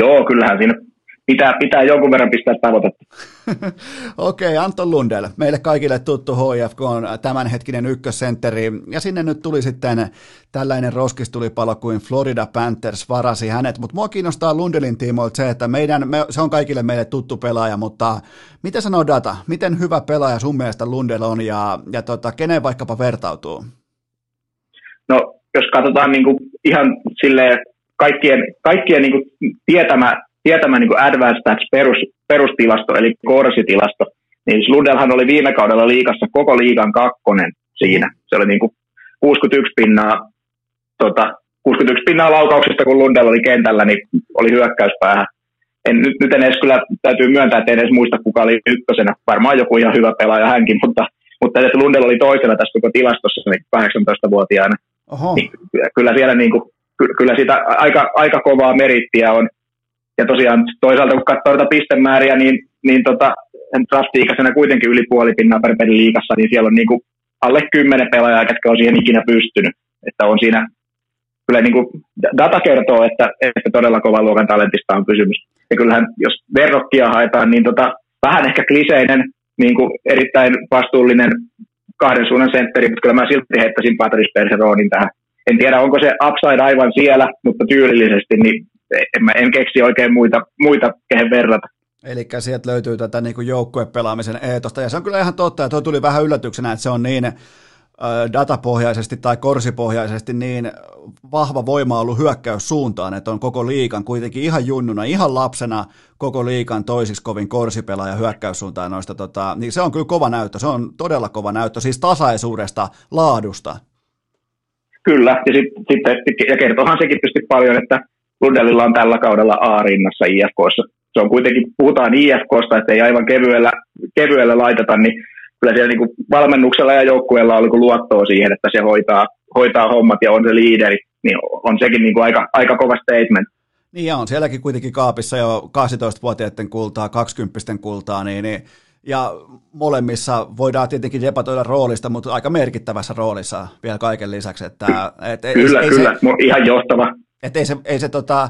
Joo, kyllähän siinä pitää, pitää jonkun verran pistää tavoitetta. Okei, okay, Anton Lundell, meille kaikille tuttu H I F K on tämänhetkinen ykkössentteri, ja sinne nyt tuli sitten tällainen roskistulipalo kuin Florida Panthers varasi hänet, mutta mua kiinnostaa Lundellin tiimoilta se, että meidän, me, se on kaikille meille tuttu pelaaja, mutta mitä sanoo data, miten hyvä pelaaja sun mielestä Lundell on, ja, ja tota, kenen vaikkapa vertautuu? No, jos katsotaan niin kuin ihan silleen kaikkien, kaikkien niin kuin tietämä, tietämä niin kuin advanced stats perus, perustilasto, eli korsitilasto, niin Lundellhan oli viime kaudella liigassa koko liigan kakkonen siinä. Se oli niin kuin kuusikymmentäyksi pinnaa laukauksista, kun Lundell oli kentällä, niin oli hyökkäyspäähän. En, nyt, nyt en edes kyllä, täytyy myöntää, että en edes muista, kuka oli ykkösenä. Varmaan joku ihan hyvä pelaaja hänkin, mutta, mutta Lundell oli toisena tässä koko tilastossa, niin kahdeksantoistavuotiaana. Niin, kyllä siellä niin kuin, kyllä sitä aika, aika kovaa merittiä on. Ja tosiaan toisaalta, kun katsoo tätä pistemääriä, niin, niin tota, drafti-ikäisenä kuitenkin yli puoli pinnaa per peli liigassa, niin siellä on niin kuin alle kymmenen pelaajaa, ketkä on siihen ikinä pystynyt. Että on siinä, kyllä niin kuin data kertoo, että, että todella kovan luokan talentista on kysymys. Ja kyllähän, jos verrokkia haetaan, niin tota, vähän ehkä kliseinen, niin kuin erittäin vastuullinen kahden suunnan sentteri, mutta kyllä mä silti heittäisin Patrice Bergeronin tähän. En tiedä, onko se upside aivan siellä, mutta tyylillisesti, niin en, en keksi oikein muita, muita kehen verrata. Eli sieltä löytyy tätä niin kuin joukkuepelaamisen eetosta, ja se on kyllä ihan totta, ja toi tuli vähän yllätyksenä, että se on niin datapohjaisesti tai korsipohjaisesti niin vahva voima ollut hyökkäyssuuntaan, että on koko liigan kuitenkin ihan junnuna, ihan lapsena koko liigan toisiksi kovin korsipelaaja hyökkäyssuuntaan noista, tota, niin se on kyllä kova näyttö, se on todella kova näyttö, siis tasaisuudesta, laadusta. Kyllä, ja, sit, sit, ja kertoohan sekin tietysti paljon, että Lundellilla on tällä kaudella A-rinnassa I F K:ssa. Se on kuitenkin, puhutaan I F K:sta, että ei aivan kevyellä, kevyellä laiteta, niin kyllä siellä niin kuin valmennuksella ja joukkueella on niin kuin luottoa siihen, että se hoitaa, hoitaa hommat ja on se liideri, niin on sekin niin kuin aika, aika kova statement. Niin ja on sielläkin kuitenkin kaapissa jo kahdeksantoistavuotiaiden kultaa, kaksikymppisten kultaa, niin, niin ja molemmissa voidaan tietenkin debatoida roolista, mutta aika merkittävässä roolissa vielä kaiken lisäksi. Että, et, et, kyllä, ei, kyllä, se, ihan johtava. Että ei se, ei se tota,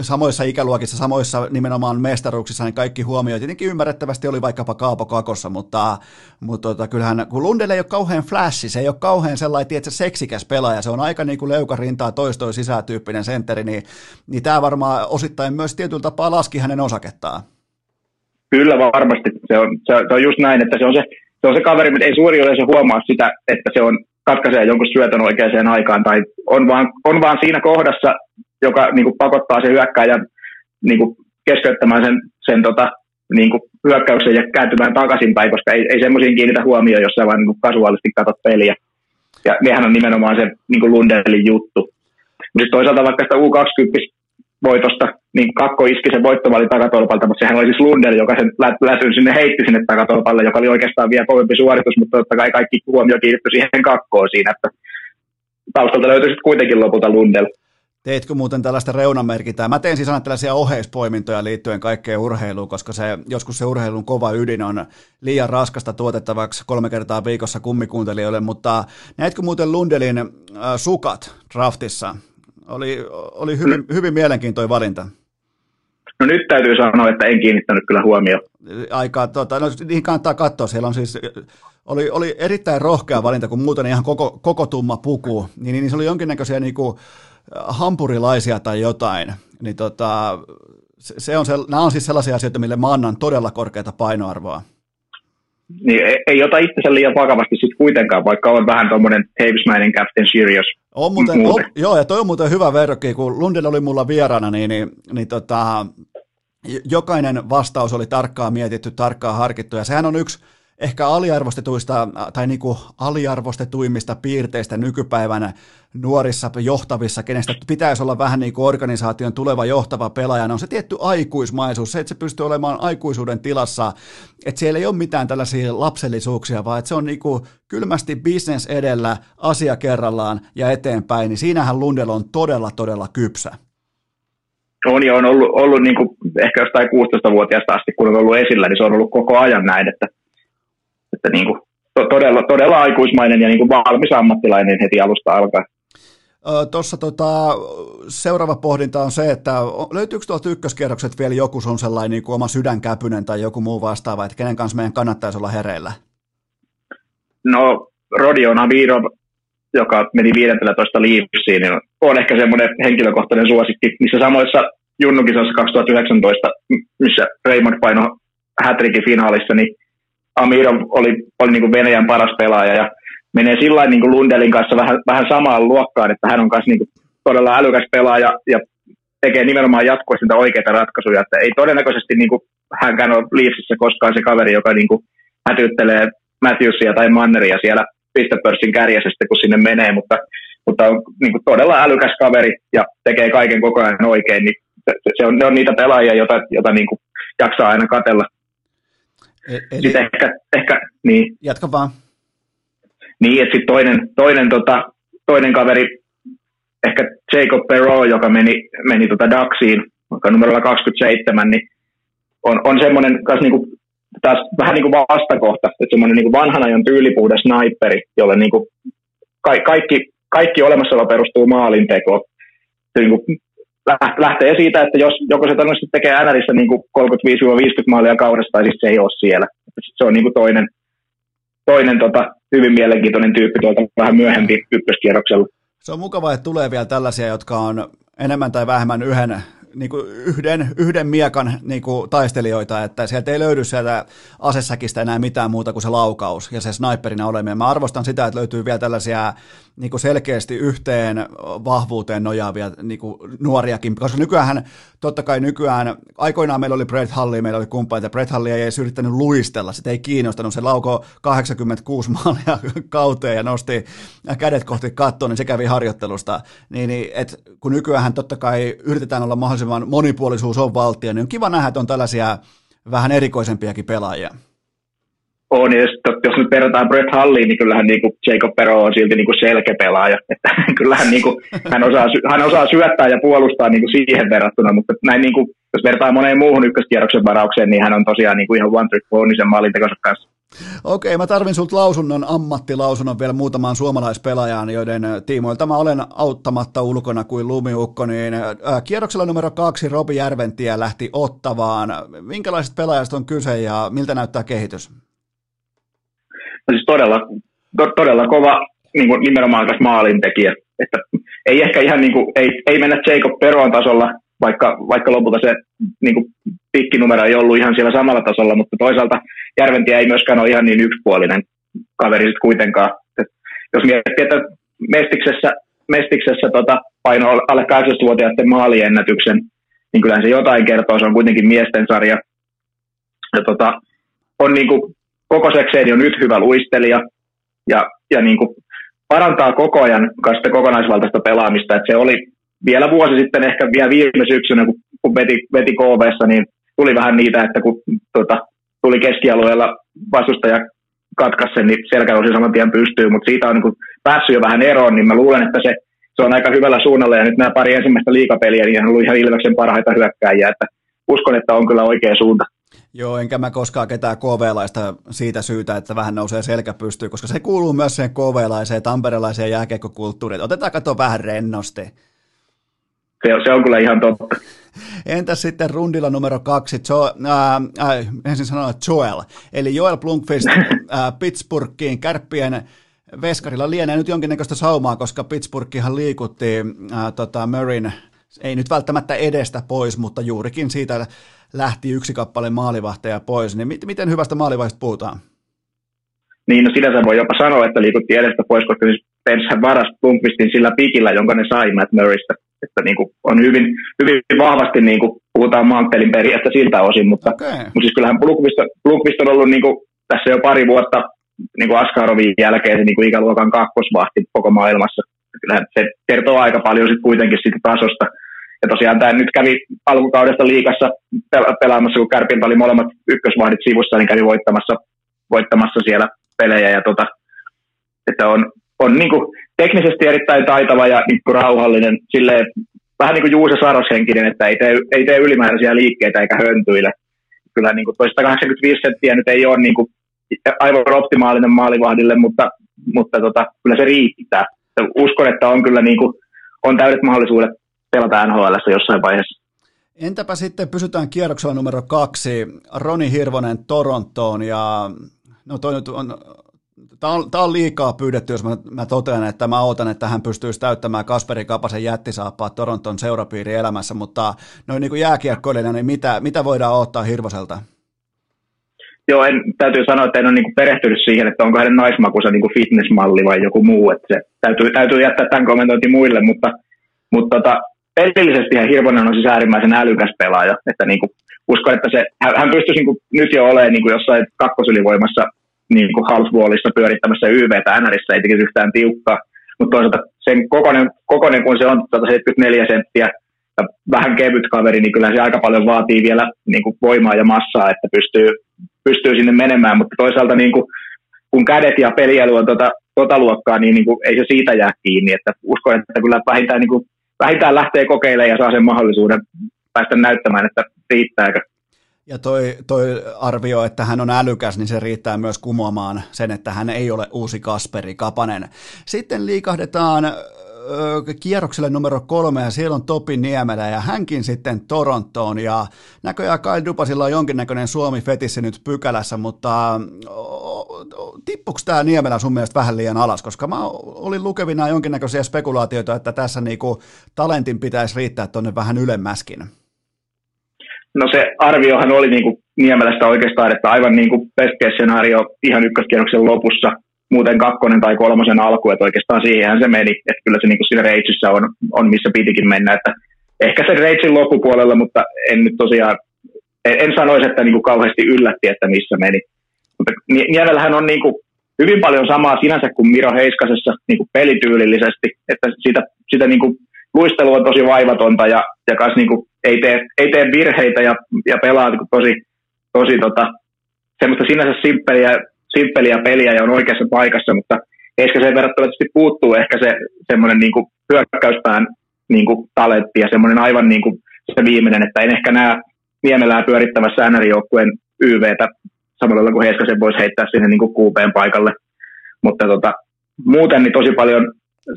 samoissa ikäluokissa, samoissa nimenomaan mestaruuksissa, niin kaikki huomio tietenkin ymmärrettävästi oli vaikkapa Kaapo Kakossa, mutta, mutta tota, kyllähän kun Lundell ei ole kauhean flashi, se ei ole kauhean sellainen tietysti seksikäs pelaaja, se on aika niin kuin leukarintaa toistoon sisään tyyppinen sentteri, niin, niin tämä varmaan osittain myös tietyllä tapaa laski hänen osakettaan. Kyllä varmasti, se on, se on just näin, että se on se, se, on se kaveri, mutta ei suuri yleisö huomaa sitä, että se on katkaisee jonkun syötön oikeaan aikaan, tai on vaan, on vaan siinä kohdassa, joka niin kuin pakottaa sen hyökkääjän niin kuin keskeyttämään sen, sen tota, niin kuin hyökkäyksen ja kääntymään takaisinpäin, koska ei, ei semmoisiin kiinnitä huomioon, jos sä vaan niin kuin kasuaalisti katot peliä. Ja nehän on nimenomaan se niin kuin Lundellin juttu. Mutta toisaalta vaikka sitä U kaksikymmentä-voitosta, niin Kakko iski sen voittovali takatolpalta, mutta sehän oli siis Lundell, joka sen lätyn sinne heitti sinne takatolpalle, joka oli oikeastaan vielä kovempi suoritus, mutta totta kai kaikki huomio kiinnittyi siihen Kakkoon siinä, että taustalta löytyi sitten kuitenkin lopulta Lundell. Teitkö muuten tällaista reunamerkintää? Mä tein siis aina tällaisia oheispoimintoja liittyen kaikkeen urheiluun, koska se, joskus se urheilun kova ydin on liian raskasta tuotettavaksi kolme kertaa viikossa kummikuuntelijoille, mutta näetkö muuten Lundellin äh, sukat draftissa? Oli, oli hyvin, hyvin mielenkiintoinen valinta. No nyt täytyy sanoa, että en kiinnittänyt kyllä huomioon. Aika, tota, no niihin kannattaa katsoa. Siellä on siis, oli, oli erittäin rohkea valinta, kun muuten ihan koko, koko tumma puku, niin, niin se oli jonkinnäköisiä niin kuin hampurilaisia tai jotain. Niin, tota, se, se on, nämä on siis sellaisia asioita, mille mä annan todella korkeata painoarvoa. Niin, ei, ei ota itsensä liian vakavasti sitten kuitenkaan, vaikka on vähän tuommoinen Havesmainen Captain Sirius. On muuten, on, joo, ja toi on muuten hyvä verrokki, kun Lundell oli mulla vieraana, niin, niin, niin tota, jokainen vastaus oli tarkkaan mietitty, tarkkaan harkittu, ja sehän on yksi ehkä aliarvostetuista tai niin kuin aliarvostetuimmista piirteistä nykypäivänä nuorissa johtavissa, kenestä pitäisi olla vähän niin kuin organisaation tuleva johtava pelaaja, no on se tietty aikuismaisuus, se, että se pystyy olemaan aikuisuuden tilassa, että siellä ei ole mitään tällaisia lapsellisuuksia, vaan että se on niin kuin kylmästi business edellä, asia kerrallaan ja eteenpäin, niin siinähän Lundell on todella, todella kypsä. On ja on ollut, ollut niin kuin ehkä jostain kuusitoistavuotiaasta asti, kun on ollut esillä, niin se on ollut koko ajan näin, että että niin kuin todella, todella aikuismainen ja niin kuin valmis ammattilainen heti alusta alkaa. Tuossa tota, seuraava pohdinta on se, että löytyykö tuolta ykköskierrokset vielä joku sun sellainen niin kuin oma sydänkäpynen tai joku muu vastaava, että kenen kanssa meidän kannattaisi olla hereillä? No, Rodion Amirov, joka meni viidentenätoista Leafsiin, niin on ehkä semmoinen henkilökohtainen suosikki, missä samoissa junnukisoissa kaksituhattayhdeksäntoista, missä Raymond paino hat-trickin finaalissa, niin Amirov oli, oli niin kuin Venäjän paras pelaaja ja menee sillain niin kuin Lundellin kanssa vähän, vähän samaan luokkaan, että hän on kanssa niin kuin todella älykäs pelaaja ja tekee nimenomaan jatkuvasti niitä oikeita ratkaisuja. Että ei todennäköisesti niin kuin hänkään ole Leafsissä koskaan se kaveri, joka niin kuin hätyttelee Matthewsia tai Manneria siellä pistepörssin kärjessä sitten, kun sinne menee, mutta, mutta on niin kuin todella älykäs kaveri ja tekee kaiken koko ajan oikein. Niin se, se on, ne on niitä pelaajia, joita, joita niin kuin jaksaa aina katsella. Eli... Sitten ehkä, ehkä, niin. Jatka vaan. Niin, että sitten toinen, toinen, tota, toinen kaveri, ehkä Jacob Perreault, joka meni, meni tota Ducksiin, joka numerolla kaksikymmentäseitsemän, niin on, on semmoinen niinku, taas vähän niin kuin vastakohta, että semmoinen niinku vanhan ajan tyylipuhdas sniperi, jolle niinku ka, kaikki, kaikki olemassaolo perustuu maalintekoon. Se niinku lähtee siitä, että jos joko se todennäköisesti tekee N L:ssä niinku kolmekymmentäviisi viisikymmentä maalia kaudessa, tai sitten se ei ole siellä. Se on niinku toinen. Toinen tota, hyvin mielenkiintoinen tyyppi tuolta vähän myöhempi ykköskierroksella. Se on mukavaa, että tulee vielä tällaisia, jotka on enemmän tai vähemmän yhden, niin kuin yhden, yhden miekan niin kuin taistelijoita, että sieltä ei löydy sieltä asessakin enää mitään muuta kuin se laukaus ja se sniperinä oleminen. Mä arvostan sitä, että löytyy vielä tällaisia niin kuin selkeästi yhteen vahvuuteen nojaavia niin kuin nuoriakin, koska nykyään, totta kai nykyään, aikoinaan meillä oli Brett Hulli, meillä oli kumppaita, Brett Hulli ei edes yrittänyt luistella, sitä ei kiinnostanut, se laukoi kahdeksankymmentäkuusi maalia kauteen ja nosti kädet kohti kattoa, niin se kävi harjoittelusta, niin et, kun nykyään totta kai yritetään olla mahdollisimman vaan monipuolisuus on valtia, niin on kiva nähdä, että on tällaisia vähän erikoisempiakin pelaajia. On, ja jos nyt verrataan Brett Halliin, niin kyllähän niin kuin Jacob Perreault on silti niin kuin selkäpelaaja. Että kyllähän niin kuin, hän, osaa, hän osaa syöttää ja puolustaa niin kuin siihen verrattuna, mutta näin niin kuin, jos vertaa moneen muuhun ykköskierroksen varaukseen, niin hän on tosiaan niin kuin ihan one trick pony sen maalintekonsa kanssa. Okei, mä tarvin sulta lausunnon, ammattilausunnon vielä muutamaan suomalaispelaajaan, joiden tiimoilta mä olen auttamatta ulkona kuin lumiukko, niin kierroksella numero kaksi Robi Järventie lähti Ottavaan. Minkälaiset pelaajasta on kyse ja miltä näyttää kehitys? No siis todella, to, todella kova niin kuin nimenomaan maalintekijä. Että ei ehkä ihan niin kuin, ei, ei mennä Jacob Perreaultin tasolla, vaikka, vaikka lopulta se niin kuin pikkinumero ei ollut ihan siellä samalla tasolla, mutta toisaalta Järventie ei myöskään ole ihan niin yksipuolinen kaveri sitten kuitenkaan. Et jos miettii, että Mestiksessä, mestiksessä tota, painoi alle kahdeksantoistavuotiaiden maaliennätyksen, niin kyllähän se jotain kertoo, se on kuitenkin miesten sarja. Ja tota, on niin kuin, kokosekseen jo nyt hyvä luistelija ja, ja niin kuin parantaa koko ajan sitä kokonaisvaltaista pelaamista. Et se oli vielä vuosi sitten, ehkä vielä viime syksynä, kun, kun veti, veti K V:ssä, niin tuli vähän niitä, että kun tota, tuli keskialueella vastustaja katkaisi sen, niin selkänosi saman tien pystyy, mutta siitä on niin kuin päässyt jo vähän eroon, niin mä luulen, että se, se on aika hyvällä suunnalla, ja nyt nämä pari ensimmäistä liigapeliä, niin on ollut ihan Ilveksen parhaita hyökkääjiä, että uskon, että on kyllä oikea suunta. Joo, enkä mä koskaan ketään K V-laista siitä syytä, että vähän nousee selkä pystyy, koska se kuuluu myös siihen K V-laiseen, tamperelaiseen jääkiekkokulttuuriin. Otetaan kato vähän rennosti. Se on, se on kyllä ihan totta. Entäs sitten rundilla numero kaksi, jo, ää, ää, ensin sanoin Joel, eli Joel Blomqvist ää, Pittsburghiin, Kärppien veskarilla lienee nyt jonkinnäköistä saumaa, koska Pittsburghihan liikuttiin ää, tota, Murrayn, ei nyt välttämättä edestä pois, mutta juurikin siitä lähti yksi kappale maalivahteja pois, niin mit, miten hyvästä maalivahdista puhutaan? Niin, no sinänsä voi jopa sanoa, että liikuttiin edestä pois, koska siis Pensähän varasi Blomqvistin sillä pikillä, jonka ne sai Matt Murraystä. Että niin kuin on hyvin, hyvin vahvasti, niin kuin puhutaan maantelin periaatteesta siltä osin, mutta, okay. Mutta siis kyllähän Blomqvist on ollut niin kuin tässä jo pari vuotta niin Askarovin jälkeen se niin kuin ikäluokan kakkosvahti koko maailmassa. Kyllähän se kertoo aika paljon sit kuitenkin siitä tasosta. Ja tosiaan tämä nyt kävi alkukaudesta liigassa pelaamassa, kun Kärpiltä oli molemmat ykkösvahdit sivussa, niin kävi voittamassa, voittamassa siellä pelejä. Ja tota, että on... on niin kuin teknisesti erittäin taitava ja niin kuin rauhallinen, silleen, vähän niin kuin Juuse Saros-henkinen, että ei tee, ei tee ylimääräisiä liikkeitä eikä höntyillä. Kyllä niin kuin sata kahdeksankymmentäviisi senttiä nyt ei ole niin kuin aivan optimaalinen maalivahdille, mutta, mutta tota, kyllä se riittää. Uskon, että on kyllä niin kuin on täydet mahdollisuudet pelata N H L:ssä jossain vaiheessa. Entäpä sitten pysytään kierroksella numero kaksi, Roni Hirvonen Torontoon, ja no toi nyt on, tää on, tää on liikaa pyydetty, jos mä, mä totean, että mä ootan, että hän pystyisi täyttämään Kasperi Kapasen jättisaappaa Toronton seurapiiri elämässä, mutta noin niin kuin jääkiekkoilina, niin mitä, mitä voidaan odottaa Hirvoselta? Joo, en, täytyy sanoa, että en ole niinku perehtynyt siihen, että onko hänen naismakuunsa niinku fitnessmalli vai joku muu, että se täytyy, täytyy jättää tämän kommentointi muille, mutta, mutta tota, pelillisestihän Hirvonen on siis äärimmäisen älykäs pelaaja, että niinku, uskon, että se, hän pystyisi niinku nyt jo olemaan niinku jossain kakkosylivoimassa niinku half-wallissa pyörittämässä Y V:tä N R:ssä, ei tekisi yhtään tiukkaa, mutta toisaalta sen kokoinen, kokoinen kun se on sata seitsemänkymmentäneljä senttiä, vähän kevyt kaveri, niin kyllä se aika paljon vaatii vielä niin kuin voimaa ja massaa, että pystyy, pystyy sinne menemään, mutta toisaalta niin kuin, kun kädet ja peliäly on tota, tota luokkaa, niin, niin kuin, ei se siitä jää kiinni, että uskon, että kyllä vähintään, niin kuin, vähintään lähtee kokeilemaan ja saa sen mahdollisuuden päästä näyttämään, että riittääkö. Ja toi, toi arvio, että hän on älykäs, niin se riittää myös kumoamaan sen, että hän ei ole uusi Kasperi Kapanen. Sitten liikahdetaan kierrokselle numero kolme, ja siellä on Topi Niemelä, ja hänkin sitten Torontoon, ja näköjään Kyle Dubasilla on jonkinnäköinen Suomi-fetissi nyt pykälässä, mutta tippuuko tämä Niemelä sun mielestä vähän liian alas, koska mä olin lukevina jonkinnäköisiä spekulaatioita, että tässä niinku talentin pitäisi riittää tuonne vähän ylemmäskin. No se arviohan oli niinku Niemelästä oikeastaan, että aivan niinku best case scenario ihan ykköskierroksen lopussa, muuten kakkonen tai kolmosen alku, että oikeastaan siihenhän se meni, että kyllä se niin kuin siinä reitsissä on, on, missä pitikin mennä, että ehkä sen reitsin loppupuolella, mutta en nyt tosiaan, en, en sanoisi, että niin kuin kauheasti yllätti, että missä meni. Mutta Niemellähän on niin kuin hyvin paljon samaa sinänsä kuin Miro Heiskasessa niin kuin pelityylillisesti, että sitä, sitä niin kuin luistelu on tosi vaivatonta ja, ja kas niin kuin ei, tee, ei tee virheitä ja, ja pelaa niin kuin tosi, tosi tota, semmoista sinänsä simppeliä, simppeliä peliä ja on oikeassa paikassa, mutta Heiskaseen verrattuna tietysti puuttuu ehkä se semmoinen niin kuin hyökkäyspään niin kuin talentti ja semmoinen aivan niin kuin se viimeinen, että en ehkä näe Niemelää pyörittävässä N R-joukkueen Y V:tä samalla lailla kuin Heiskasen voisi heittää sinne niin kuin kuupeen paikalle, mutta tota, muuten niin tosi paljon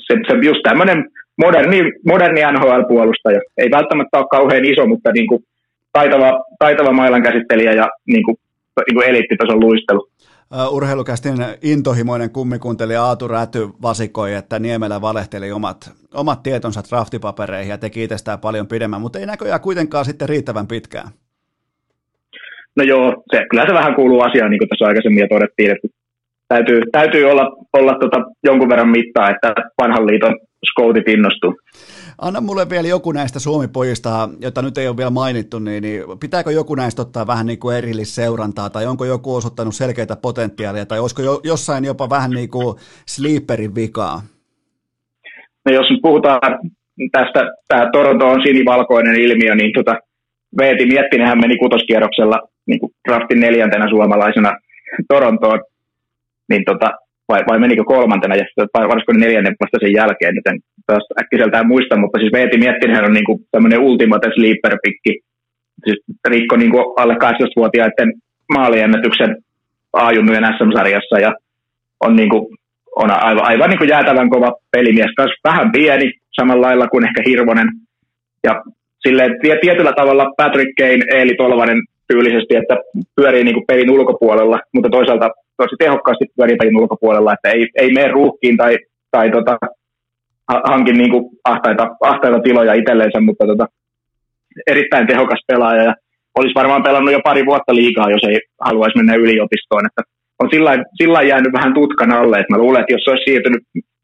se, se just tämmöinen moderni, moderni N H L-puolustaja, ei välttämättä ole kauhean iso, mutta niin kuin taitava, taitava mailan käsittelijä ja niin kuin, niin kuin eliittitason luistelu. Urheilukästin intohimoinen kummikuuntelija Aatu Räty vasikoi, että Niemelä valehteli omat, omat tietonsa draftipapereihin ja teki itsestään paljon pidemmän, mutta ei näköjään kuitenkaan sitten riittävän pitkään. No joo, se, kyllä se vähän kuuluu asiaan, niin kuin tässä aikaisemmin jo todettiin, että täytyy, täytyy olla, olla tota jonkun verran mittaa, että vanhan liiton skoutit innostuu. Anna mulle vielä joku näistä Suomi-pojista, jota nyt ei ole vielä mainittu, niin, niin pitääkö joku näistä ottaa vähän niin kuin erillisseurantaa, tai onko joku osoittanut selkeitä potentiaalia, tai olisiko jo, jossain jopa vähän niin kuin sleeperin vikaa? No jos nyt puhutaan tästä, tämä Toronto on sinivalkoinen ilmiö, niin tota, Veeti Miettinenhän meni kutoskierroksella niin kuin draftin neljäntenä suomalaisena Torontoon, niin tota, Vai, vai menikö kolmantena ja varsinko neljännen vasta sen jälkeen, joten taas äkkiseltään muista, mutta siis Veeti Miettinenhän on niinku tämmöinen ultimate sleeper-pikki, siis rikko niinku alle kahdeksantoistavuotiaiden maaliennätyksen A-junnujen S M-sarjassa ja on, niinku, on aivan, aivan niinku jäätävän kova pelimies, taas vähän pieni samalla lailla kuin ehkä Hirvonen ja silleen tietyllä tavalla Patrick Kane, Eeli Tolvanen tyylisesti, että pyörii niinku pelin ulkopuolella, mutta toisaalta tosi tehokkaasti pyöritäkin ulkopuolella, että ei, ei mene ruuhkiin tai, tai tota, hankin niin kuin ahtaita, ahtaita tiloja itsellensä, mutta tota, erittäin tehokas pelaaja ja olisi varmaan pelannut jo pari vuotta liigaa, jos ei haluaisi mennä yliopistoon. Että on sillä lailla jäänyt vähän tutkan alle, että mä luulen, että jos se olisi siirtynyt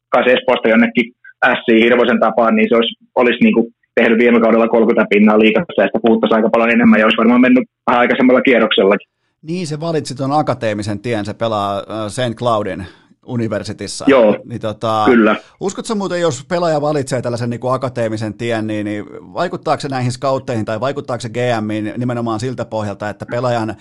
kai Espoosta jonnekin Ässiin Hirvosen tapaan, niin se olisi, olisi niin kuin tehnyt viime kaudella kolmekymmentä pinnaa liigassa ja sitä puhuttaisiin aika paljon enemmän ja olisi varmaan mennyt vähän aikaisemmalla kierroksellakin. Niin, se valitsi tuon akateemisen tien, se pelaa Saint Cloudin universitissa. Joo, niin, tota, kyllä. Uskotko muuten, jos pelaaja valitsee tällaisen niin kuin akateemisen tien, niin, niin vaikuttaako se näihin scoutteihin tai vaikuttaako se G M:iin nimenomaan siltä pohjalta, että pelaajan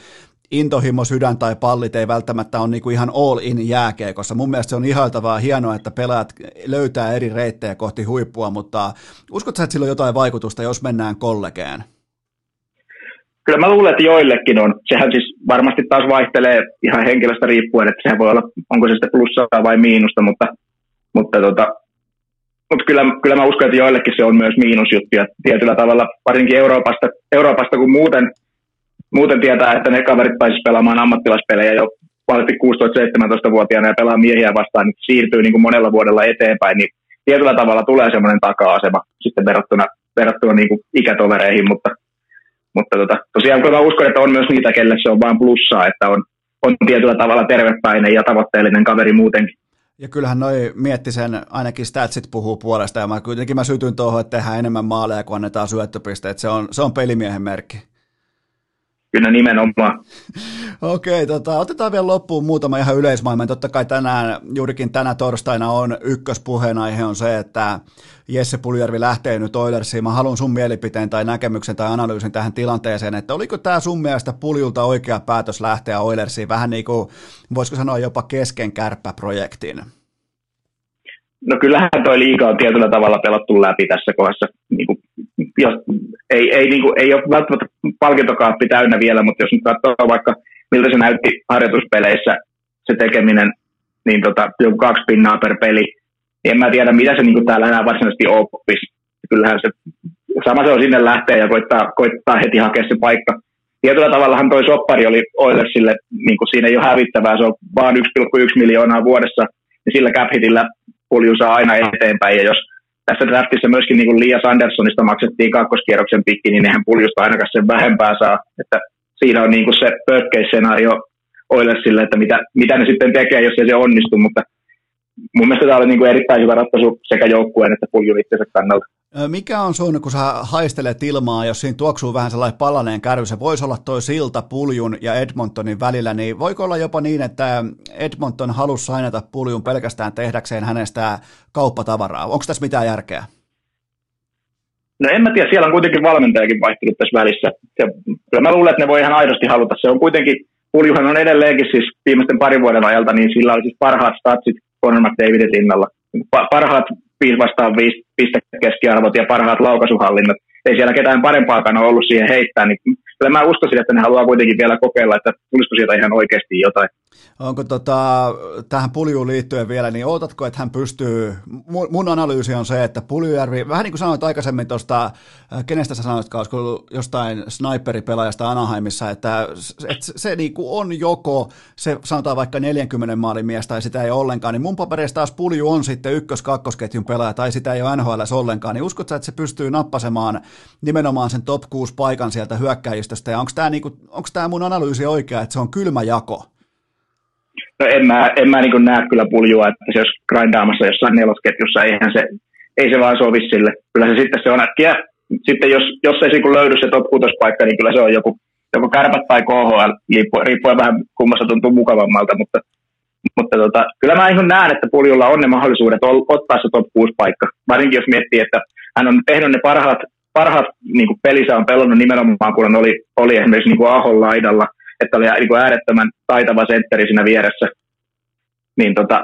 intohimo, sydän tai pallit ei välttämättä ole niin kuin ihan all in jääkiekossa. Mun mielestä se on ihailtavaa hienoa, että pelaajat löytää eri reittejä kohti huippua, mutta uskotko, että sillä on jotain vaikutusta, jos mennään kollegeen? Kyllä mä luulen, että joillekin on. Sehän siis varmasti taas vaihtelee ihan henkilöstä riippuen, että sehän voi olla, onko se sitä plussaa vai miinusta, mutta, mutta tota, Mutta kyllä, kyllä mä uskon, että joillekin se on myös miinusjuttu ja tietyllä tavalla, varsinkin Euroopasta, Euroopasta kun muuten, muuten tietää, että ne kaverit pääsisivät pelaamaan ammattilaspelejä jo valitettavasti kuusitoista seitsemäntoista-vuotiaana ja pelaa miehiä vastaan, niin siirtyy niin kuin monella vuodella eteenpäin, niin tietyllä tavalla tulee semmoinen taka-asema sitten verrattuna, verrattuna niin kuin ikätovereihin, mutta, mutta tota, tosiaan kyllä mä uskon, että on myös niitä, kelle se on vain plussaa, että on, on tietyllä tavalla tervepäinen ja tavoitteellinen kaveri muutenkin. Ja kyllähän noi mietti sen, ainakin statsit puhuu puolesta, ja mä kuitenkin mä sytyin tuohon, että tehdään enemmän maaleja, kun annetaan syöttöpisteet, se on, se on pelimiehen merkki. Kyllä nimenomaan. Okei, tota, otetaan vielä loppuun muutama ihan yleismaailma. Totta kai tänään, juurikin tänä torstaina on ykköspuheenaihe on se, että Jesse Puljujärvi lähtee nyt Oilersiin. Mä haluan sun mielipiteen tai näkemyksen tai analyysin tähän tilanteeseen, että oliko tämä sun mielestä Puljulta oikea päätös lähteä Oilersiin? Vähän niin kuin, voisiko sanoa jopa kesken kärppäprojektin? No kyllähän toi liiga on tietyllä tavalla pelattu läpi tässä kohdassa. Niin kuin, jos, ei, ei, niin kuin, ei ole välttämättä palkintokaappi täynnä vielä, mutta jos nyt katsoo vaikka, miltä se näytti harjoituspeleissä se tekeminen, niin tota, joku kaksi pinnaa per peli, niin en mä tiedä, mitä se niin kuin täällä enää varsinaisesti oppisi. Kyllähän se, sama se on sinne lähtee ja koittaa, koittaa heti hakea se paikka. Tietyllä tavallahan toi soppari oli Oilersille, niin kuin siinä ei ole hävittävää, se on vaan yksi pilkku yksi miljoonaa vuodessa, ja sillä cap-hitillä Pulju saa aina eteenpäin, ja jos tässä draftissa myöskin niin kuin Lias Anderssonista maksettiin kakkoskierroksen pikki, niin eihän Puljusta ainakaan sen vähempää saa, että siinä on niin kuin se pörkkeissenaario Oilersille, että mitä, mitä ne sitten tekee, jos ei se onnistu, mutta mun mielestä tämä oli niin kuin erittäin hyvä ratkaisu sekä joukkueen että Puljun itsensä kannalta. Mikä on sun, kun sä haistelet ilmaa, jos siinä tuoksuu vähän sellainen palaneen käry, se voisi olla toi silta Puljun ja Edmontonin välillä, niin voiko olla jopa niin, että Edmonton halusi sainata Puljun pelkästään tehdäkseen hänestä kauppatavaraa? Onko tässä mitään järkeä? No en mä tiedä, siellä on kuitenkin valmentajakin vaihtunut tässä välissä. Ja kyllä mä luulen, että ne voi ihan aidosti haluta. Se on kuitenkin, Puljuhan on edelleenkin siis viimeisten parin vuoden ajalta, niin sillä oli siis parhaat statsit Connor McDavidin rinnalla. Parhaat viisi vastaan viisi pistekeskiarvot ja parhaat laukaisuhallinnat. Ei siellä ketään parempaakaan ole ollut siihen heittää, niin kyllä mä uskoisin, että ne haluaa kuitenkin vielä kokeilla, että tulisiko sieltä ihan oikeasti jotain. Onko tota, tähän Puljuun liittyen vielä, niin ootatko, että hän pystyy, mun analyysi on se, että Puljujärvi, vähän niin kuin sanoit aikaisemmin tuosta, kenestä sä sanoitkaan, olisiko jostain sniperipelaajasta Anaheimissa, että, että se niin kuin on joko, se sanotaan vaikka neljänkymmenen maalin mies tai sitä ei ollenkaan, niin mun papereissa taas Pulju on sitten ykkös-kakkosketjun pelaaja tai sitä ei ole N H L:ssä ollenkaan, niin uskotko sä, että se pystyy nappasemaan nimenomaan sen top kuusi paikan sieltä hyökkäjistöstä, ja onko tämä niinku, mun analyysi oikea, että se on kylmä jako? No en mä, en mä niinku näe kyllä Puljua, että se olisi grindaamassa jossain nelosketjussa, eihän se, ei se vaan sovi sille. Kyllä se sitten se on äkkiä, sitten jos, jos ei löydy se top kuusi paikka, niin kyllä se on joku, joku Kärpät tai K H L, riippuen vähän kummassa tuntuu mukavammalta, mutta, mutta tota, kyllä mä ihan näen, että Puljulla on ne mahdollisuudet ottaa se top kuusi paikka, varsinkin jos miettii, että hän on tehnyt ne parhaat, Parhaat niin pelissä on pelannut nimenomaan, kun oli, oli esimerkiksi niin Ahon laidalla, että oli niin kuin äärettömän taitava sentteri siinä vieressä. Niin tota,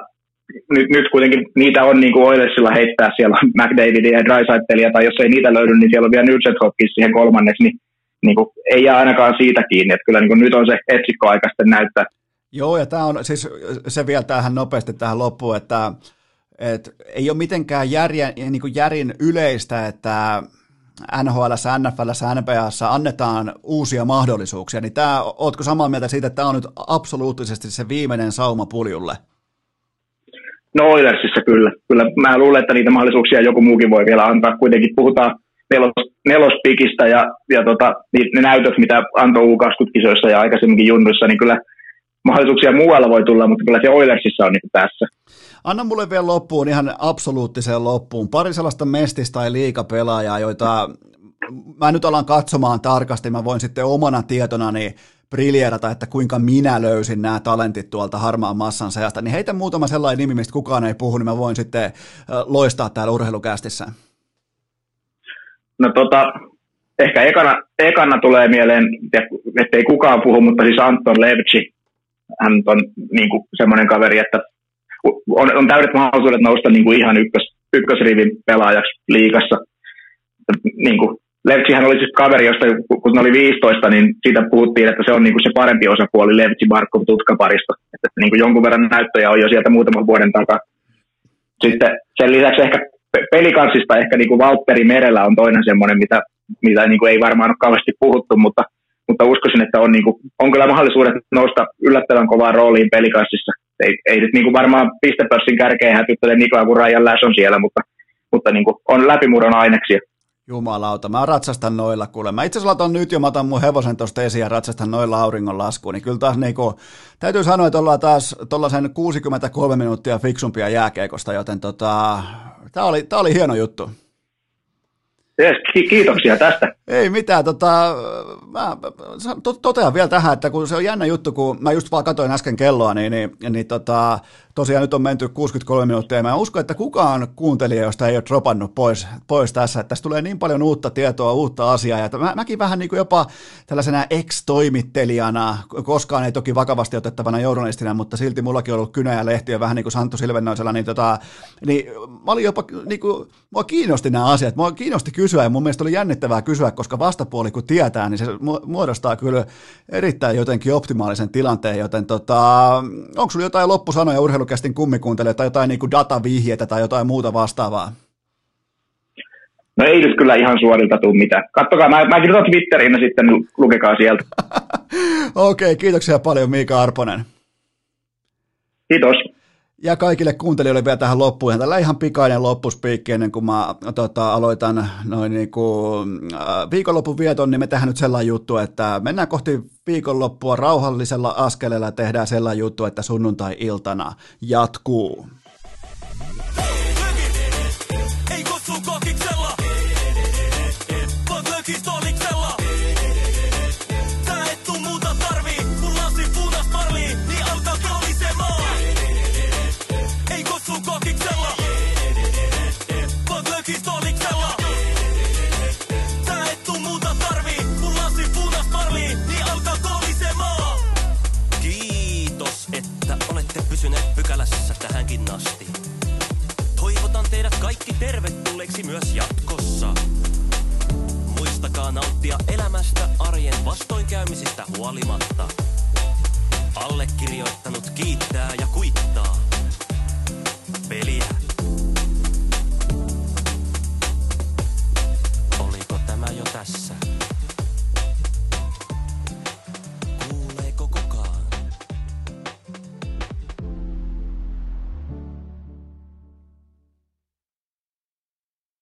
nyt, nyt kuitenkin niitä on niin kuin Oilersilla heittää, siellä on McDavidia ja Draisaitteliä, tai jos ei niitä löydy, niin siellä on vielä Nugent-Hopkins siihen kolmanneksi, niin, niin kuin, ei jää ainakaan siitä kiinni. Että kyllä niin kuin, nyt on se etsikkoaika sitten näyttää. Joo, ja tämä on, siis se vielä tähän nopeasti tähän loppuun, että et, ei ole mitenkään järjen, niin kuin järin yleistä, että N H L:ssä, N F L:ssä, N B A:ssa annetaan uusia mahdollisuuksia, niin tää, ootko samaa mieltä siitä, että tämä on nyt absoluuttisesti se viimeinen sauma Puljulle? No Oilersissa kyllä. Kyllä mä luulen, että niitä mahdollisuuksia joku muukin voi vielä antaa. Kuitenkin puhutaan nelos, nelospikistä ja, ja tota, ne näytöt, mitä antoi U kaksikymmentä-kisoissa ja aikaisemminkin junnuissa, niin kyllä mahdollisuuksia muualla voi tulla, mutta kyllä se Oilersissa on niin tässä. Anna mulle vielä loppuun, ihan absoluuttiseen loppuun, pari sellaista mestis- tai liigapelaajaa, joita mä nyt alan katsomaan tarkasti, mä voin sitten omana tietonani briljeerata, että kuinka minä löysin nämä talentit tuolta harmaan massan seasta, niin heitä muutama sellainen nimi, mistä kukaan ei puhu, niin mä voin sitten loistaa täällä urheilukästissä. No tota, ehkä ekana, ekana tulee mieleen, ettei kukaan puhu, mutta siis Anton Levci, hän on niin kuin semmoinen kaveri, että on, on täydet mahdollisuudet nousta niin kuin ihan ykkös, ykkösrivin pelaajaksi liigassa. Niin kuin, Levcihän oli siis kaveri, josta kun ne oli viisitoista, niin siitä puhuttiin, että se on niin kuin se parempi osapuoli Levci Barkov tutkaparista. Että niin kuin jonkun verran näyttöjä on jo sieltä muutaman vuoden takaa. Sitten sen lisäksi ehkä Pelikanssista ehkä niin kuin Valtteri Merellä on toinen semmoinen, mitä, mitä niin kuin ei varmaan ole kauheasti puhuttu, mutta, mutta uskoisin, että on, niin kuin, on kyllä mahdollisuudet nousta yllättävän kovaan rooliin pelikanssissa. Ei, ei nyt niin kuin varmaan pistepörssin kärkeen hätyttele Nikola Burajan Läs on siellä, mutta, mutta niin kuin on läpimurron aineksia. Jumalauta, mä ratsastan noilla kuule. Mä itse asiassa laitan nyt jo, mä otan mun hevosen tuosta esiin ja ratsastan noilla auringonlaskuun. Niin kyllä taas niinku, täytyy sanoa, että ollaan taas tuollaisen kuusikymmentäkolme minuuttia fiksumpia jääkiekosta, joten tota, tää oli, tää oli hieno juttu. Yes, kiitoksia tästä. Ei mitään, tota, mä totean vielä tähän, että kun se on jännä juttu, kun mä just vaan katsoin äsken kelloa, niin, niin, niin tota, tosiaan nyt on menty kuusikymmentäkolme minuuttia, ja mä uskon, että kukaan kuuntelija, josta ei ole dropannut pois, pois tässä, että tässä tulee niin paljon uutta tietoa, uutta asiaa, ja mä, mäkin vähän niin kuin jopa tällaisena ex-toimittelijana, koskaan ei toki vakavasti otettavana journalistina, mutta silti mullakin on ollut kynä ja lehtiä, vähän niin kuin Santtu Silvennoisella, niin, tota, niin mä olin jopa, niin kuin, mua kiinnosti nämä asiat, mua kiinnosti kysyä, ja mun mielestä oli jännittävää kysyä, koska vastapuoli kun tietää, niin se muodostaa kyllä erittäin jotenkin optimaalisen tilanteen, joten tota, onko sulla jotain loppusanoja urheilukästin kummikuuntelijoille tai jotain niin kuin datavihjettä tai jotain muuta vastaavaa? No ei nyt kyllä ihan suorilta tule mitään. Kattokaa, mä, mä kirjoitan Twitteriin ja sitten lukekaa sieltä. Okei, okay, kiitoksia paljon Miika Arponen. Kiitos. Ja kaikille kuuntelijoille vielä tähän loppuun. Tällä ihan pikainen loppuspiikki ennen kuin mä tota, aloitan noin niin kuin, äh, viikonlopun vieton, niin me tehdään nyt sellainen juttu, että mennään kohti viikonloppua rauhallisella askeleella, tehdään sellainen juttu, että sunnuntai-iltana jatkuu. Tähänkin asti. Toivotan teidät kaikki tervetulleeksi myös jatkossa. Muistakaa nauttia elämästä arjen vastoinkäymisistä huolimatta. Allekirjoittanut kiittää ja kuittaa. Peliä.